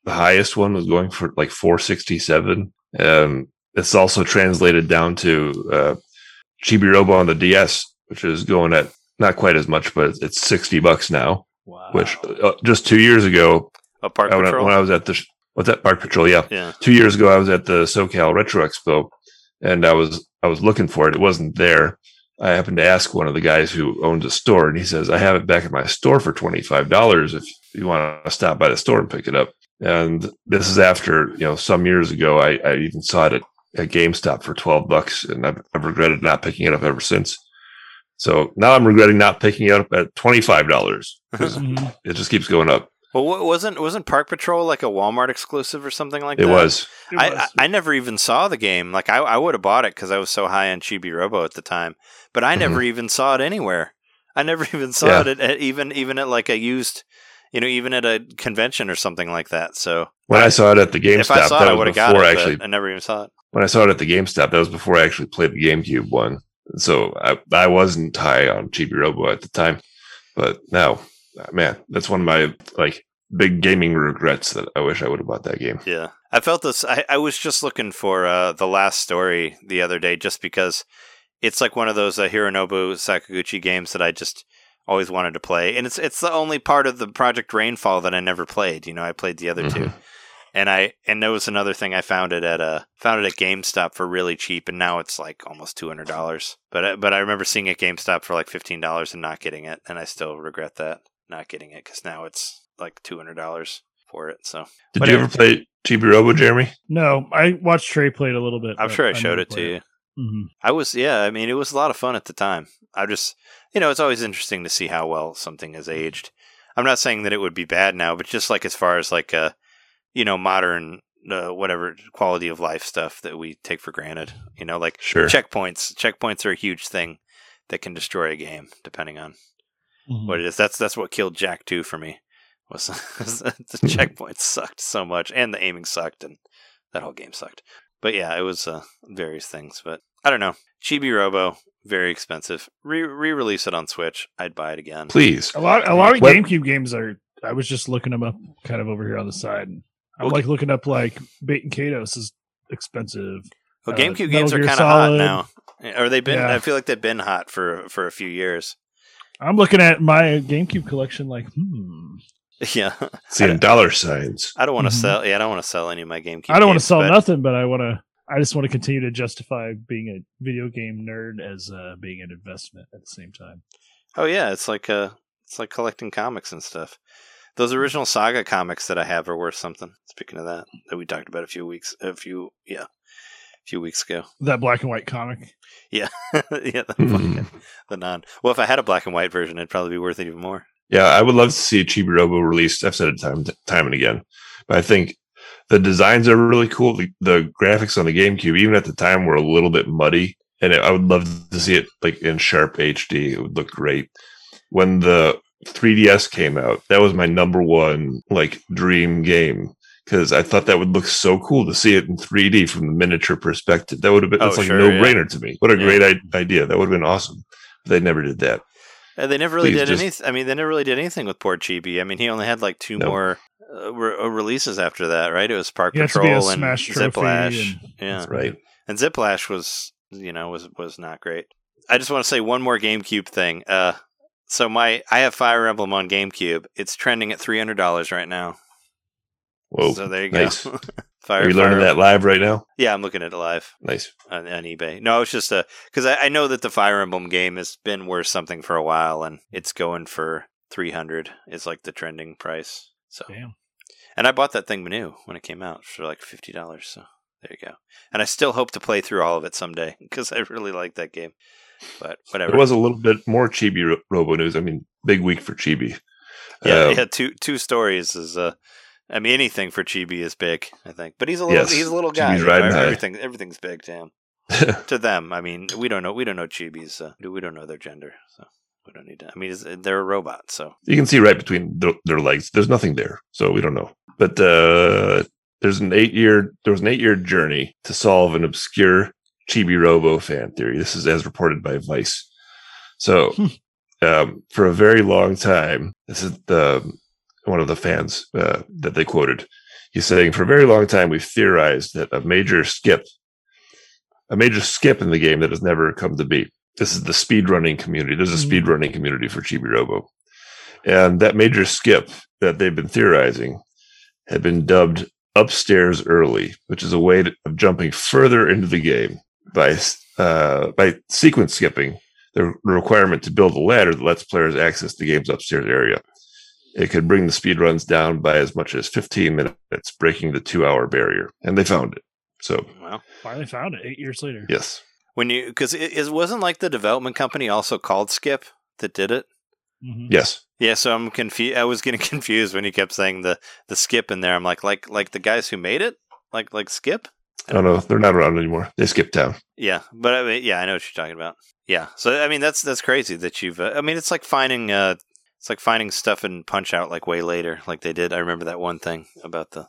The highest one was going for like four sixty-seven. Um, it's also translated down to uh, Chibi Robo on the D S, which is going at not quite as much, but it's sixty bucks now. Wow. Which uh, just two years ago, a park I, when, I, when I was at the what's that Park Patrol? Yeah. yeah, two years ago I was at the SoCal Retro Expo, and I was I was looking for it. It wasn't there. I happened to ask one of the guys who owns a store, and he says, I have it back at my store for twenty-five dollars if you want to stop by the store and pick it up. And this is after, you know, some years ago, I, I even saw it at, at GameStop for twelve bucks, and I've, I've regretted not picking it up ever since. So now I'm regretting not picking it up at twenty-five dollars because it just keeps going up. Well, wasn't wasn't Park Patrol like a Walmart exclusive or something like that? It was. It was. I, I, I never even saw the game. Like I, I would have bought it because I was so high on Chibi Robo at the time. But I never mm-hmm. even saw it anywhere. I never even saw yeah. it at, at even even at like a used, you know, even at a convention or something like that. So when I, I saw it at the GameStop, if I saw that it, was I before got it, actually. I never even saw it. When I saw it at the GameStop, that was before I actually played the GameCube one. So I I wasn't high on Chibi Robo at the time, but now. Man, that's one of my like big gaming regrets that I wish I would have bought that game. Yeah, I felt this. I, I was just looking for uh, The Last Story the other day, just because it's like one of those uh, Hironobu Sakaguchi games that I just always wanted to play. And it's it's the only part of the Project Rainfall that I never played. You know, I played the other mm-hmm. two, and I and that was another thing I found it at a found it at GameStop for really cheap, and now it's like almost two hundred dollars. But but I remember seeing it at GameStop for like fifteen dollars and not getting it, and I still regret that. Not getting it because now it's like two hundred dollars for it. So did Whatever. You ever play Chibi Robo, Jeremy? No, I watched Trey play it a little bit. I'm sure I, I showed it to you. It. Mm-hmm. I was, yeah. I mean, it was a lot of fun at the time. I just, you know, it's always interesting to see how well something has aged. I'm not saying that it would be bad now, but just like as far as like uh, you know, modern uh, whatever quality of life stuff that we take for granted. You know, like sure. checkpoints. Checkpoints are a huge thing that can destroy a game, depending on. Mm-hmm. What it is, that's that's what killed Jack two for me. Was the checkpoints sucked so much, and the aiming sucked, and that whole game sucked. But yeah, it was uh, various things. But I don't know. Chibi Robo, very expensive. Re re-release it on Switch. I'd buy it again. Please. A lot a lot of what? GameCube games are. I was just looking them up, kind of over here on the side. I'm okay. like looking up like Bait and Kados is expensive. Well, GameCube uh, games are kind of hot now. Or they've been. Yeah. I feel like they've been hot for for a few years. I'm looking at my GameCube collection like, hmm. Yeah. Seeing dollar signs. I don't want to mm-hmm. sell. Yeah, I don't want to sell any of my GameCube. I don't want to sell but... nothing, but I want to. I just want to continue to justify being a video game nerd as uh, being an investment at the same time. Oh yeah, it's like uh, it's like collecting comics and stuff. Those original Saga comics that I have are worth something. Speaking of that, that we talked about a few weeks, a few yeah. few weeks ago. That black and white comic. Yeah. yeah. The, mm. the non. Well, if I had a black and white version, it'd probably be worth it even more. Yeah. I would love to see Chibi Robo released. I've said it time, time and again, but I think the designs are really cool. The, the graphics on the GameCube, even at the time, were a little bit muddy, and it, I would love to see it like in sharp H D. It would look great. When the three D S came out, that was my number one, like, dream game. Because I thought that would look so cool to see it in three D from the miniature perspective. That would have been oh, it's like sure, a no-brainer yeah. to me. What a yeah. great I- idea! That would have been awesome. They never did that. Uh, they never really Please did just... anything. I mean, they never really did anything with poor Chibi. I mean, he only had like two no. more uh, re- releases after that, right? It was Park he Patrol and Ziplash. And... Yeah, that's right. And Ziplash was, you know, was was not great. I just want to say one more GameCube thing. Uh, so my I have Fire Emblem on GameCube. It's trending at three hundred dollars right now. Whoa, so there you nice. Go. Fire, Are you Fire learning Emblem. That live right now? Yeah, I'm looking at it live. Nice. On, on eBay. No, it's just a... Because I, I know that the Fire Emblem game has been worth something for a while, and it's going for three hundred dollars is like the trending price. So, damn. And I bought that thing new when it came out for like fifty dollars, so there you go. And I still hope to play through all of it someday, because I really like that game. But whatever. It was a little bit more Chibi Robo news. I mean, big week for Chibi. Yeah, um, yeah two two stories is... Uh, I mean, anything for Chibi is big, I think. But he's a little, yes. he's a little guy. You know, everything, everything's big to him. To them, I mean, we don't know, we don't know Chibi's, uh, we don't know their gender, so we don't need to. I mean, they're a robot, so you can see right between their, their legs. There's nothing there, so we don't know. But uh, there's an eight-year, there was an eight-year journey to solve an obscure Chibi Robo fan theory. This is as reported by Vice. So um, for a very long time. This is the one of the fans uh, that they quoted. He's saying, for a very long time, we've theorized that a major skip, a major skip in the game that has never come to be. This is the speedrunning community. There's a mm-hmm. speedrunning community for Chibi-Robo. And that major skip that they've been theorizing had been dubbed upstairs early, which is a way to, of jumping further into the game by uh, by sequence skipping the requirement to build a ladder that lets players access the game's upstairs area. It could bring the speedruns down by as much as fifteen minutes, breaking the two-hour barrier. And they found it. So, wow. Finally found it eight years later. Yes. When you Because it, it wasn't like the development company also called Skip that did it? Mm-hmm. Yes. Yeah, so I'm confused. I was getting confused when you kept saying the, the Skip in there. I'm like, like like the guys who made it? Like like Skip? I don't know. They're not around anymore. They skipped town. Yeah, but I mean, yeah, I know what you're talking about. Yeah, so I mean, that's that's crazy that you've... Uh, I mean, it's like finding... Uh, It's like finding stuff in Punch-Out! Like way later, like they did. I remember that one thing about the...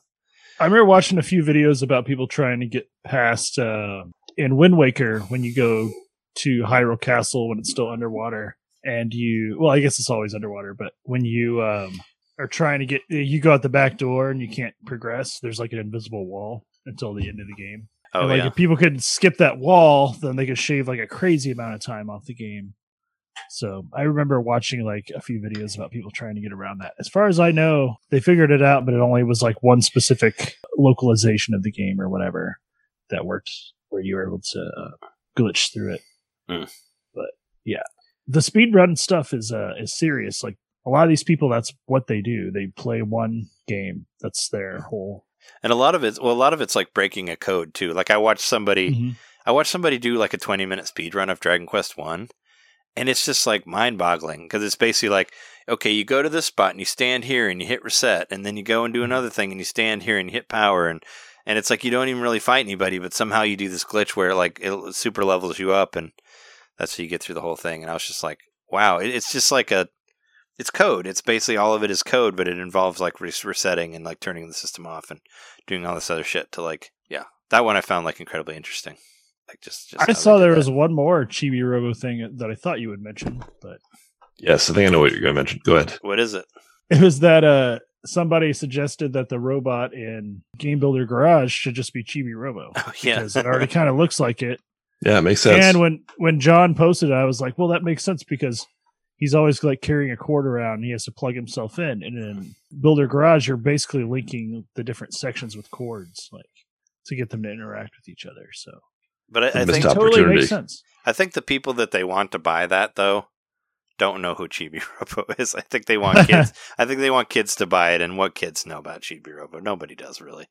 I remember watching a few videos about people trying to get past uh, in Wind Waker when you go to Hyrule Castle when it's still underwater and you... Well, I guess it's always underwater, but when you um, are trying to get... You go out the back door and you can't progress. There's like an invisible wall until the end of the game. Oh, and, like, yeah. If people could skip that wall, then they could shave like a crazy amount of time off the game. So I remember watching like a few videos about people trying to get around that. As far as I know, they figured it out, but it only was like one specific localization of the game or whatever that worked where you were able to uh, glitch through it. Mm. But yeah, the speedrun stuff is uh, is serious. Like a lot of these people, that's what they do. They play one game. That's their whole... And a lot of it's, well, a lot of it's like breaking a code too. Like I watched somebody, mm-hmm. I watched somebody do like a twenty minute speedrun of Dragon Quest one. And it's just like mind boggling because it's basically like, okay, you go to this spot and you stand here and you hit reset and then you go and do another thing and you stand here and you hit power. And, and it's like, you don't even really fight anybody, but somehow you do this glitch where like it super levels you up and that's how you get through the whole thing. And I was just like, wow, it, it's just like a, it's code. It's basically all of it is code, but it involves like res- resetting and like turning the system off and doing all this other shit to like, yeah, that one I found like incredibly interesting. Like just, just I saw there that. was one more Chibi-Robo thing that I thought you would mention, but yes, I think I know what you're going to mention. Go ahead. What is it? It was that uh, somebody suggested that the robot in Game Builder Garage should just be Chibi-Robo. Oh, yeah. Because it already kind of looks like it. Yeah, it makes sense. And when, when John posted it, I was like, well, that makes sense because he's always like carrying a cord around and he has to plug himself in. And in Builder Garage, you're basically linking the different sections with cords like to get them to interact with each other. So... But I, I think it totally makes sense. I think the people that they want to buy that though don't know who Chibi-Robo is. I think they want kids. I think they want kids to buy it, and what kids know about Chibi-Robo? Nobody does really.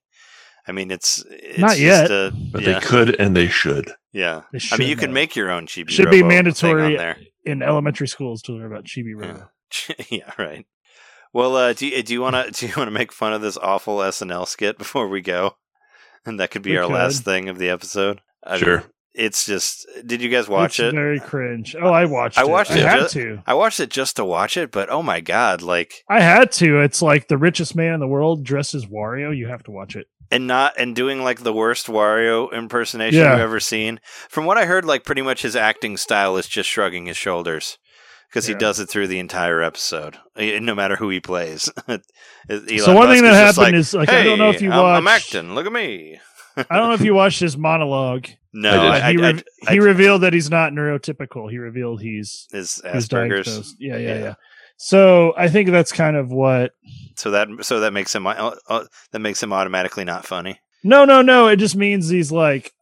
I mean, it's, it's not just yet, a, but yeah. They could and they should. Yeah, they should I mean, you know. Can make your own Chibi-Robo. Should be mandatory on there. In elementary schools to learn about Chibi-Robo. Yeah, yeah right. Well, uh, do you want to do you want to make fun of this awful S N L skit before we go? And that could be we our could. last thing of the episode. I sure. Mean, it's just, did you guys watch it's it? It's very cringe. Oh, I watched I it. Watched I it had just, to. I watched it just to watch it, but oh my God, like. I had to. It's like the richest man in the world dressed as Wario. You have to watch it. And not, and doing like the worst Wario impersonation yeah. I've ever seen. From what I heard, like pretty much his acting style is just shrugging his shoulders because yeah. he does it through the entire episode, no matter who he plays. Elon so one Musk thing that happened like, is, like, hey, I don't know if you watched. I'm acting. Look at me. I don't know if you watched his monologue. No, I did. He, I, re- I, I, he revealed that he's not neurotypical. He revealed he's his Asperger's. Yeah, yeah, yeah, yeah. So I think that's kind of what. So that so that makes him uh, uh, that makes him automatically not funny. No, no, no. It just means he's like.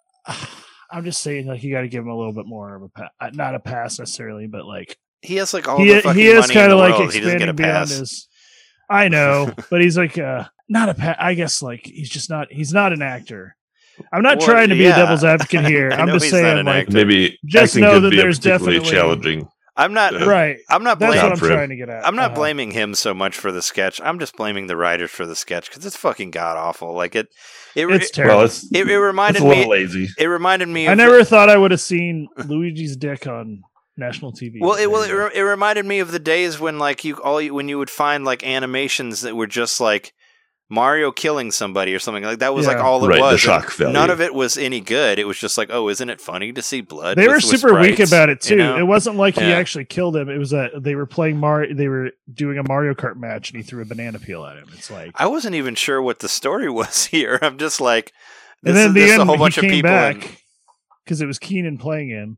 I'm just saying, like you got to give him a little bit more of a pa- not a pass necessarily, but like he has like all he, the fucking he is kind of like world. Expanding beyond pass. His. I know, but he's like uh, not a pa- I guess like he's just not. He's not an actor. I'm not or, trying to be yeah. a devil's advocate here. I'm just saying, like, maybe just know that there's definitely challenging. I'm not uh, right. I'm not. That's what I'm trying to get at. I'm not uh-huh. blaming him so much for the sketch. I'm just blaming the writers for the sketch because it's fucking god awful. Like it, it, it's it, terrible. It, it, it reminded it's a little me. Lazy. It reminded me. Of I never the, thought I would have seen Luigi's dick on national T V. Well, it well it, re- it reminded me of the days when like you all when you would find like animations that were just like. Mario killing somebody or something like that was yeah. like all it right, was. The shock value. None of it was any good. It was just like, oh, isn't it funny to see blood? They with, were super sprites, weak about it too. You know? It wasn't like yeah. he actually killed him. It was that they were playing Mario. They were doing a Mario Kart match, and he threw a banana peel at him. It's like I wasn't even sure what the story was here. I'm just like, this, and then is, the this end, is a whole bunch of people back because and... it was Keenan playing him.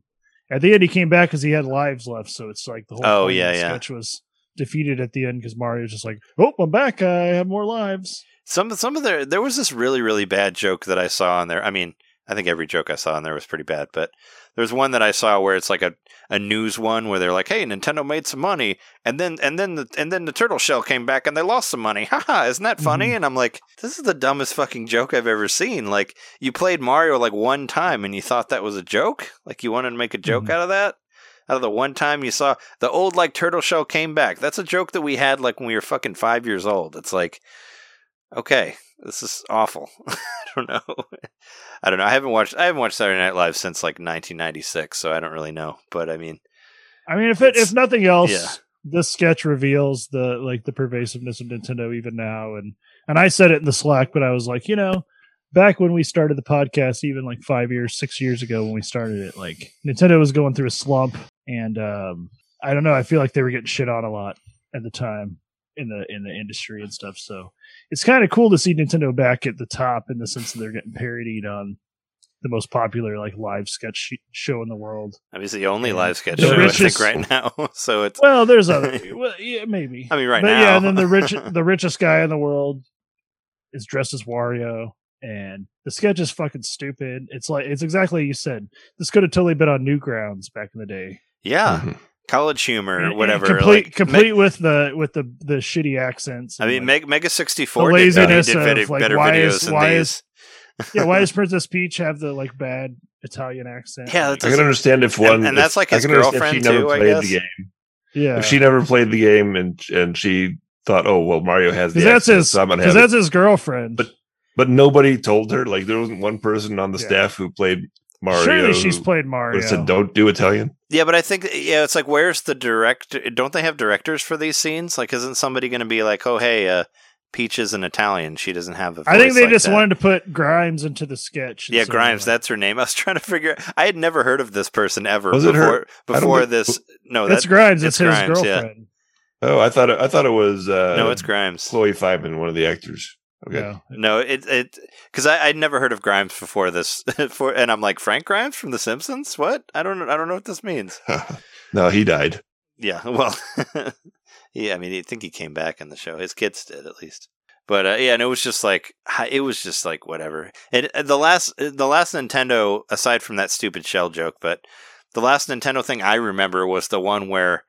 At the end, he came back because he had lives left. So it's like the whole oh yeah yeah sketch was defeated at the end because Mario's just like, oh, I'm back. I have more lives. Some some of the there was this really really bad joke that I saw on there. I mean, I think every joke I saw on there was pretty bad, but there's one that I saw where it's like a, a news one where they're like, hey, Nintendo made some money, and then and then the and then the turtle shell came back and they lost some money. Haha, isn't that funny? Mm-hmm. And I'm like, this is the dumbest fucking joke I've ever seen. Like, you played Mario like one time and you thought that was a joke? Like, you wanted to make a joke mm-hmm. out of that? Out of the one time you saw the old like turtle shell came back. That's a joke that we had like when we were fucking five years old. It's like, okay, this is awful. I don't know. I don't know. I haven't watched I haven't watched Saturday Night Live since like nineteen ninety-six, so I don't really know. But I mean, I mean, if it, if nothing else, yeah. this sketch reveals the like the pervasiveness of Nintendo even now. And and I said it in the Slack, but I was like, you know, back when we started the podcast, even like five years, six years ago when we started it, like Nintendo was going through a slump, and um, I don't know. I feel like they were getting shit on a lot at the time in the in the industry and stuff. So it's kind of cool to see Nintendo back at the top in the sense that they're getting parodied on the most popular like live sketch show in the world. I mean, it's the only live sketch the show richest, I think right now. So it's well, there's other well, yeah, maybe. I mean, right but, now, yeah. And then the rich, the richest guy in the world is dressed as Wario. And the sketch is fucking stupid. It's like it's exactly what you said. This could have totally been on Newgrounds back in the day. Yeah, mm-hmm. College humor, and, whatever. And complete, like, complete me- with the with the, the shitty accents. I mean, like, Mega sixty-four did, uh, did better, of, like, better why videos is, than why these. Is, yeah, why does Princess Peach have the like bad Italian accent? Yeah, like, I can understand if one and, and if, that's like his I girlfriend too. I guess. The game. Yeah, if she never played the game and and she thought, oh well, Mario has the accent, that's his because so that's his girlfriend, but. But nobody told her. Like, there wasn't one person on the yeah. staff who played Mario. Surely she's played Mario. Said, don't do Italian. Yeah, but I think, yeah, it's like, where's the director? Don't they have directors for these scenes? Like, isn't somebody going to be like, oh, hey, uh, Peach is an Italian. She doesn't have a voice I think they like just that. Wanted to put Grimes into the sketch. Yeah, Grimes, that's her name. I was trying to figure out. I had never heard of this person ever was before, it her? before this. No, that's Grimes. It's, it's his Grimes, girlfriend. Yeah. Oh, I thought it, I thought it was. Uh, no, it's Grimes. Chloe Fiveman, one of the actors. Okay. No. no, it it because I I'd never heard of Grimes before this, for, and I'm like, Frank Grimes from The Simpsons. What? I don't I don't know what this means. No, he died. Yeah, well, yeah. I mean, I think he came back in the show. His kids did, at least. But uh, yeah, and it was just like it was just like whatever. And the last the last Nintendo, aside from that stupid shell joke, but the last Nintendo thing I remember was the one where.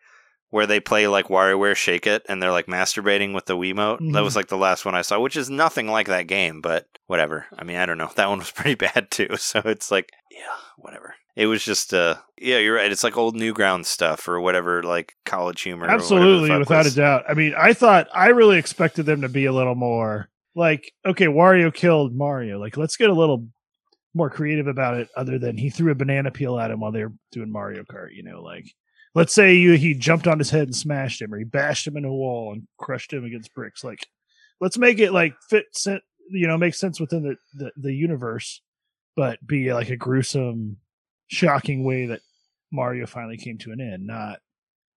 Where they play like WarioWare Shake It and they're like masturbating with the Wiimote. Mm-hmm. That was like the last one I saw, which is nothing like that game, but whatever. I mean, I don't know. That one was pretty bad too. So it's like, yeah, whatever. It was just, uh, yeah, you're right. It's like old Newgrounds stuff or whatever, like college humor. Absolutely, without was. a doubt. I mean, I thought, I really expected them to be a little more like, okay, Wario killed Mario. Like, let's get a little more creative about it other than he threw a banana peel at him while they were doing Mario Kart, you know, like. Let's say you, he jumped on his head and smashed him, or he bashed him in a wall and crushed him against bricks. Like, let's make it like fit, you know, make sense within the, the, the universe, but be like a gruesome, shocking way that Mario finally came to an end. Not,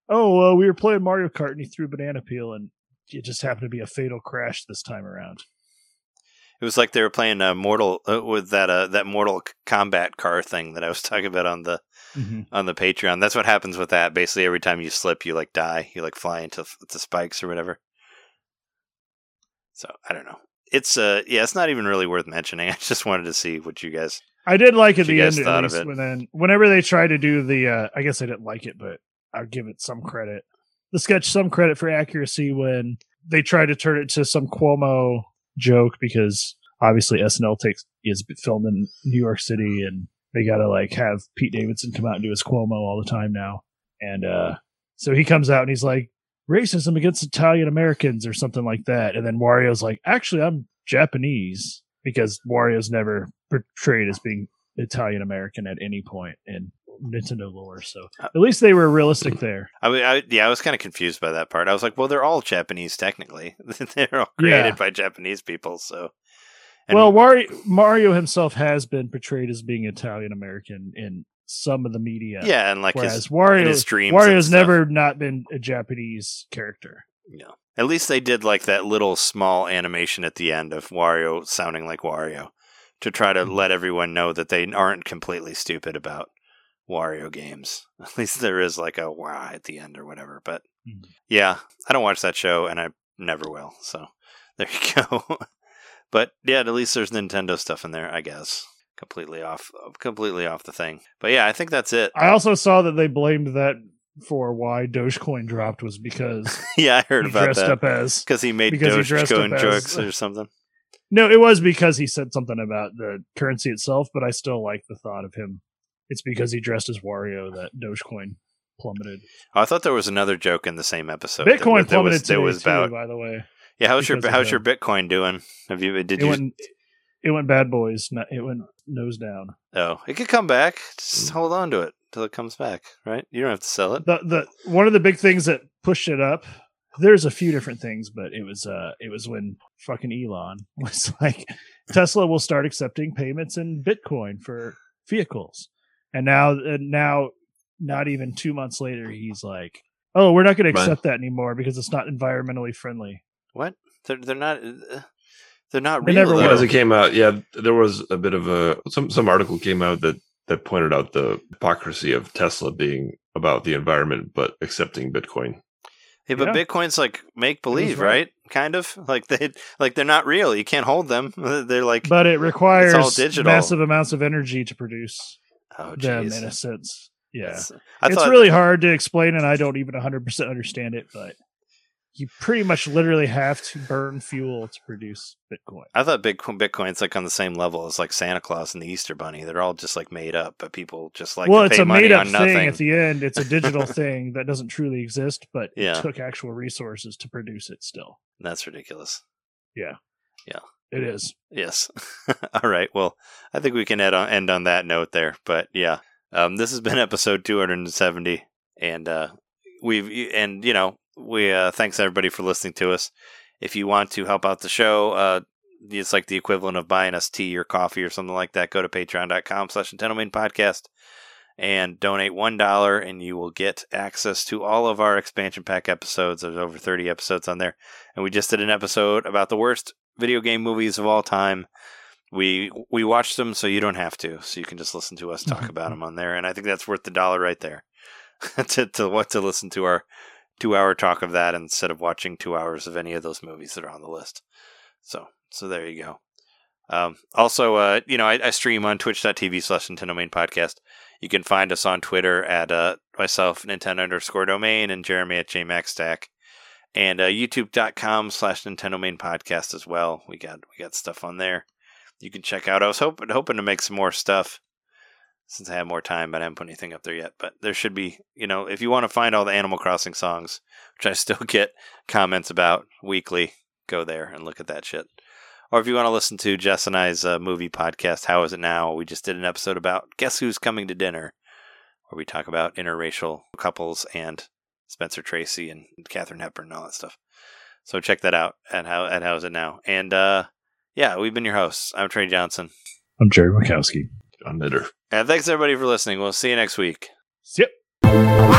oh, uh, we were playing Mario Kart and he threw banana peel and it just happened to be a fatal crash this time around. It was like they were playing a Mortal uh, with that uh, that Mortal Kombat car thing that I was talking about on the mm-hmm. on the Patreon. That's what happens with that. Basically, every time you slip, you like die. You like fly into the spikes or whatever. So I don't know. It's uh yeah, it's not even really worth mentioning. I just wanted to see what you guys. I did like at the end. Thought at least of it. When then, whenever they try to do the, uh, I guess I didn't like it, but I'll give it some credit. The sketch some credit for accuracy when they try to turn it to some Cuomo. Joke because obviously S N L takes is filmed in New York City and they gotta like have Pete Davidson come out and do his Cuomo all the time now, and uh so he comes out and he's like racism against Italian Americans or something like that, and then Wario's like actually I'm Japanese because Wario's never portrayed as being Italian American at any point, and Nintendo lore, so at least they were realistic there. I, I yeah, I was kind of confused by that part. I was like, well, they're all Japanese technically. They're all created yeah. by Japanese people, so. And well, Mario, Mario himself has been portrayed as being Italian American in some of the media. Yeah, and like his, Wario, and his dreams. Wario's never not been a Japanese character. No. At least they did like that little small animation at the end of Wario sounding like Wario to try to let everyone know that they aren't completely stupid about Wario games. At least there is like a wah at the end or whatever. But mm. yeah, I don't watch that show and I never will. So there you go. But yeah, at least there's Nintendo stuff in there, I guess. Completely off, completely off the thing. But yeah, I think that's it. I also saw that they blamed that for why Dogecoin dropped was because yeah, I heard he about dressed that. Up as because he made Dogecoin jokes or something. No, it was because he said something about the currency itself. But I still like the thought of him. It's because he dressed as Wario that Dogecoin plummeted. Oh, I thought there was another joke in the same episode. Bitcoin that, that plummeted. Was, that was too, about, by the way. Yeah, how's your how's your Bitcoin doing? Have you did it you? Went, it went bad, boys. It went nose down. Oh, it could come back. Just hold on to it till it comes back, right? You don't have to sell it. The the one of the big things that pushed it up. There's a few different things, but it was uh it was when fucking Elon was like, Tesla will start accepting payments in Bitcoin for vehicles, and now and now not even two months later, he's like, oh, we're not going to accept that anymore because it's not environmentally friendly. What? They're they're not they're not real. Never as it came out, yeah, there was a bit of a some some article came out that, that pointed out the hypocrisy of Tesla being about the environment but accepting Bitcoin. Hey, but yeah. Bitcoin's like make believe, right. right? Kind of like they like they're not real. You can't hold them. They're like, but it requires it's all digital. Massive amounts of energy to produce oh, them in a sense. Yeah, it's, I it's thought, really hard to explain, and I don't even one hundred percent understand it, but. You pretty much literally have to burn fuel to produce Bitcoin. I thought Bitcoin's like on the same level as like Santa Claus and the Easter Bunny. They're all just like made up, but people just like well, to it's pay a money made up on nothing. Thing at the end. It's a digital thing that doesn't truly exist, but yeah. It took actual resources to produce it. Still, that's ridiculous. Yeah, yeah, it is. Yes. All right. Well, I think we can end on, end on that note there. But yeah, um, this has been episode two hundred seventy, and uh, we've and you know. We uh, thanks everybody for listening to us. If you want to help out the show, uh, it's like the equivalent of buying us tea or coffee or something like that. Go to patreon.com slash Nintendo Maine Podcast and donate one dollar and you will get access to all of our expansion pack episodes. There's over thirty episodes on there. And we just did an episode about the worst video game movies of all time. We we watched them so you don't have to. So you can just listen to us talk about them on there. And I think that's worth the dollar right there to, to what to listen to our two-hour talk of that instead of watching two hours of any of those movies that are on the list. So so there you go. Um, also, uh, you know, I, I stream on twitch.tv slash Nintendo Maine Podcast. You can find us on Twitter at uh, myself, Nintendo underscore domain, and Jeremy at jmaxstack. And uh, youtube.com slash Nintendo Maine Podcast as well. We got we got stuff on there. You can check out. I was hoping, hoping to make some more stuff. Since I have more time, but I haven't put anything up there yet. But there should be, you know, if you want to find all the Animal Crossing songs, which I still get comments about weekly, go there and look at that shit. Or if you want to listen to Jess and I's uh, movie podcast, How Is It Now? We just did an episode about Guess Who's Coming to Dinner, where we talk about interracial couples and Spencer Tracy and Katharine Hepburn and all that stuff. So check that out at How, at How Is It Now. And uh, yeah, we've been your hosts. I'm Trey Johnson. I'm Jerry Wachowski. I'm Nitter. And thanks everybody for listening. We'll see you next week. Yep. Oh,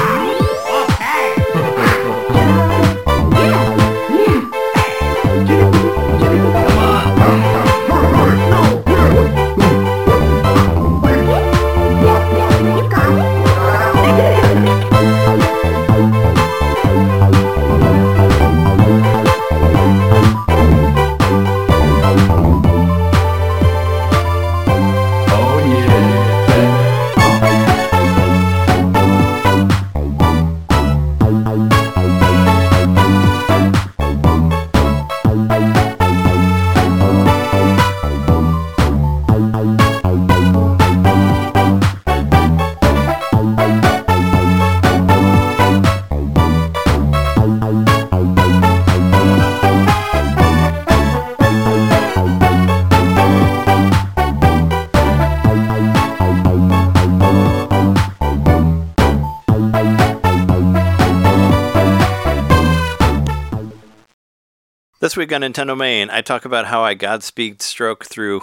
This week on Nintendo Maine, I talk about how I Godspeed stroke through...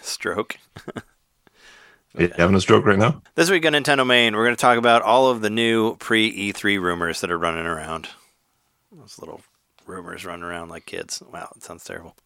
stroke? You having a stroke right now? This week on Nintendo Maine, we're going to talk about all of the new pre-E three rumors that are running around. Those little rumors running around like kids. Wow, it sounds terrible.